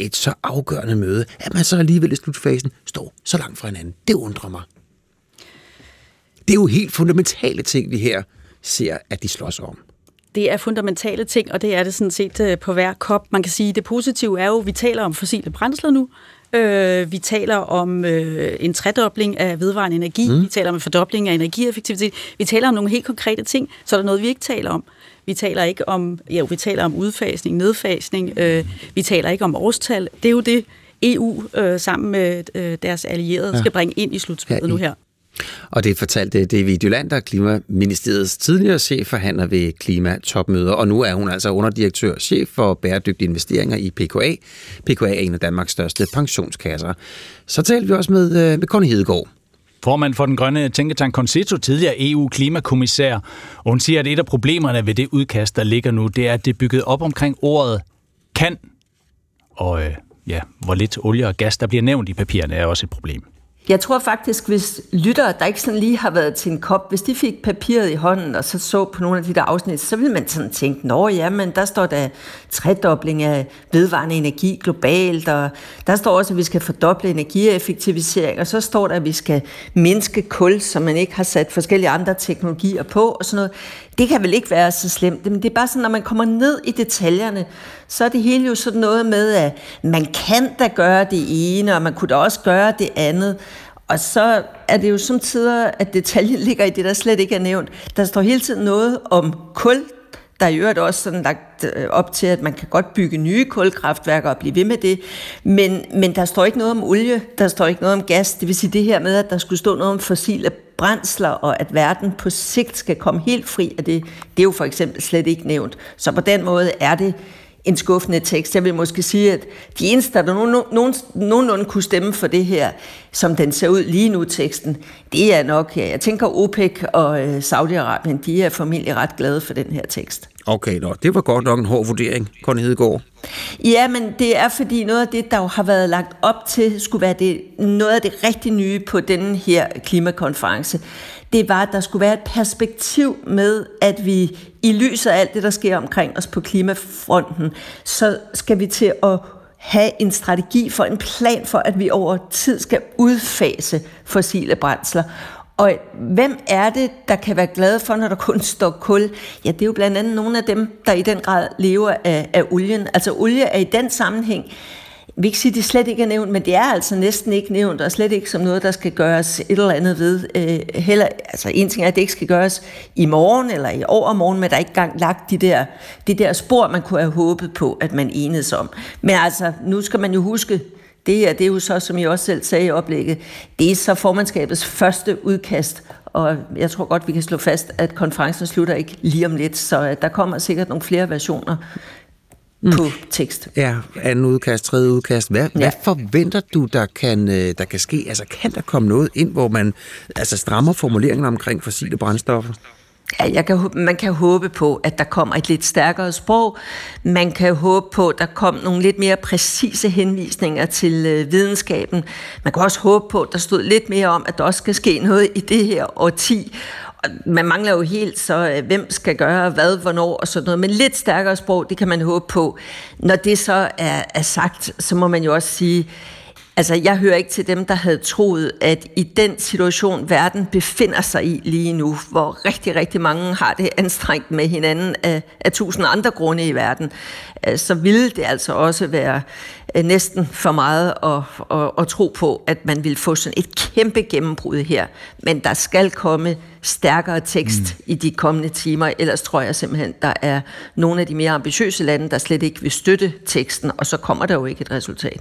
et så afgørende møde, at man så alligevel i slutfasen står så langt fra hinanden. Det undrer mig. Det er jo helt fundamentale ting, vi her ser, at de slås om. Det er fundamentale ting, og det er det sådan set på hver kop. Man kan sige, det positive er jo, at vi taler om fossile brændsler nu. Vi taler om en tredobling af vedvarende energi. Vi taler om en fordobling af energieffektivitet. Vi taler om nogle helt konkrete ting, så er der noget, vi ikke taler om. Vi taler ikke om, vi taler om udfasning, nedfasning. Vi taler ikke om årstal. Det er jo det, EU sammen med deres allierede skal bringe ind i slutspillet nu her. Og det fortalte David Ylander, Klimaministeriets tidligere chefforhandler ved klimatopmøder, og nu er hun altså underdirektør og chef for bæredygtige investeringer i PKA. PKA er en af Danmarks største pensionskasser. Så talte vi også med Connie Hedegaard Formand for den grønne tænketank Concito, tidligere EU-klimakommissær, og hun siger, at et af problemerne ved det udkast, der ligger nu, det er, at det er bygget op omkring ordet kan. Og ja, hvor lidt olie og gas, der bliver nævnt i papirerne, er også et problem. Jeg tror faktisk, hvis lyttere, der ikke sådan lige har været til en kop, hvis de fik papiret i hånden og så på nogle af de der afsnit, så ville man sådan tænke, nå ja, men der står der tredobling af vedvarende energi globalt, og der står også, at vi skal fordoble energieffektivisering, og så står der, at vi skal mindske kul, som man ikke har sat forskellige andre teknologier på og sådan noget. Det kan vel ikke være så slemt, men det er bare sådan, når man kommer ned i detaljerne, så er det hele jo sådan noget med, at man kan da gøre det ene, og man kunne da også gøre det andet. Og så er det jo som tider, at detaljen ligger i det, der slet ikke er nævnt. Der står hele tiden noget om kul. Der er i øvrigt også sådan lagt op til, at man kan godt bygge nye kulkraftværker og blive ved med det. Men der står ikke noget om olie, der står ikke noget om gas. Det vil sige det her med, at der skulle stå noget om fossile brændsler, og at verden på sigt skal komme helt fri af det. Det er jo for eksempel slet ikke nævnt. Så på den måde er det en skuffende tekst. Jeg vil måske sige, at de eneste, der nogenlunde kunne stemme for det her, som den ser ud lige nu, teksten, det er nok, jeg tænker OPEC og Saudi-Arabien, de er formentlig ret glade for den her tekst. Okay, nå, det var godt nok en hård vurdering, Connie Hedegaard. Ja, men det er fordi noget af det, der jo har været lagt op til, skulle være det, noget af det rigtig nye på denne her klimakonference. Det var, at der skulle være et perspektiv med, at vi i lyset af alt det, der sker omkring os på klimafronten, så skal vi til at have en strategi for, en plan for, at vi over tid skal udfase fossile brændsler. Og hvem er det, der kan være glade for, når der kun står kul? Ja, det er jo blandt andet nogle af dem, der i den grad lever af olien. Altså olie er i den sammenhæng, jeg vil ikke sige, at det slet ikke er nævnt, men det er altså næsten ikke nævnt, og slet ikke som noget, der skal gøres et eller andet ved. Heller, altså en ting er, at det ikke skal gøres i morgen eller i overmorgen, men der er ikke engang lagt de der spor, man kunne have håbet på, at man enedes om. Men altså, nu skal man jo huske, det er jo så, som I også selv sagde i oplægget, det er så formandskabets første udkast, og jeg tror godt, vi kan slå fast, at konferencen slutter ikke lige om lidt, så der kommer sikkert nogle flere versioner på tekst. Ja, anden udkast, tredje udkast. Hvad forventer du, der kan ske? Altså, kan der komme noget ind, hvor man altså strammer formuleringerne omkring fossile brændstoffer? Ja, man kan håbe på, at der kommer et lidt stærkere sprog. Man kan håbe på, at der kommer nogle lidt mere præcise henvisninger til videnskaben. Man kan også håbe på, at der stod lidt mere om, at der også skal ske noget i det her årti. Man mangler jo helt, så hvem skal gøre hvad, hvornår og sådan noget. Men lidt stærkere sprog, det kan man håbe på. Når det så er sagt, så må man jo også sige, altså jeg hører ikke til dem, der havde troet, at i den situation, verden befinder sig i lige nu, hvor rigtig, rigtig mange har det anstrengt med hinanden af tusind andre grunde i verden, så ville det altså også være næsten for meget at tro på, at man ville få sådan et kæmpe gennembrud her. Men der skal komme stærkere tekst i de kommende timer, ellers tror jeg simpelthen, der er nogle af de mere ambitiøse lande, der slet ikke vil støtte teksten, og så kommer der jo ikke et resultat.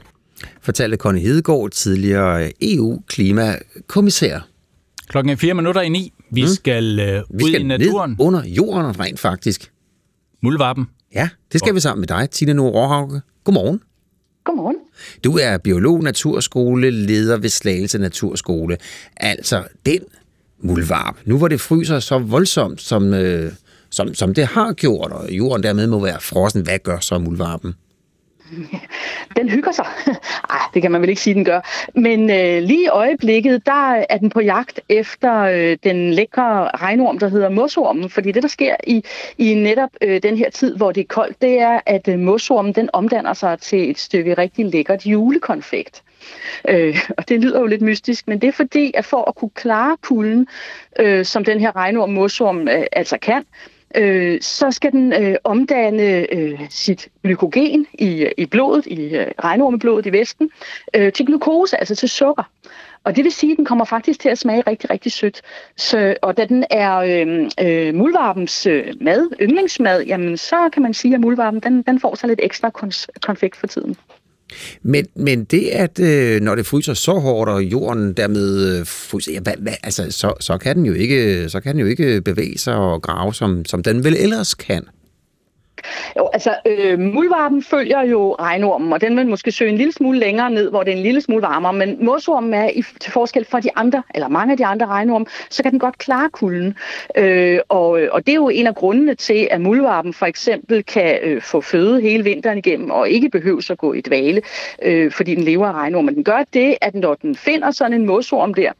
Fortalte Connie Hedegaard, tidligere EU-klimakommissær. 8:04. Vi skal ud i naturen. Ned under jorden rent faktisk. Muldvarpen. Ja, det skal vi sammen med dig, Tina Nord-Råhauke. Godmorgen. Godmorgen. Du er biolog, naturskoleleder ved Slagelse Naturskole. Altså, den muldvarp. Nu hvor det fryser så voldsomt, som det har gjort, og jorden dermed må være frossen. Hvad gør så muldvarpen? Den hygger sig. Ej, det kan man vel ikke sige, den gør. Men lige i øjeblikket, der er den på jagt efter den lækre regnorm, der hedder mosormen. Fordi det, der sker i netop den her tid, hvor det er koldt, det er, at mosormen den omdanner sig til et stykke rigtig lækkert julekonfekt. Og det lyder jo lidt mystisk, men det er fordi, at for at kunne klare kulden, som den her regnorm mosormen altså kan, så skal den omdanne sit glykogen i blodet, i regnormeblodet i væsken, til glukose, altså til sukker. Og det vil sige, at den kommer faktisk til at smage rigtig, rigtig sødt. Så, og da den er muldvarpens mad, yndlingsmad, jamen så kan man sige, at muldvarpen den får sig lidt ekstra konfekt for tiden. Men det, at når det fryser så hårdt, og jorden dermed fryser, altså, så kan den jo ikke bevæge sig og grave, som den vel ellers kan. Jo, altså muldvarpen følger jo regnormen, og den vil måske søge en lille smule længere ned, hvor det er en lille smule varmere, men mosormen er til forskel fra de andre, eller mange af de andre regnorme, så kan den godt klare kulden. Og det er jo en af grundene til, at muldvarpen for eksempel kan få føde hele vinteren igennem, og ikke behøves at gå i dvale, fordi den lever af regnormen. Den gør det, at når den finder sådan en mosorm der,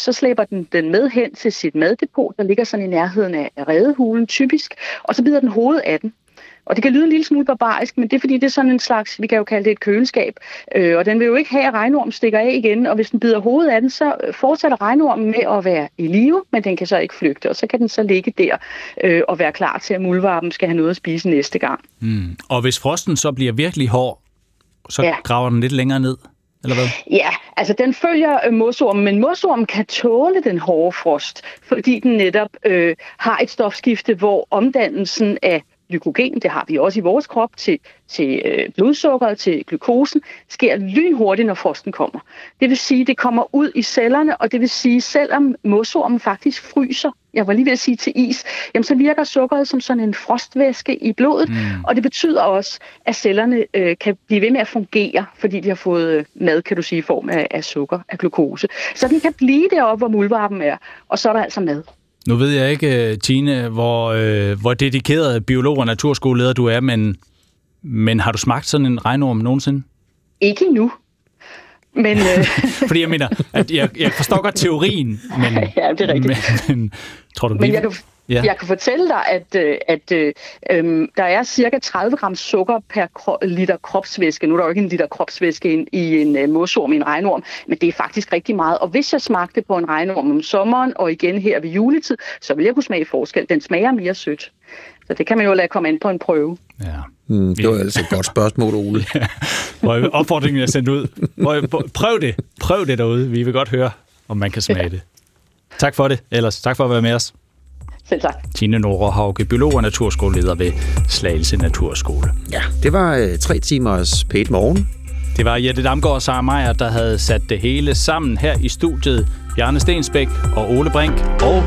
så slæber den med hen til sit maddepot, der ligger sådan i nærheden af redehulen typisk, og så bider den hovedet af den. Og det kan lyde en lille smule barbarisk, men det er fordi, det er sådan en slags, vi kan jo kalde det et køleskab. Og den vil jo ikke have, at regnormen stikker af igen, og hvis den bider hovedet af den, så fortsætter regnormen med at være i live, men den kan så ikke flygte, og så kan den så ligge der og være klar til, at muldvarpen skal have noget at spise næste gang. Mm. Og hvis frosten så bliver virkelig hård, så graver den lidt længere ned? Eller hvad? Ja, altså den følger mosormen, men mosormen kan tåle den hårde frost, fordi den netop har et stofskifte, hvor omdannelsen af glykogen, det har vi også i vores krop, til blodsukkeret, til glukosen, sker lynhurtigt, når frosten kommer. Det vil sige, det kommer ud i cellerne, og det vil sige, selvom mosormen faktisk fryser, jeg var lige ved at sige til is, jamen så virker sukkeret som sådan en frostvæske i blodet, og det betyder også, at cellerne kan blive ved med at fungere, fordi de har fået mad, kan du sige, i form af sukker, af glukose. Så den kan blive deroppe, hvor muldvarpen er, og så er der altså mad. Nu ved jeg ikke, Tine, hvor dedikeret biolog og naturskoleleder du er, men har du smagt sådan en regnorm nogensinde? Ikke endnu. Men, fordi jeg mener, at jeg forstår godt teorien, men... Ja, det er rigtigt. Men, tror du, men jeg kan fortælle dig, at der er cirka 30 gram sukker per liter kropsvæske. Nu er der jo ikke en liter kropsvæske i en mosorm, i en regnorm, men det er faktisk rigtig meget. Og hvis jeg smagte på en regnorm om sommeren, og igen her ved juletid, så vil jeg kunne smage forskel. Den smager mere sødt. Så det kan man jo lade komme ind på en prøve. Ja. Det var altså et godt spørgsmål, Ole. Ja. Opfordringen er sendt ud. Prøv det derude. Vi vil godt høre, om man kan smage det. Tak for det. Ellers tak for at være med os. Selv tak. Tine Norehauge, biolog og naturskoleleder ved Slagelse Naturskole. Ja, det var 3 timers pæt morgen. Det var Jette Damgaard og Sara Meyer, der havde sat det hele sammen her i studiet. Bjarne Stensbæk og Ole Brink og...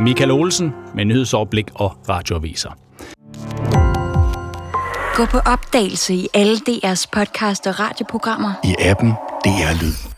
Michael Olsen med nyhedsoverblik og radioaviser. Gå på opdagelse i alle DR's podcast og radioprogrammer. I appen DR Lyd.